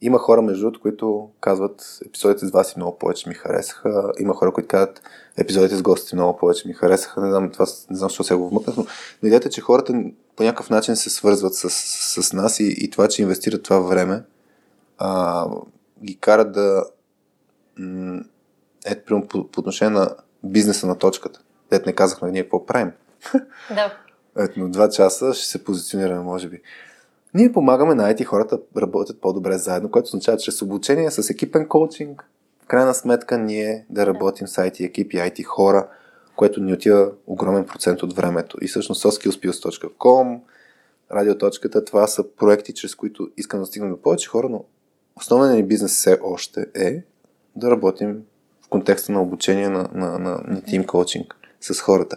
Има хора, между другото, които казват, епизодите с вас и много повече ми харесаха. Има хора, които казват, епизодите с гостите много повече ми харесаха. Не знам защо се го вмъкнах, но идеята е, че хората по някакъв начин се свързват с нас и това, че инвестират това време, ги кара да... Ето, примерно, по отношение на бизнеса на точката. Дето не казахме ние какво правим. Да. Ето, на 2 часа ще се позиционираме, може би. Ние помагаме на IT хората работят по-добре заедно, което означава, че с обучение, с екипен коучинг, в крайна сметка ние да работим с IT екип и IT хора, което ни отива огромен процент от времето. И всъщност SoftSkillsPills.com, Радиоточката, това са проекти, чрез които искам да стигнем до повече хора, но основният ни бизнес все още е да работим в контекста на обучение на тим коучинг с хората.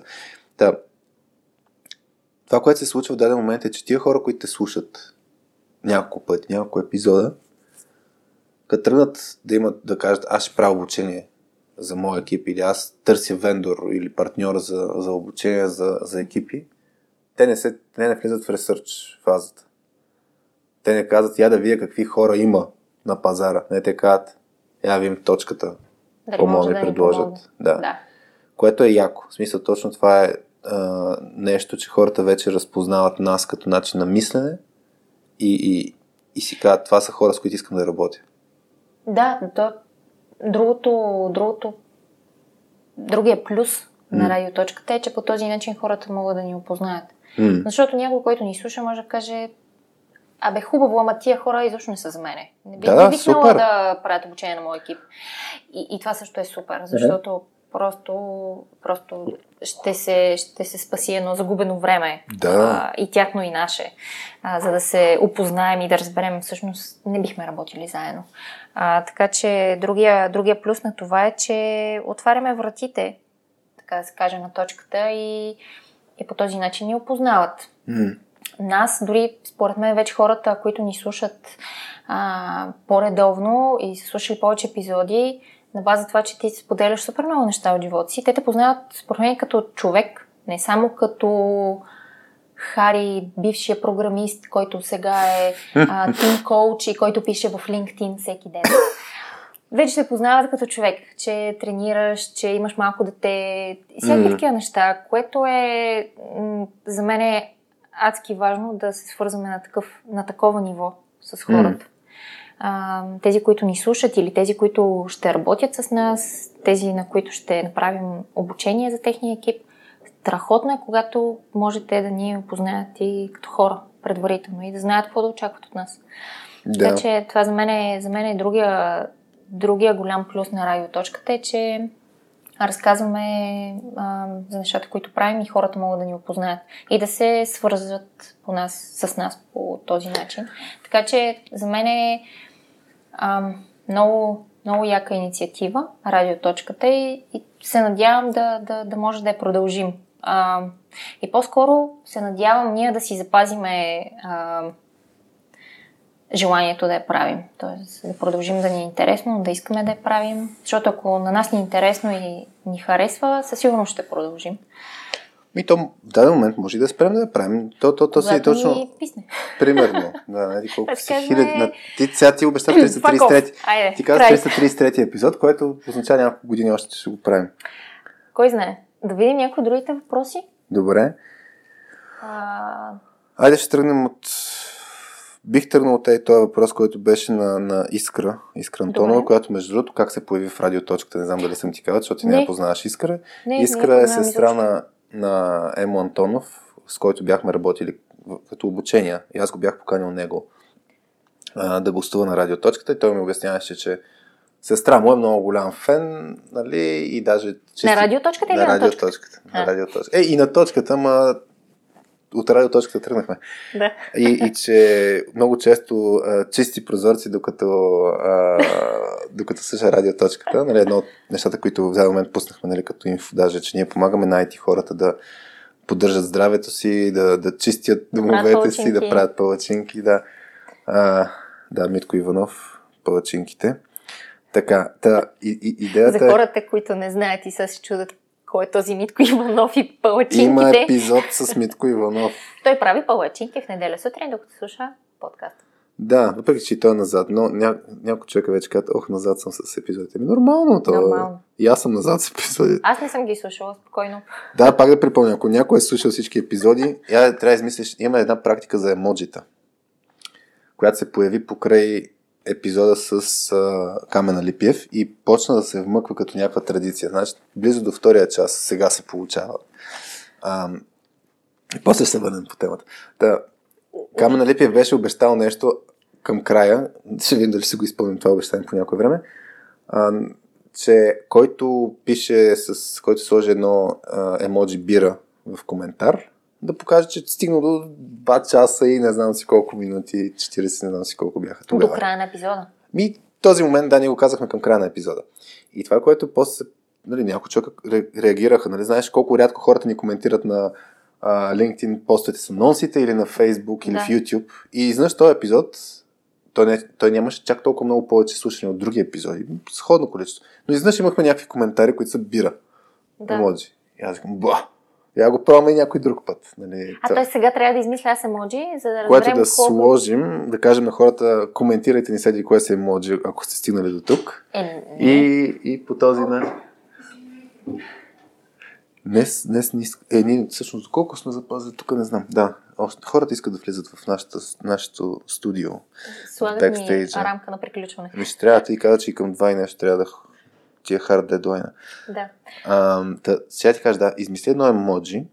Да. Това, което се случва в даден момент е, че тия хора, които те слушат няколко пъти, няколко епизода, като тръгнат да имат, да кажат, аз ще правя обучение за моя екип или аз търся вендор или партньор за обучение за екипи, те не влизат в ресърч фазата. Те не казват, я да видя какви хора има на пазара. Не, те казват, я видим точката, какво може да предложат. Да. Което е яко. В смисъл, точно това е нещо, че хората вече разпознават нас като начин на мислене и си казват, това са хора, с които искам да работя. Да, то другия плюс на радиоточката е, че по този начин хората могат да ни опознаят. Защото някой, който ни слуша, може да каже, абе хубаво, ама тия хора изобщо не са за мене. Не бих знала да правят обучение на моя екип. И това също е супер, защото просто ще се спаси едно загубено време. Да. И тяхно, и наше. За да се опознаем и да разберем, всъщност не бихме работили заедно. Така че другия плюс на това е, че отваряме вратите, така да се каже, на точката и по този начин ни опознават. Нас, дори според мен вече хората, които ни слушат по-редовно и са слушали повече епизоди, на база това, че ти споделяш супер много неща от живота си, те те познават според мен като човек, не само като Хари, бившия програмист, който сега е тим коуч и който пише в LinkedIn всеки ден. Вече се познават като човек, че тренираш, че имаш малко дете, всякакви такива неща, което е за мен е адски важно да се свързваме на такова ниво с хората. Тези, които ни слушат или тези, които ще работят с нас, тези, на които ще направим обучение за техния екип. Страхотно е, когато можете да ни опознаят и като хора предварително и да знаят какво да очакват от нас. Да. Така че това за мен е другия голям плюс на радиоточката е, че разказваме за нещата, които правим и хората могат да ни опознаят и да се свързват с нас по този начин. Така че за мен е много, много яка инициатива, радиоточката и се надявам да може да я продължим. И по-скоро се надявам ние да си запазиме желанието да я правим. Тоест да продължим да ни е интересно, да искаме да я правим. Защото ако на нас ни е интересно и ни харесва, със сигурност ще продължим. И то в даден момент може и да спрем да я правим. То си е точно... Примерно. Да, колко си хиляди... Ти обеща 333. Ти казваш 333 епизод, което означава няколко години още ще го правим. Кой знае? Да видим някои другите въпроси? Добре. Айде ще тръгнем от... Бих тръгнал от този въпрос, който беше на Искра Антонова, добре, която между другото как се появи в радиоточката, не знам дали съм ти казал, защото ти не я познаваш Искра. Искра е сестра на Емо Антонов, с който бяхме работили като обучения и аз го бях поканил него да гостува на радиоточката и той ми обясняваше, че сестра му е много голям фен, нали, и даже... Чисти... На радиоточката или на радиоточката? На радиоточката. И на точката, ама... От радиоточката тръгнахме. Да. И че много често чисти прозорци, докато слуша радиоточката. Нали, едно от нещата, които в даден момент пуснахме, нали, като инфо, даже, че ние помагаме на IT хората да поддържат здравето си, да чистят домовете си, да правят палачинки. Да. Да, Митко Иванов, палачинките. Така, идеята за хората, които не знаят и са се чудат, кой е този Митко Иванов и палачинките. Има епизод с Митко Иванов. Той прави палачинки в неделя сутрин, докато слуша подкаст. Да, въпреки че и той е назад, но някой човека вече казва, назад съм с епизодите. Нормално това. И аз съм назад с епизодите. Аз не съм ги слушала, спокойно. Да, пак да припомня, ако някой е слушал всички епизоди, трябва да измислиш, има една практика за емоджита, която се появи покрай епизода с Камен Алипиев и почна да се вмъква като някаква традиция. Значи, близо до втория час сега се получава. После ще се върнем по темата. Камен Алипиев беше обещал нещо към края, ще видим дали ще го изпълним това обещание по някое време, че който пише, с който сложи едно емоджи бира в коментар, да покаже, че стигна до 2 часа и не знам си колко минути, 40, не знам си колко бяха тогава. До края на епизода. И този момент, да, ние го казахме към края на епизода. И това, което после, нали, някои човека реагираха, нали, знаеш колко рядко хората ни коментират на LinkedIn постовете с анонсите или на Facebook или в YouTube. И знаеш, този епизод, той нямаше чак толкова много повече слушания от други епизоди, сходно количество. Но изнъж имахме някакви коментари, които са бира. Да. Емоджи. И аз казвам, ба! Я го пробваме и някой друг път. Нали, т.е. сега трябва да измисля аз емоджи, за да разберем което да сложим, да кажем на хората, коментирайте ни седи кое са емоджи, ако сте стигнали до тук. И по този начин. Днес не искат. Ние всъщност доколко сме запазили, тук не знам. Да, хората искат да влизат в нашето студио. Слагат ми рамка на приключване. Ще трябва да ти кажа, че и към 2 и нещо трябва да тия хард дедлайна. Да. Сега ти кажа, да, измисли едно емоджи.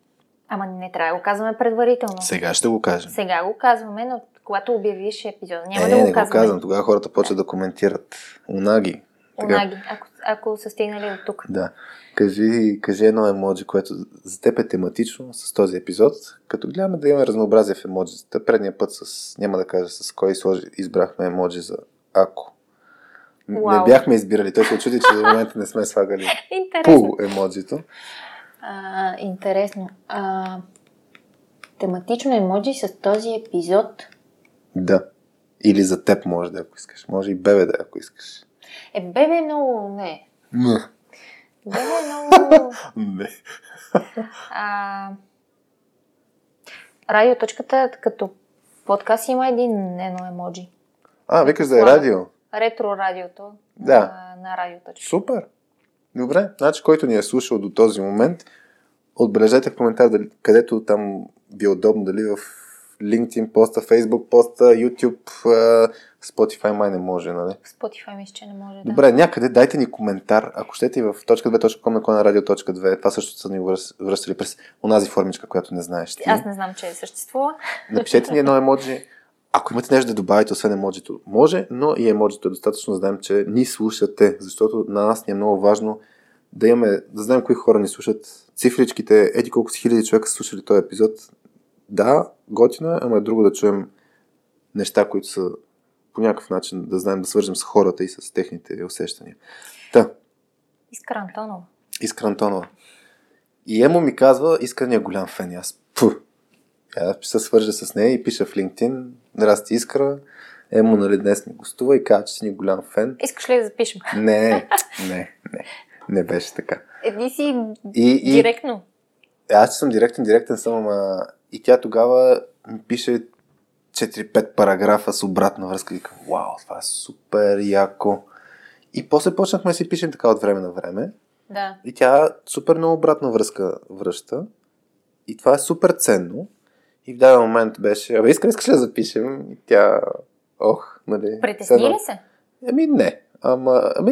Ама не трябва да го казваме предварително. Сега ще го кажем. Сега го казваме, но когато обявиш епизода, няма да го казваме. Не го казвам, тогава хората почват да коментират. Унаги. Унаги, ако са стигнали от тук. Да. Кажи едно емоджи, което за теб е тематично с този епизод, като гледаме да имаме разнообразие в емоджите. Предния път няма да кажа с кой избрахме емоджи за ако. Wow. Не бяхме избирали. Той се очуди, че за момента не сме слагали пул емоджито. Интересно. Тематично емоджи с този епизод? Да. Или за теб може да, ако искаш. Може и бебе да, ако искаш. Бебе много не. Бебе много... не. Радиоточката като подкаст има едно емоджи. Викаш за радио? Ретро радиото на радиото. Супер! Добре, значи който ни е слушал до този момент, отбележете в коментар дали, където там ви е удобно, дали в LinkedIn поста, Facebook поста, YouTube, Spotify май не може, нали? Spotify мисля, че не може, да. Добре, някъде дайте ни коментар, ако щете и в .2.com на radio.2, това също са ни връщали през онази формичка, която не знаеш ти. Аз не знам, че съществува. Напишете ни едно емоджи. Ако имате нещо да добавите, освен емоджито, може, но и емоджито е достатъчно, знаем, че ни слушате, защото на нас ни е много важно да знаем кои хора ни слушат. Цифричките, еди колко си хиляди човека са слушали този епизод. Да, готино е, ама е друго да чуем неща, които са по някакъв начин, да знаем да свържем с хората и с техните усещания. Искра Антонова. И Емо ми казва, Искра ни е голям фен, аз се свържа с нея и пиша в LinkedIn. Здрасти, Искра. Емо, нали, днес ми гостува и казва, че си ни голям фен. Искаш ли да запишем? Не. Не беше така. Ти си директно. Аз съм директен съм, ама и тя тогава ми пише 4-5 параграфа с обратна връзка. И казва, вау, това е супер яко. И после почнахме да си пишем така от време на време. Да. И тя супер много обратна връзка връща. И това е супер ценно. И в даден момент беше, искаш ли да запишем? И тя, нали... Притесни ли се? Не.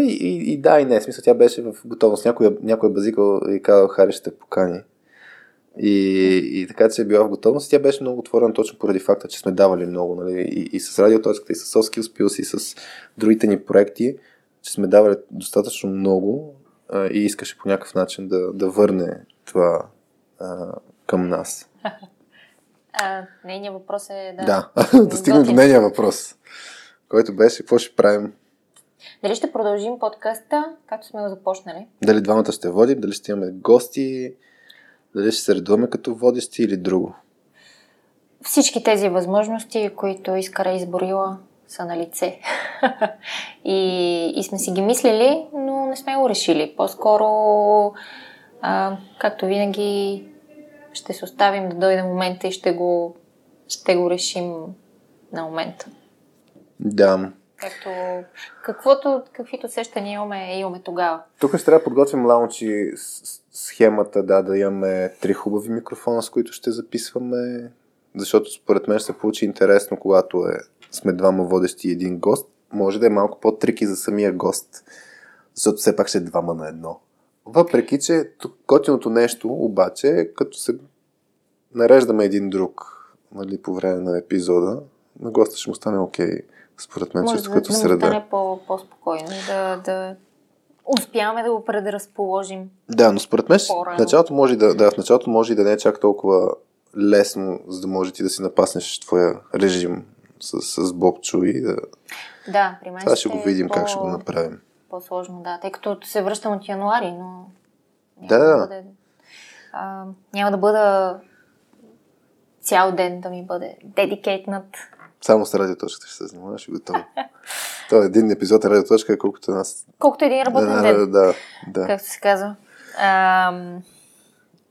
И да, и не. В смисъл, тя беше в готовност. Някой базикал и казал, Хари, ще покани. И така, че е била в готовност. И тя беше много отворена точно поради факта, че сме давали много, нали, и с Радиоточката, и с SoftSkillsPills, и с другите ни проекти, че сме давали достатъчно много и искаше по някакъв начин да върне това към нас. Нейният въпрос е... Да стигнем до нейния въпрос, който беше, какво ще правим? Дали ще продължим подкаста, както сме го започнали? Дали двамата ще водим, дали ще имаме гости, дали ще се редуваме като водещи или друго? Всички тези възможности, които Искара изборила, са на лице. И сме си ги мислили, но не сме го решили. По-скоро, както винаги, ще се оставим да дойде момента и ще го решим на момента. Да. Каквито сещания имаме тогава. Тук ще трябва да подготвим Launchee схемата, да имаме 3 хубави микрофона, с които ще записваме, защото според мен ще се получи интересно, когато сме двама водещи и един гост, може да е малко по-трики за самия гост, защото все пак ще е двама на едно. Въпреки че готиното нещо обаче, като се нареждаме един друг, нали, по време на епизода, на госта ще му стане окей, според мен, често като среда. Може да стане по-спокойно, да успяваме да го предразположим. Да, но според мен в началото може да не е чак толкова лесно, за да може ти да си напаснеш твоя режим с Бобчо и да... Да, при мен това ще го видим как ще го направим. По-сложно, да. Тъй като се връщам от януари, но... няма да бъда... Цял ден да ми бъде dedicated. Само с радиоточката ще се занимаваш и готово. Това е един епизод на радиоточка, колкото нас... Колкото един работен ден. Да. Както се казва.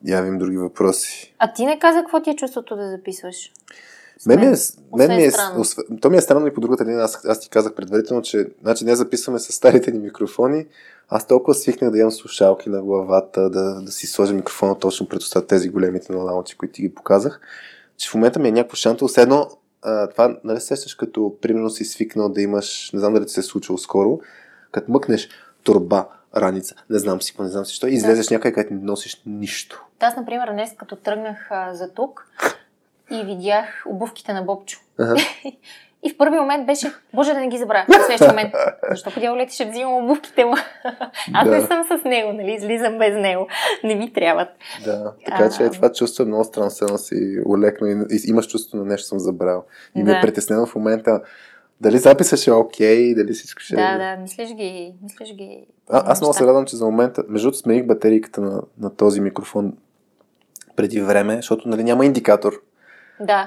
Явим други въпроси. А ти не каза какво ти е чувството да записваш? То ми е странно и по другата линия. Аз ти казах предварително, че не записваме с старите ни микрофони. Аз толкова свикнах да имам слушалки на главата, да си сложа микрофона точно пред устата, тези големите на Launchee, които ти ги показах, че в момента ми е някакво шантово. Все едно, това, нали сещаш, като примерно си свикнал да имаш, не знам дали ти се е случило скоро, като мъкнеш торба, раница, не знам си, излезеш някъде, където не носиш нищо. Аз, например, днес като тръгнах за тук и видях обувките на Бобчо. Ага. И в първи момент беше, боже да не ги забравя, в следващия момент, защо подяволете ще взимам обувките му. Аз не съм с него, нали, излизам без него, не ми трябват. Да, така че това чувство е много странно, седно си улекно и имаш чувство на нещо съм забрал. И ми е притеснено в момента, дали записът ще е окей, дали всичко ще е... Да, мислиш ги... Аз много се радвам, че за момента, между другото смених батерийката на този микрофон преди време, защото нали, няма индикатор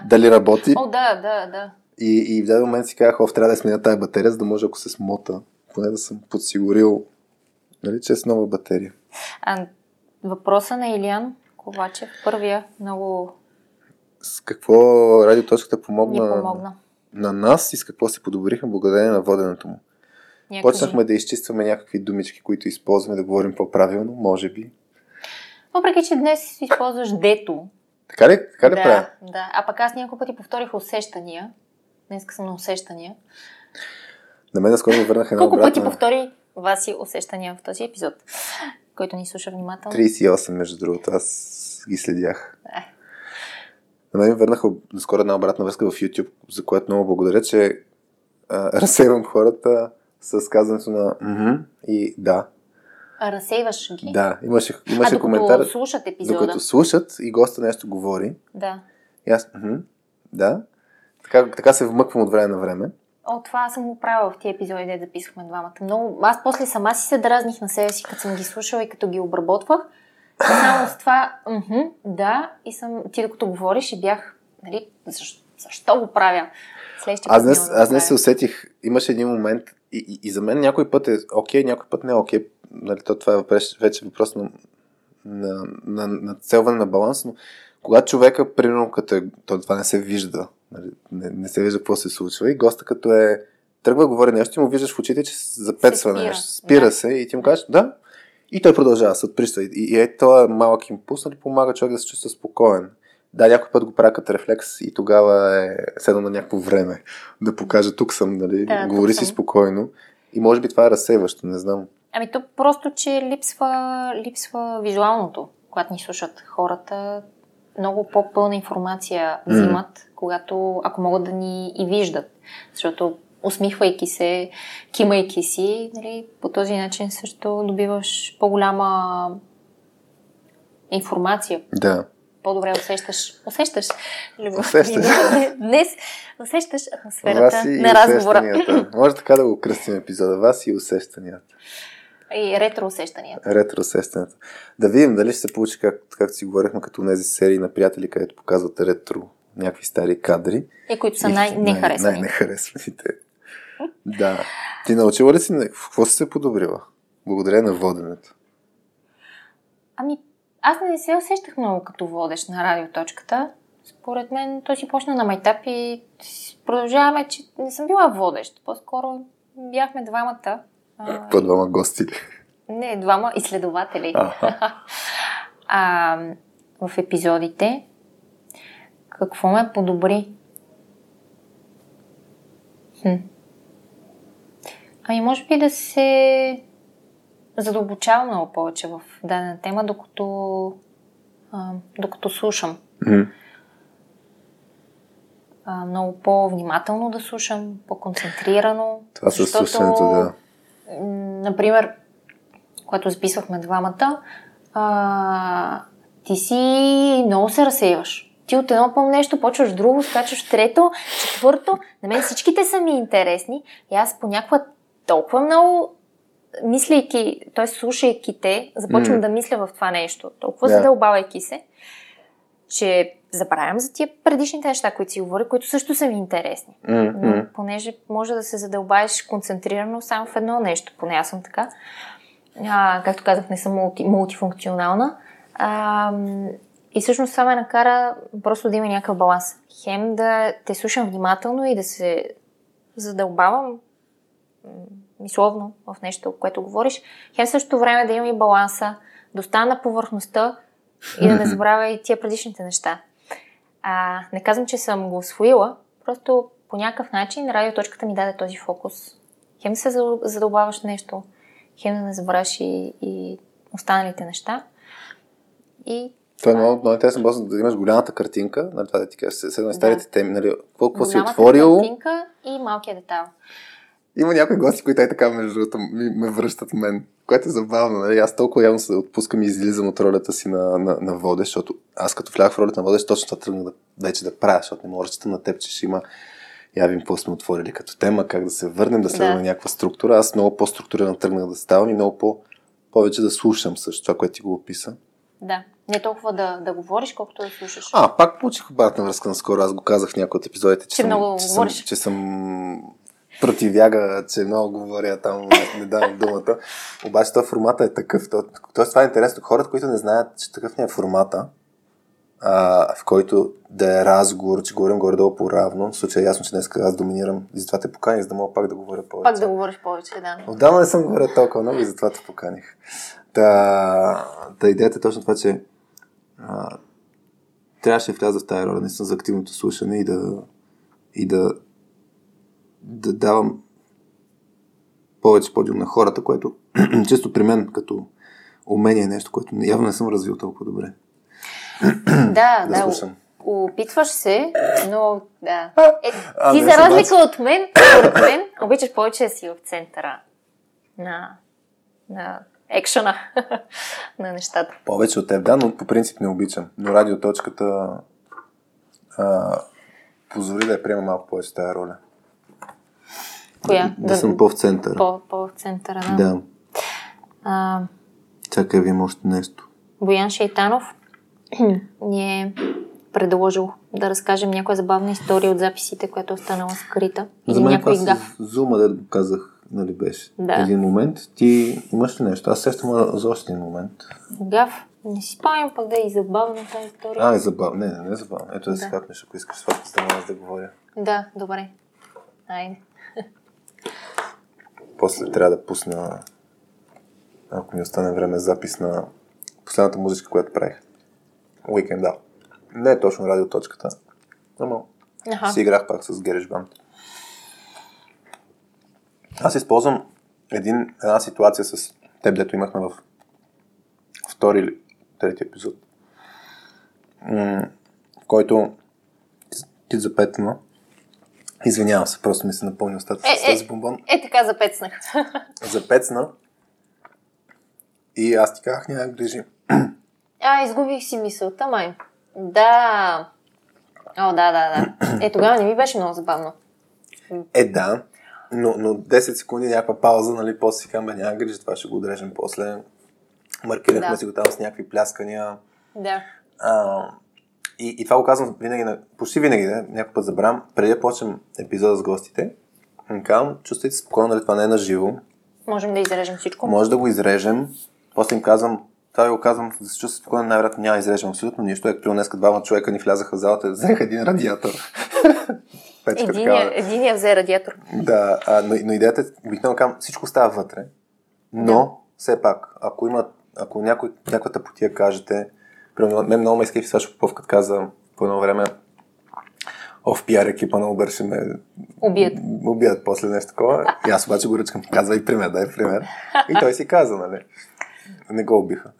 дали работи. О, да. И в даден момент си казах, трябва да сменя тая батерия, за да може, ако се смота, поне да съм подсигурил, нали, че е с нова батерия. Въпроса на Илиан Ковачев, първия, много... С какво радиоточката помогна на нас и с какво се подобрихме благодарение на воденето му? Почнахме да изчистваме някакви думички, които използваме, да говорим по-правилно, може би. Въпреки че днес използваш дето. Така ли правя? Да. А пък аз няколко пъти повторих усещания. Днеска съм на усещания. На мен скоро върнаха на обратно. Колко пъти повтори Васи усещания в този епизод, който ни слуша внимателно? 38, между другото. Аз ги следях. На мен върнаха скоро една обратна връзка в YouTube, за което много благодаря, че разсейвам хората с казването на и да. Разсейваш ги? Да. Имаше коментар. Слушат епизода. Докато слушат и госта нещо говори. Да. И аз, да. Така се вмъквам от време на време. Това съм го правила в тия епизоди, де записвахме двамата. Много. Аз после сама си се дразних на себе си, като съм ги слушала и като ги обработвах. Само с това, да, и съм... Ти докато говориш и бях, нали, защо го правя? Аз не се усетих, имаше един момент и за мен някой път е окей, някой път не е окей. Нали, това е вече въпрос на целване на баланс, но когато човека, примерно, като това не се вижда, не се вижда какво се случва и госта като тръгва говори нещо и му виждаш в очите, че запетва нещо, спира се и ти му кажеш да и той продължава, се отприща и този малък импулс, нали, помага човек да се чувства спокоен. Да, някой път го правя като рефлекс и тогава седна на някакво време да покажа тук съм, нали, говори си спокойно и може би това е разсейващо, не знам. Ами то просто, че липсва визуалното, когато ни слушат хората. Много по-пълна информация взимат, когато, ако могат да ни и виждат. Защото усмихвайки се, кимайки си, нали, по този начин също добиваш по-голяма информация. Да. По-добре усещаш любовта. Днес усещаш атмосферата на разговора. Може така да го кръстим епизода. Вас и усещанията. И ретроусещанията. Да видим дали ще се получи, както си говорихме, като тези серии на приятели, където показват ретро, някакви стари кадри. И които са най-нехаресваните. Да. Ти научила ли си, какво си се подобрила? Благодаря на воденето. Ами, аз не се усещах много като водещ на радиоточката. Според мен, той си почна на майтап и продължаваме, че не съм била водещ. По-скоро бяхме двамата. По двама гости? Не, двама изследователи. В епизодите какво ме подобри? Ами може би да се задълбочава много повече в дадена тема, докато слушам. Mm-hmm. Много по-внимателно да слушам, по-концентрирано. Това със слушането, да. Например, когато записвахме двамата, ти си много се разсейваш. Ти от едно пълно нещо, почваш друго, скачаш трето, четвърто. На мен всичките са ми интересни. И аз понякога толкова много, слушайки те, започвам да мисля в това нещо. Толкова задълбавайки се, че забравям за тия предишните неща, които си говори, които също са ми интересни. Но понеже може да се задълбаеш концентрирано само в едно нещо, поне аз съм така. Както казах, не съм мултифункционална. И всъщност това ме накара просто да има някакъв баланс. Хем да те слушам внимателно и да се задълбавам мисловно в нещо, което говориш. Хем също време да имам и баланса, да остана на повърхността и да не забравя и тия предишните неща. Не казвам, че съм го освоила, просто по някакъв начин радиоточката ми даде този фокус. Хем да се задълбаваш нещо, хем да не забравяш и останалите неща. И това е много интересно, просто да имаш голямата картинка, нали, това да ти кажеш, седно и старите теми, нали, колко си отворил. Голямата картинка и малкия детал. Има някои гости, които и така между другото ме връщат мен, което е забавно, нали, аз толкова явно се отпускам и излизам от ролята си на водещ, защото аз като влях в ролята на водещ, точно това тръгна вече да правя, защото не мога да разчитам на теб, че ще има явим, какво сме отворили като тема, как да се върнем, да следваме някаква структура. Аз много по-структурирано тръгнах да ставам и много повече да слушам също това, което ти го описа. Да. Не толкова да говориш, колкото да слушаш. Пак получих обратна връзка наскоро. Аз го казах в някои от епизодите, че съм противяга, че много говоря, там не давам думата. Обаче това формата е такъв. Тоест това е интересно. Хората, които не знаят, че такъв не е формата, в който да е разговор, че говорим горе-долу по-равно. В случая е ясно, че днес аз доминирам и затова те поканих, за да мога пак да говоря повече. Пак да говориш повече, да. Отдавна не съм говорил толкова много и затова те поканих. Та идеята е точно това, че трябваше да вляза в тази роля, наистина за активното слушане и да давам повече подиум на хората, което често при мен като умение е нещо, което явно не съм развил толкова добре. Да слушам. Опитваш се, но да. Ти за разлика от мен, обичаш повече да си в центъра на екшена на нещата. Повече от теб, да, но по принцип не обичам. Но радиоточката позволи да я приема малко повече тази роля. Коя? Да съм по-в центъра. По-в центъра, да. Чакай, ви има още нещо. Боян Шейтанов ни е предложил да разкажем някоя забавна история от записите, която е останала скрита. За мен това с зума, да го казах, нали беше? Да. Един момент. Ти имаш ли нещо? Аз сещам за още един момент. Гав, не си спомням пък да е и забавна тази история. Е забавна. Не е забавна. Ето да се хвапнеш, ако искаш сватка, за да говоря. Да, добре. Айде. После трябва да пусна, ако ми остане време, запис на последната музичка, която правих. Уикенд, да. Не е точно радиоточката, но си играх пак с Garage Band. Аз използвам една ситуация с теб, дето имахме във втори или трети епизод, в който ти запетна. Извинявам се, просто ми се напълни остатъчно с този бомбон. Така запецнах. Запецна и аз ти казах, няма грижи. Изгубих си мисълта, май. Да. Да. Тогава не ми беше много забавно. Да. Но 10 секунди някаква пауза, нали, после си казвам, няма грижи, това ще го отрежем после. Маркирахме си го там с някакви пляскания. Да. И това го казвам винаги, почти винаги, някой път забравям, преди да почнем епизода с гостите, казвам, чувствайте се спокойно, нали, това не е на живо. Можем да изрежем всичко. Може да го изрежем. После им казвам, това го казвам, да се чувствам спокойно, най-вероятно няма изрежем абсолютно нищо. Ето днеска двама човека ни влязаха в залата и взеха един радиатор. Единия взе радиатор. Да, но идеята е, обикновено казвам, всичко става вътре, но все пак, ако някаква тъпотия кажете. Мен много ме изкефи Сашо Попов, като каза по едно време оф пиар екипа на Uber ще ме убият после нещо такова. И аз обаче го ръчкам, казвай пример, дай пример. И той си каза, нали. Не го убиха.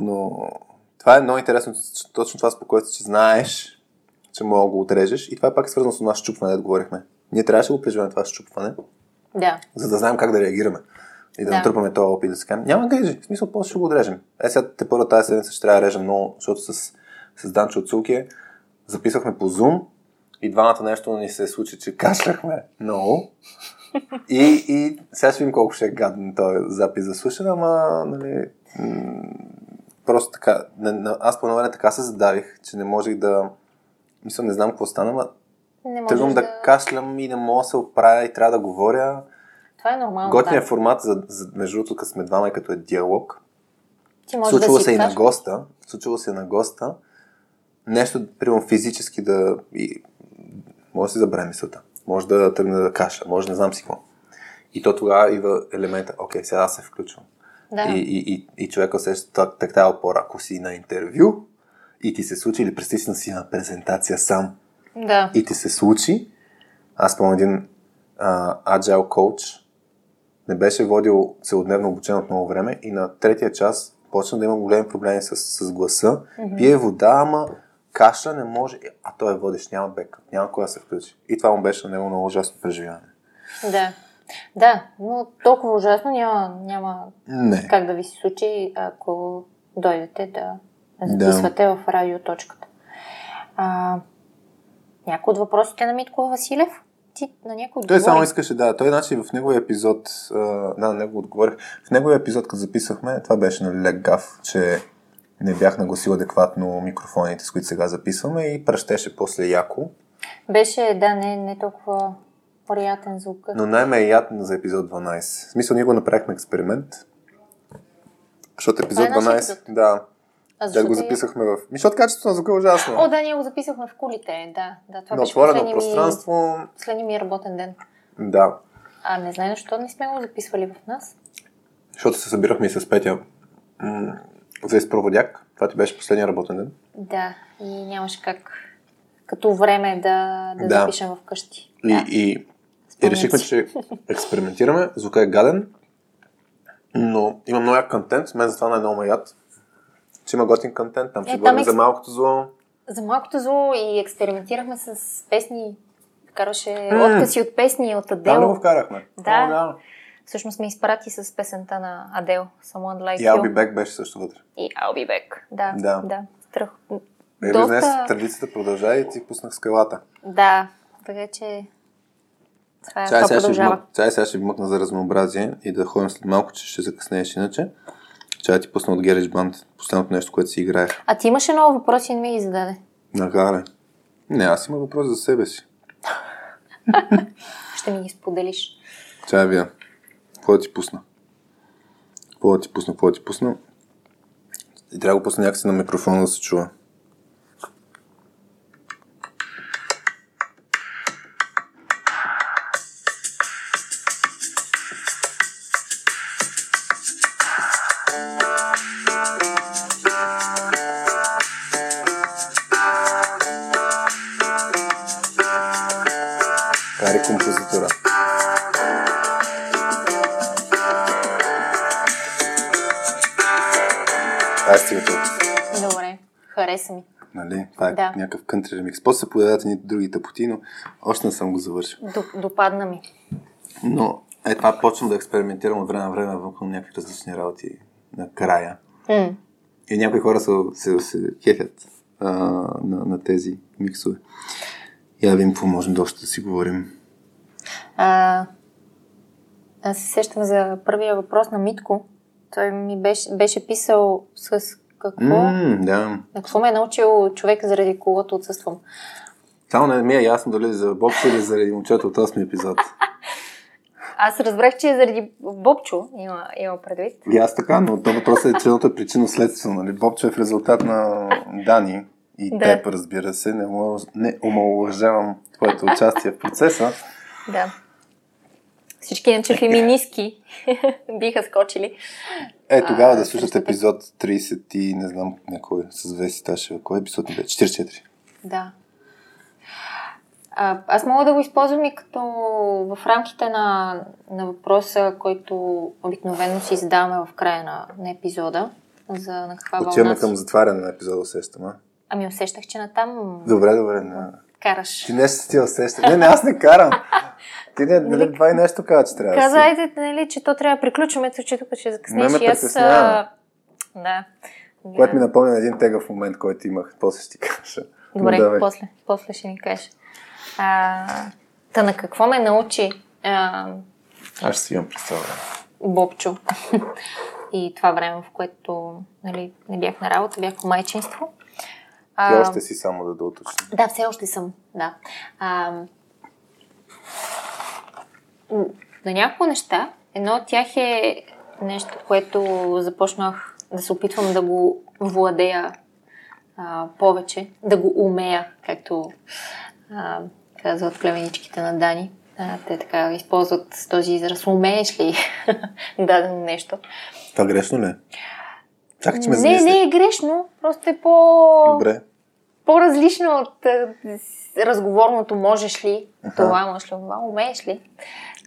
Но това е много интересно, точно това спокойствие, че знаеш, че мога да го отрежеш. И това е пак свързано с нашето щупване, да говорихме. Ние трябваше да го преживаме това щупване, да. За да знаем как да реагираме. И да натрупаме този опит да си кажем, няма грижи, в смисъл, после ще го отрежем. Сега те първа тази седмица ще трябва да режем много, защото с Данчо от Zühlke записвахме по Zoom и двамата нещо ни се случи, че кашляхме много. И сега ще видим колко ще е гаден този запис за слушане, ама нали, просто така, аз по едно време така се задавих, че не можех да, мисля, не знам какво стана, ама тръгвам да кашлям и не мога да се оправя и трябва да говоря. Това е нормално. Готният формат, между другото, като сме двама и като е диалог, случило се и на госта, нещо, примерно физически да, и, може да си забравя мисълта. Може да тръгне да каша, може да не знам си какво. И то тогава идва елемента, окей, сега се включвам. Да. И човека усеща такава опора. Ако си на интервю и ти се случи, или престисна си на презентация сам, да. И ти се случи, аз помня един agile коуч не беше водил целодневно обучен от много време и на третия час почна да има големи проблеми с гласа. Mm-hmm. Пие вода, ама кашля не може, а той е водещ, няма бекъп, няма кой да се включи. И това му беше на него много ужасно преживяване. Да. Да, но толкова ужасно няма как да ви се случи, ако дойдете да записвате в радиоточката. Някой от въпросите на Митко Василев? Ти на някой отговорих? Той само искаше, да. Той, значи, в неговия епизод, на него отговорих. В неговия епизод, като записахме, това беше на лек гав, че не бях нагласил адекватно микрофоните, с които сега записваме и пръщеше после яко. Беше, да, не толкова приятен звук. Но най-ме е ятен за епизод 12. В смисъл, ние го направихме експеримент. Защото епизод 12, да. Да го записахме в... Защото качеството на звука е ужасно. О, да, ние го записахме в кулите, да. Това беше последния ми работен ден. Да. Не знам, защо не сме го записвали в нас. Защото се събирахме и с Петя за изпроводяк. Това ти беше последния работен ден. Да, и нямаше как като време да запишем вкъщи. И решихме, че експериментираме. Звука е гаден, но има много контент. С мен за това най-много яд. Ще има готин контент, там ще говорим за малкото зло. За малкото зло и експериментирахме с песни. Вкарваше откъси от песни от Adele. Там го вкарахме. Да. Всъщност сме изпрати с песента на Adele. Someone Like You. И I'll Be Back беше също вътре. И I'll Be Back. Да. Днес традицията продължава и ти пуснах скалата. Да, така че това продължава. Чай сега ще вмъкна за разнообразие и да ходим след малко, че ще закъснееш иначе. Чай ти пусна от GarageBand, последното нещо, което си играех. А ти имаше много въпроси и не ми ги зададе. Нагаре. Не, аз имам въпрос за себе си. Ще ми ги споделиш. Чай, Вия. Какво да ти пусна? И трябва да го пусна някакси на микрофона да се чува. Да. Някакъв кънтри ремикс. После се подадат и други тъпоти, но още не съм го завършил. Допадна ми. Но е това почвам да експериментирам от време на време върху някакви различни работи накрая. И някои хора се кефят на тези миксове. Я видим какво можем да още да си говорим. Аз се сещам за първия въпрос на Митко. Той ми беше писал с какво? На какво ме е научил човек, заради когото отсъствам? Само не ми е ясно дали за Бобчо или заради момчето от 8 епизод. Аз разбрах, че е заради Бобчо има предвид. И аз така, но това въпросът е членото причинно-следствено. Нали? Бобчо е в резултат на Дани и теб, разбира се. Не омалуважавам твоето участие в процеса. Да. Всички иначе феминистки биха скочили. Тогава да слушате епизод 30 и не знам някой с Веси Ташева. Кой епизод не бе? 44. Да. Аз мога да го използвам и като в рамките на въпроса, който обикновено си задаваме в края на епизода. За на каква вълна. Отиваме към затваряне на епизода, усещам, а? Ами усещах, че натам... Добре, не. Караш. Ти нещо ти усещаш. Не, аз не карам. Ти не, това и нещо каза, че трябва да си. Казайте, нали, че то трябва да приключваме, че тук ще закъснеш. Ме притесняваме. Да. Което ми напомня на един тегъв момент, който имах. После ще ти кажа. Добре, но, после ще ни кажеш. Та на какво ме научи? Аз ще си имам представа. Бобчо. И това време, в което нали, не бях на работа, бях по майчинство. Ти още си само да уточня. Да, все още съм, да. На няколко неща, едно от тях е нещо, което започнах да се опитвам да го владея повече, да го умея, както казват племеничките на Дани. Те така използват този израз. Умееш ли дадено нещо? Това грешно ли? Чакай, че ме замисли. Не е грешно. Просто е по-различно от разговорното можеш ли. Аха. Това можеш ли, това умееш ли.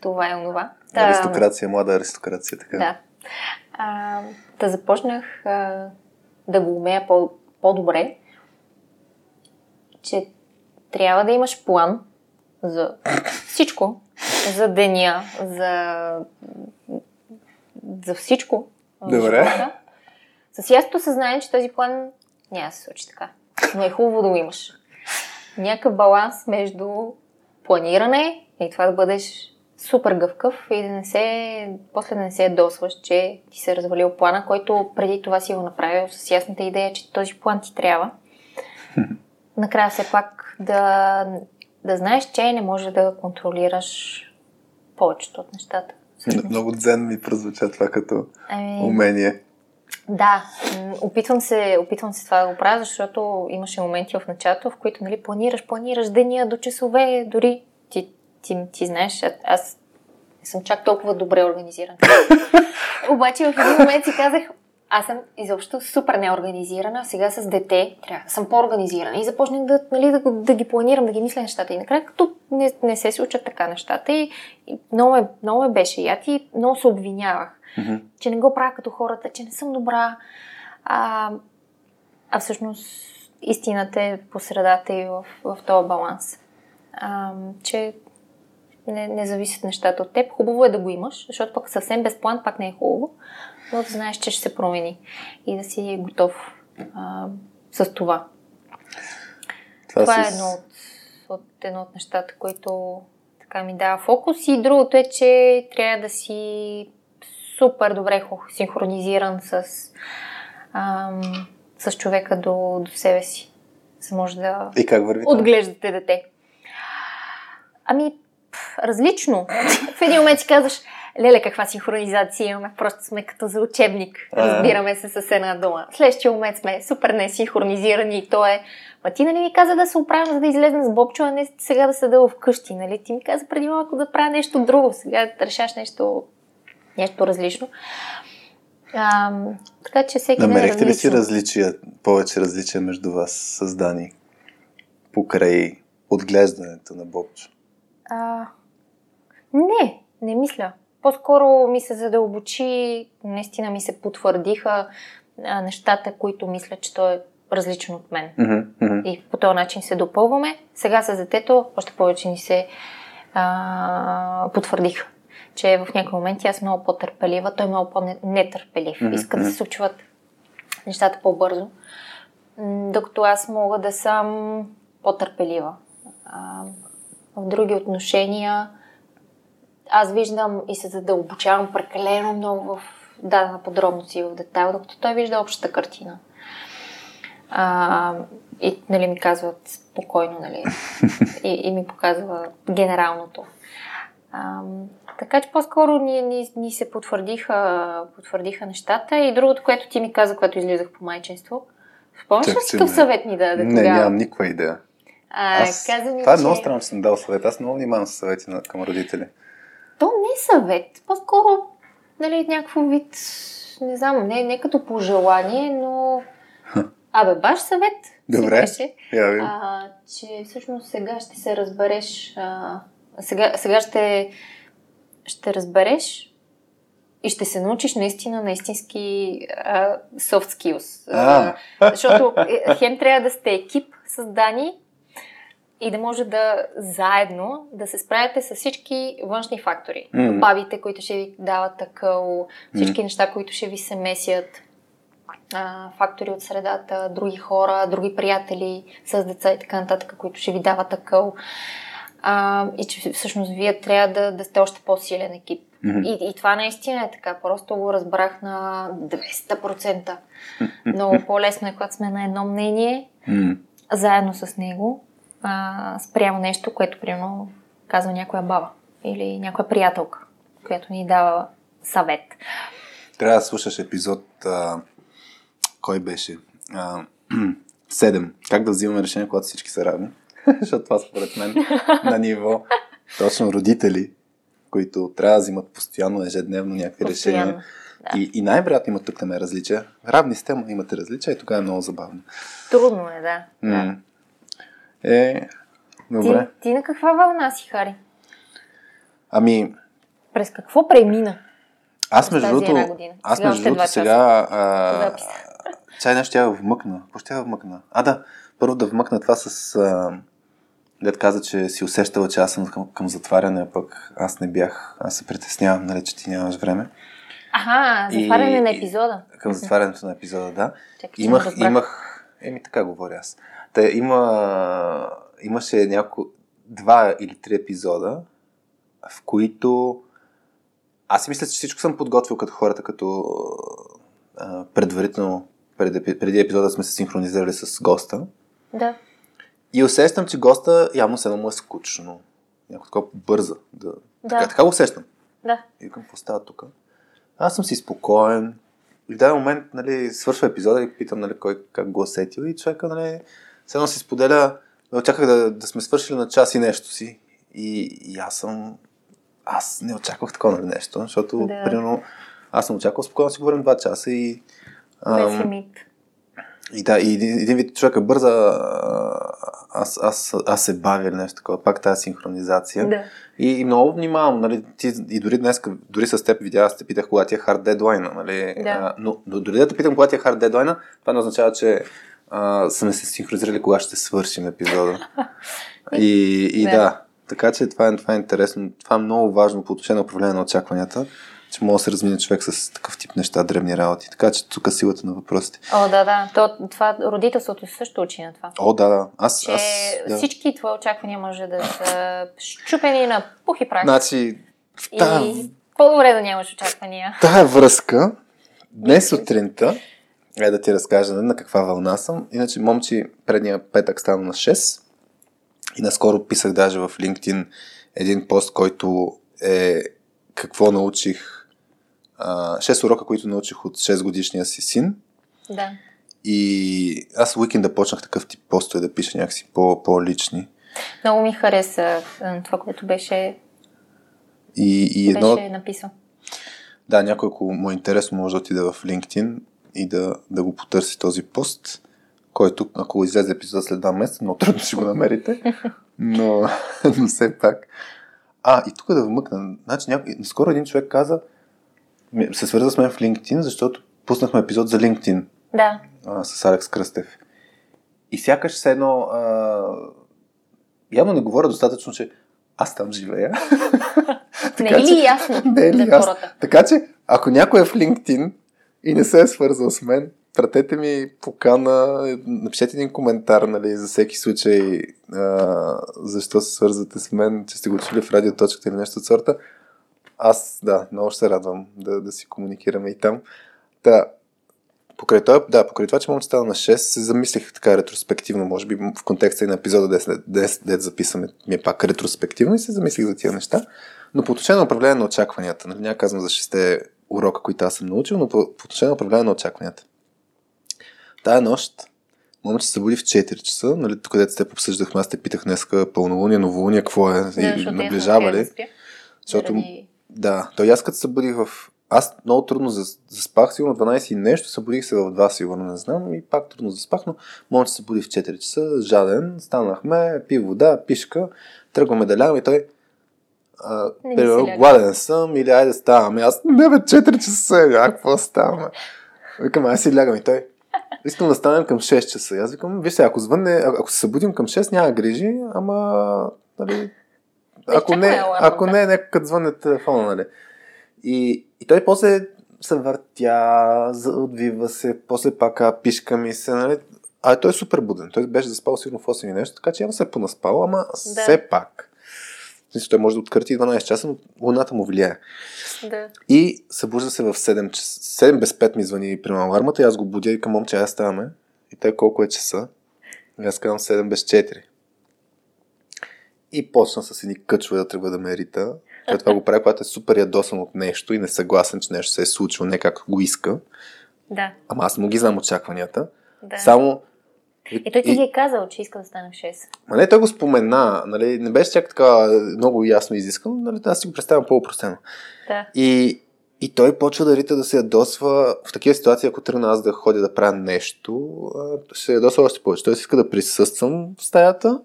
Това е онова. Аристокрация, млада аристокрация. Така. Да. Да започнах да го умея по-добре. Че трябва да имаш план за всичко. За деня, за всичко. Добре. С ясното съзнание, че този план няма да се случи така. Но е хубаво да го имаш. Някакъв баланс между планиране и това да бъдеш супер гъвкав и после да не се ядосваш, че ти се развалил плана, който преди това си го направил с ясната идея, че този план ти трябва. Накрая все пак да знаеш, че не може да контролираш повечето от нещата. Всъщност. Много дзен ми прозвуча това като умение. Да, опитвам се това да го правя, защото имаше моменти в началото, в които нали, планираш деня до часове, дори ти знаеш, аз не съм чак толкова добре организирана. Обаче в един момент си казах, аз съм изобщо супер неорганизирана, сега с дете трябва да съм по-организирана и започнах да ги планирам, да ги мисля нещата и накрая, като не се случат така нещата и много ме беше яд и много се обвинявах. Mm-hmm. Че не го правя като хората, че не съм добра. А всъщност истината е по средата и в този баланс. Че не зависят нещата от теб. Хубаво е да го имаш, защото пък съвсем без план пак не е хубаво, но да знаеш, че ще се промени и да си готов с това. Това е едно от нещата, които така ми дава фокус и другото е, че трябва да си супер добре синхронизиран с човека до себе си. Може да отглеждате дете. Ами, различно. В един момент си казваш, леле, каква синхронизация имаме, просто сме като за учебник. Разбираме се с една дума. Следващия момент сме супер несинхронизирани и то е... Ма ти нали ми каза да се оправям, за да излезна с Бобчо, а не сега да седа вкъщи. Нали? Ти ми каза преди малко да правя нещо друго. Сега да решаш нещо различно. Така че всеки намерихте ли си повече различия между вас с Дани покрай отглеждането на Бобчо? Не мисля. По-скоро ми се задълбочи, наистина ми се потвърдиха нещата, които мисля, че той е различно от мен. Mm-hmm, mm-hmm. И по този начин се допълваме. Сега с детето още повече ни се потвърдиха. Че в някакъв момент аз съм много по-търпелива, той е много по-нетърпелив. Mm-hmm. Иска да се случват нещата по-бързо. Докато аз мога да съм по-търпелива. В други отношения аз виждам и се задълбочавам прекалено много в дадена подробност и в детайл, докато той вижда общата картина. И нали, ми казват спокойно, нали, и ми показва генералното. Така че по-скоро ни се потвърдиха нещата и другото, което ти ми каза, когато излизах по майчинство. Спомняш ли си какъв съвет ми даде тогава? Не, нямам никаква идея. Това е много странно, че съм дал съвет. Аз много внимавам със съвети към родители. То не е съвет. По-скоро някакво вид, не знам, не като пожелание, но Абе, баш съвет. Добре. Че всъщност сега ще се разбереш. Сега ще разбереш и ще се научиш наистина на истински soft skills. Защото хем трябва да сте екип създани и да може да заедно да се справяте с всички външни фактори. Mm-hmm. Бабите, които ще ви дават акъл, всички mm-hmm. неща, които ще ви се месят, фактори от средата, други хора, други приятели с деца и така нататък, които ще ви дават акъл. И че всъщност вие трябва да сте още по-силен екип. Mm-hmm. И това наистина е така. Просто го разбрах на 200%. Много по-лесно е, когато сме на едно мнение, mm-hmm. заедно с него, спрямо нещо, което, примерно, казва някоя баба или някоя приятелка, която ни дава съвет. Трябва да слушаш епизод, кой беше? 7. Как да взимаме решение, когато всички са равни? Защото това според мен на ниво точно родители, които трябва да взимат постоянно, ежедневно някакви решения. Да. И най-вероятно имат тук там различия. Равни сте, но имате различия и тогава е много забавно. Трудно е, да. Mm. Добре. Ти на каква вълна си, Хари? През какво премина? Аз между другото сега... Чай нещо я вмъкна. Почти я вмъкна. Да. Първо да вмъкна това с... Дед каза, че си усещала, че аз съм към затваряне, пък аз не бях. Аз се притеснявам, нали, че ти нямаш време. Затваряне на епизода. Към затварянето на епизода, да. Чакай, имах... така говоря аз. Имаше два или три епизода, в които аз си мисля, че всичко съм подготвил като хората, като предварително преди епизода сме се синхронизирали с госта. Да. И усещам, че госта явно се му е скучно. Някой такова бърза. Да. Така го усещам. Да. И към какво става тук? Аз съм си спокоен. И в даден момент, свършва епизода и питам, кой как го усетил. И човека, седно си споделя, очаквах да сме свършили на час и нещо си. И аз не очаквах такова нещо, защото, примерно, аз съм очаквал спокойно си говорим 2 часа и... И да, и един вид човека бърза, аз се бавя или нещо такова, пак тази синхронизация. Да. И много внимавам, и дори днес, дори с теб видях, аз те питах кога ти е хард дедлайна, Да. Но дори да те питам кога ти е хард дедлайна, това не означава, че сме се синхронизирали кога ще свършим епизода. Да, така че това е интересно, това е много важно по отношение на управление на очакванията, че може да се размине човек с такъв тип неща, древни работи. Така че тук силата на въпросите. Да. Това родителството също учи на това. Да. Всички твои очаквания може да са щупени на пух и прах. По-добре да нямаш очаквания. Тая връзка, днес сутринта, да ти разкажа на каква вълна съм. Иначе, момче, предния петък стана на 6 и наскоро писах даже в LinkedIn един пост, който е какво научих 6 урока, които научих от 6-годишния си син. Да. И аз уикенда почнах такъв тип постове да пиша някакси по-лични. Много ми хареса това, което беше написал. Да, някой, ако му е интересно, може да отиде в LinkedIn и да го потърси този пост, който, ако излезе епизода след 2 месеца, но трудно ще го намерите. Но все пак. И тук да вмъкна. Значи, скоро един човек каза, се свърза с мен в LinkedIn, защото пуснахме епизод за LinkedIn. Да. С Алекс Кръстев. И сякаш се едно... явно не говоря достатъчно, че аз там живея. Не е ли ясно? Така че, ако някой е в LinkedIn и не се е свързал с мен, пратете ми покана, напишете един коментар, за всеки случай, защо се свързвате с мен, че сте го чули в радиоточката или нещо от сорта. Аз, много ще се радвам да си комуникираме и там. Покрай това, че момче стана на 6, се замислих така ретроспективно, може би в контекста и на епизода 10, дет записаме, ми е пак ретроспективно и се замислих за тия неща. Но по отношение на управление на очакванията, няма казвам за 6 урока, които аз съм научил, но по отношение на управление на очакванията. Тая нощ, момче се събуди в 4 часа, тук дете сте обсъждахме, аз те питах днеска пълнолуние, новолуние, какво е, наближава ли? Защото, да, той аз като се събудих в Аз много трудно заспах, сигурно 12 и нещо, събудих се в 2, сигурно не знам, и пак трудно заспах, но може да се събудих в 4 часа, жаден, станахме, пи вода, пишка, тръгваме да лягаме и той гладен съм или айде ставаме, аз не бе 4 часа, какво ставаме? Викам, аз си лягам и той. Искам да станем към 6 часа. Аз викам, виж се, ако звънне, ако се събудим към 6, няма грижи, ама, нали, ако не, някакът звънне телефона, нали. И той после се въртя, отвива се, после пак пишка ми се, нали. А той е супер буден. Той беше заспал сигурно в 8 и нещо, така че явно се е понаспал, ама да. Все пак. Той може да откърти 12 часа, но луната му влияе. Да. И събужда се в 7 часа. 7 без 5 ми звъни при алармата и аз го будя и към момче, аз ставаме. И той колко е часа? И аз казвам 7 без 4. И почна с едни къчове да тръгва да ме рита. Той това го прави, когато е супер ядосан от нещо и не съгласен, че нещо се е случило, не както го иска. Да. Ама аз му ги знам очакванията. Да. Само... И той ти ги е казал, че иска да стане в 6. Ма не, той го спомена, нали, не беше чак така много ясно изискано, нали, аз си го представям по-опростено. Да. И той почва да рита да се ядосва. В такива ситуации, ако тръгна аз да ходя да правя нещо, ще се ядосва още повече. Той си иска да присъствам в стаята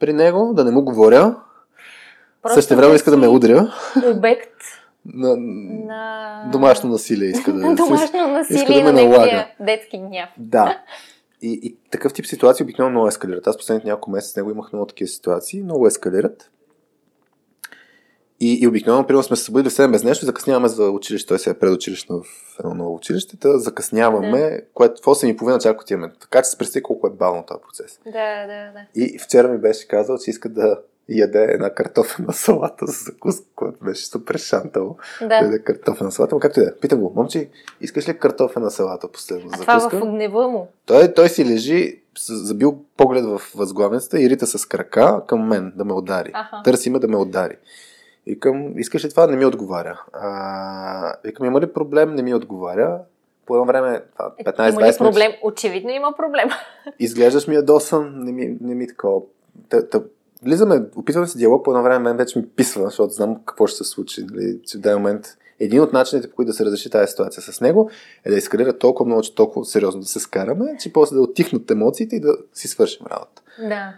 при него, да не му говоря. Просто също време иска да ме удря. Обект. на домашно насилие иска да... домашно насилие и да на детски гняв. Да. И такъв тип ситуации обикновено много ескалират. Аз последните няколко месеца с него имах много такива ситуации, много ескалират. И обикновено, примерно, сме се събудили в 7 без нещо, закъсняваме за училище, той се е предучилищно в едно ново училище, закъсняваме, да. Което в 8:30 чак отиваме. Така че се представи колко е бавно този процес. Да. И вчера ми беше казал, че иска да яде една картофена салата за закуска, което беше супер шантало. Да яде картофена салата, но както и да. Питам го, момче, искаш ли картофена салата последно за закуска? Това в гнева му. Той си лежи, забил поглед в възглавницата и рита с крака към мен да ме удари. Аха. Търси ме да ме удари. Викам, искаш ли това? Не ми отговаря. Викам, има ли проблем? Не ми отговаря. По едно време, 15-20 има ли проблем? Минути. Очевидно има проблем. Изглеждаш ми ядосан, не ми такова. Влизаме, опитваме се диалог, по едно време мен вече ми писва, защото знам какво ще се случи. Дали, че в даден момент един от начините, по които да се разреши тази ситуация с него, е да ескалира толкова много, че толкова сериозно да се скараме, че после да оттихнат емоциите и да си свършим работа. Да.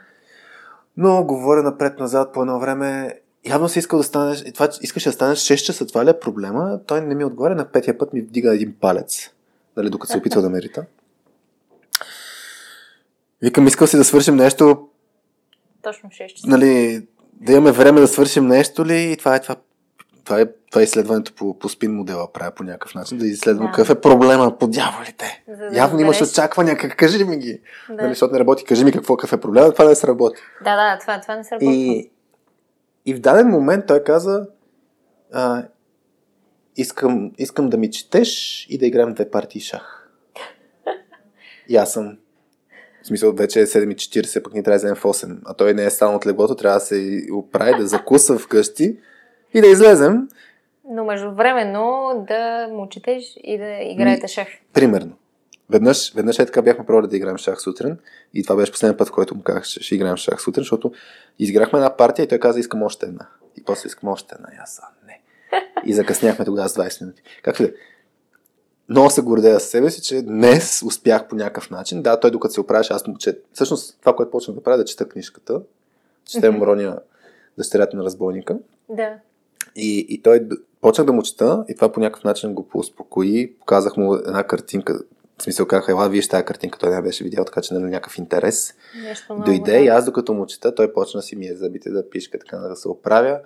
Но говоря напред-назад по едно време. Явно си искал да станеш, и това, искаш да станеш 6 часа, това ли е проблема? Той не ми отговаря, на петия път ми вдига един палец, дали, докато се опитва да ме рита. Викам, искал си да свършим нещо, точно 6 часа. Нали, да имаме време да свършим нещо ли, и това е изследването по спин модела правя по някакъв начин, да изследвам какъв е проблема по дяволите. Да явно имаш очаквания, кажи ми ги. Да. Нали, защото не работи, кажи ми какъв е проблема, това не сработи. Да, това не сработи. И в даден момент той каза, искам да ми четеш и да играем 2 партии шах. И аз съм. В смисъл, вече е 7:40, пък ни трябва да вземем в 8. А той не е станал от леглото, трябва да се оправи, да закуса вкъщи и да излезем. Но междувременно да му четеш и да играете шах. Примерно. Веднъж е така, бяхме пробвали да играем шах сутрин и това беше последен път, в който му казах, ще играем шах сутрин, защото изиграхме една партия и той каза, искам още една. И после искам още една. И аз не. И закъсняхме тогава с 20 минути. Както да е? Много се гордея с себе си, че днес успях по някакъв начин. Да, той докато се оправяше, аз му чета. Всъщност това, което почнах да правя, да чета книжката. Четем Роня, дъщерята на разбойника. Да. И той почнах да му чета и това по някакъв начин го поуспокои. Показах му една картинка. В смисъл казах, ела, виж тази картинка, той не беше видял, така че не е някакъв интерес. Дойде и аз докато му чета, той почна си мие зъбите да пишка, така да се оправя.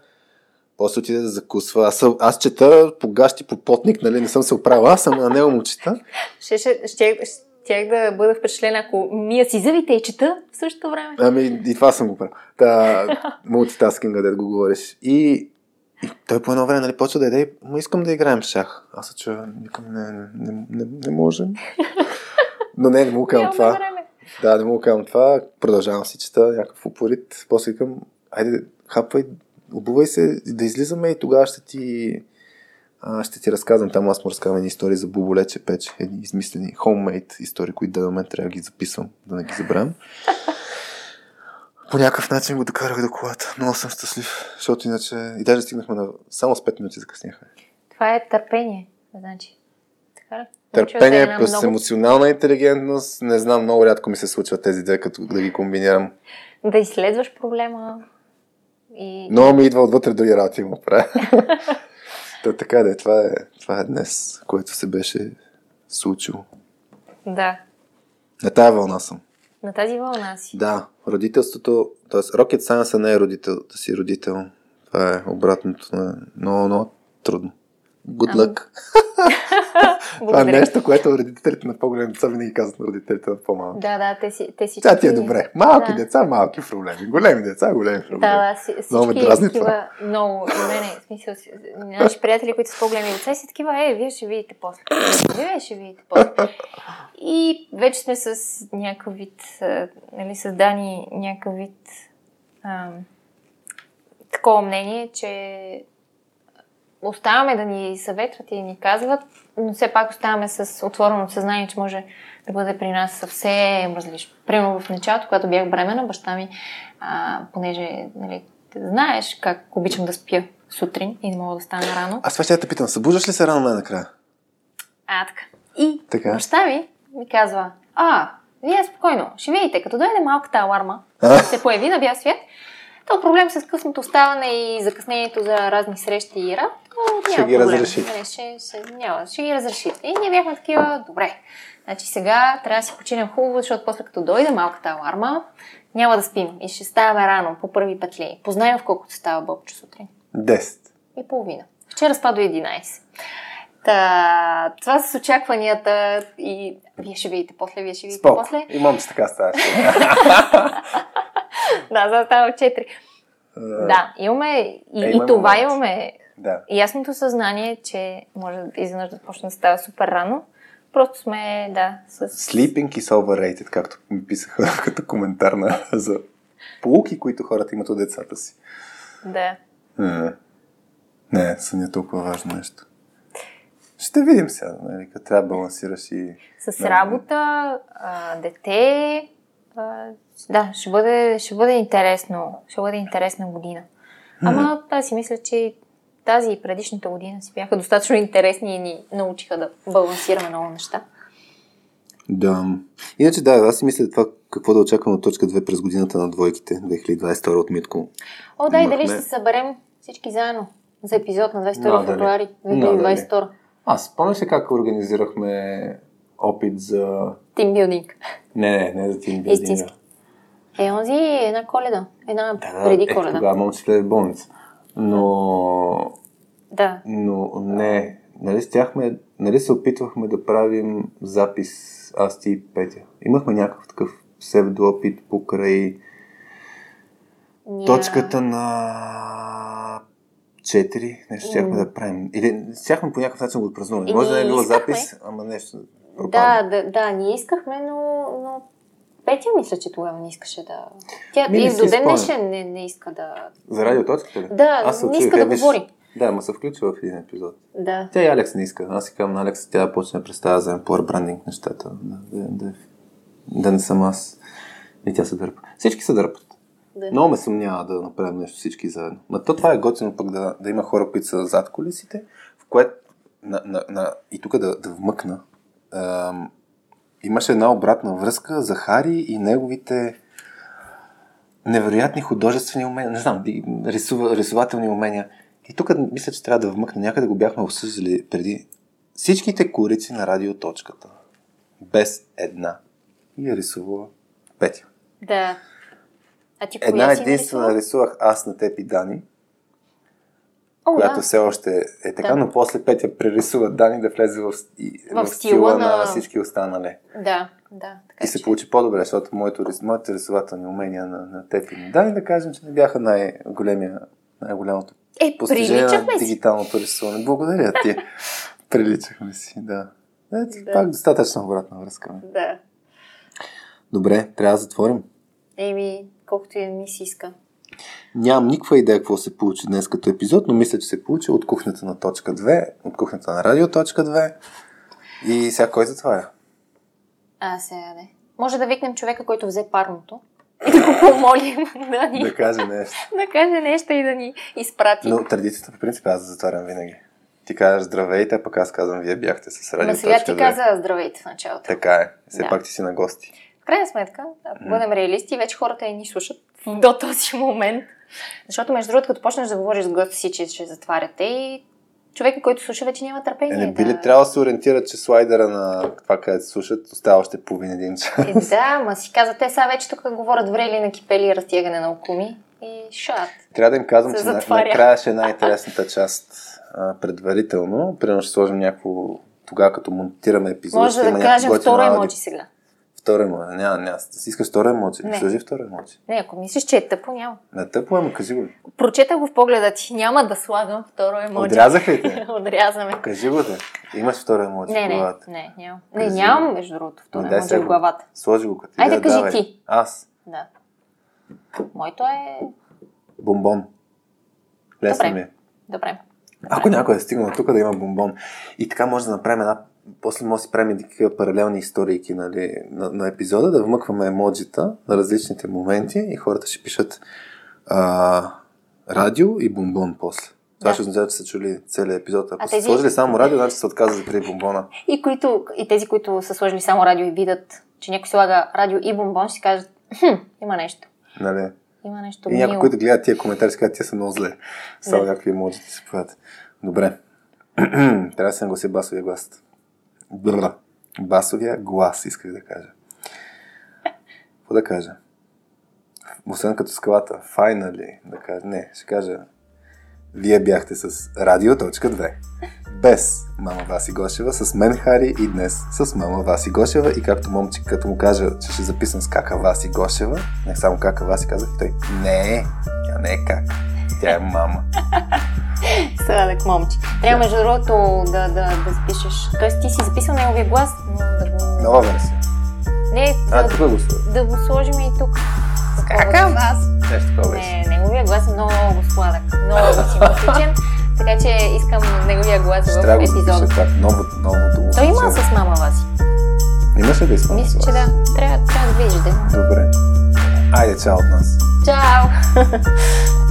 После отиде да закусва. Аз чета по гащи, по потник, нали, не съм се оправила, аз съм на него му чета. Щях да бъда впечатлен, ако мия си зъбите и чета в същото време. Ами и това съм го правил. Мултитаскинга, дед го говориш. И той по едно време, нали, почва да иде, но искам да играем шах. Аз се чувам, викам, не можем. Но не му казвам това. Да, не му казвам това. Продължавам си чета, някакъв упорит. После викам, айде, хапвай, обувай се, да излизаме и тогава ще ти разказвам. Там аз му разказвам едни истории за буболече, пече, едни измислени хоуммейд истории, които да момент трябва да ги записвам, да не ги забравям. По някакъв начин го докарах до колата. Много съм щастлив, защото иначе... И даже стигнахме на... Само с 5 минути закъсняхме. Това е търпение. Значи, така ли? Търпение плюс много... емоционална интелигентност. Не знам, много рядко ми се случват тези две, като да ги комбинирам. Да изследваш проблема и... Но ми идва отвътре, дори работи му правя. Та така да е, това е днес, което се беше случило. Да. На тая вълна съм. На тази вълна си. Да, родителството, т.е. rocket science не е родител, да си родител. Това е обратното на много трудно. Good luck. Това е нещо, което родителите на по-големи деца винаги казват на родителите на по-малки. Да, те си... Тя ти е добре. Малки деца, малки проблеми. Големи деца, големи проблеми. Да, всички такива много... Наши приятели, които са по-големи деца, си такива, вие ще видите после. И вече сме с някакъв вид, нали, създани някакъв вид такова мнение, че оставаме да ни съветват и да ни казват, но все пак оставаме с отворено съзнание, че може да бъде при нас съвсем различно. Примерно в началото, когато бях бремена, баща ми, понеже, нали, знаеш как обичам да спя сутрин и не мога да стана рано. Аз това ще те питам, събуждаш ли се рано най-накрая? Така. И така. Баща ми казва, вие спокойно, ще видите, като дойде малката аларма, се появи на бял свят, то проблем с късното вставане и закъснението за разни срещи и работа, няма проблем. Ще ги разрешите. И ние бяхме такива, добре. Значи сега трябва да си починем хубаво, защото после като дойде малката аларма, няма да спим. И ще ставаме рано, по първи петли. Познаем в колкото става Бобчо сутрин. 10:30. Вчера спа до 11. Това с очакванията и вие ще видите после, после. И мам се така става. Да, за става 4. Да, имаме и това момент. Имаме да. Ясното съзнание, че може изведнъж да почне да става супер рано. Просто сме, с... Sleeping is overrated, както ми писаха като коментар за поуки, които хората имат от децата си. Да. Не, сън е толкова важно нещо. Ще видим сега, нали, като трябва да балансираш и... С работа, дете... Да, ще бъде интересно. Ще бъде интересна година. Ама аз си мисля, че тази и предишната година си бяха достатъчно интересни и ни научиха да балансираме много неща. Да. Иначе аз си мисля това какво да очаквам от точка 2 през годината на двойките, 2022 от Митко. И дали ще се съберем всички заедно за епизод на 22 февруари 2022. Аз помниш ли как организирахме опит за... Тимбилдинг. Не за тимбилдинга. Истински. Онзи е една коледа. Преди коледа. Тогава момче влезе в болница. Но... Да. Но не. Нали се опитвахме да правим запис аз ти и Петя? Имахме някакъв такъв псевдоопит покрай точката на... 4. Нещо щяхме да правим. Или щяхме по някакъв начин го отпразнуваме. Може да не е било запис, ама нещо... Да, ние искахме, но Петя мисля, че тогава не искаше да... Тя и до ден днешен не иска да... За радиоточката ли? Да, не иска да говори. Да, ма се включва в един епизод. Да. Тя и Алекс не иска. Аз си казвам на Алекс, тя почне да представя за Empower Branding нещата. Да не съм аз. И тя се дърпа. Всички се дърпат. Да. Много ме съмнява да направим нещо всички заедно. Но това е готино пък да има хора, които са зад колесите, в което... И тук да вмъкна. Имаше една обратна връзка за Хари и неговите невероятни художествени умения, не знам, рисователни умения. И тук мисля, че трябва да вмъкна, някъде го бяхме обсъждали преди. Всичките корици на радиоточката, без една, я рисувала Петя. Да. А ти коя една единствена рисувах аз на теб и Дани, която все още е така, но после Петя прерисува Дани да влезе в стила на всички останали. Да. Така и се получи по-добре, защото моите рисователни умения на теб и на Дани, да кажем, че не бяха най-голямото постижение на дигиталното рисуване. Благодаря ти. Приличахме си, да. Пак достатъчно обратна връзка. Да. Добре, трябва да затворим. Колкото и ми си иска. Нямам никаква идея какво се получи днес като епизод, но мисля, че се получи от кухнята на точка 2, от кухнята на радио точка 2. И сега кой затваря? Сега не. Може да викнем човека, който взе парното и да го помолим да каже нещо. Да каже нещо и да ни изпрати. Но традицията по принцип аз да затварям винаги. ти казваш здравейте, а пък аз казвам, вие бяхте с радиоточка. Но сега ти каза здравейте в началото. Така е. Все пак ти си на гости. В крайна сметка, ако бъдем реалисти, вече хората ни слушат до този момент. Защото, между другото, като почнеш да говориш с гостите си, че ще затваряте и човекът, който слуша, вече няма търпение. Не би ли трябва да се ориентира, че слайдера на това, където слушат, остава още половин един час? Да, ма си каза, те сега вече тук говорят врели на кипели и разтягане на окуми и шат. Трябва да им казвам, че накрая ще е най-интересната част предварително. Примерно ще сложим някакво, тогава като монтираме епизод. Може да кажем второ емоджи сега. Втора емоджи. Няма. Искаш втора емоджи? Сложи втора емоджи. Не, ако мислиш, че е тъпо, няма. Не, тъпо, ама кажи го. Прочета го в погледа ти. Няма да слагам второ емоджи. Отрязах ли те? Отрязваме. Кажи го да. Имаш втора емоджи в главата. Не, нямам. Не, нямам, между другото, втора емоджи в главата. Сложи го като. Айде, кажи ти. Аз. Да. Моето е бомбон. Лесно ми е. Добре. Ако някой е стигнал тук да има бомбон. И така може да направим после може да си правим такива паралелни историйки, нали, на епизода, да вмъкваме емоджита на различните моменти и хората ще пишат радио и бомбон после. Това ще означава, че са чули целият епизод. Ако са сложили само радио, значи се отказват да при бомбона. И тези, които са сложили само радио и видят, че някой слага радио и бомбон, ще кажат, има нещо. Нали? Има нещо и някои, мило. Които гледат тия коментари, ще кажат, тия са много зле. Само някакви емоджи се правят. Добре. Трябва да се нагласи басовия глас. Басовия глас, исках да кажа. Какво да кажа? Освен като скалата. Finally, да кажа. Не, ще кажа. Вие бяхте с Радио.2. Без мама Васи Гошева, с мен Хари и днес с мама Васи Гошева. И както момче, като му кажа, че ще записвам с кака Васи Гошева, не само кака Васи, казах и той, не, тя не е как. Тя е мама. Съдък момче. Трябва между другото да запишеш. Тоест ти си записал неговия глас, но да го... Нова версия. Не, да го сложим и тук. Кака Васи. Неговия глас е много сладък. Много симпатичен. Така че искам неговия глас в епизода. Той има с мама Васи. Имаше ли с мама Васи? Мисля, че да. Трябва да виждате. Добре. Айде, чао от нас. Чао!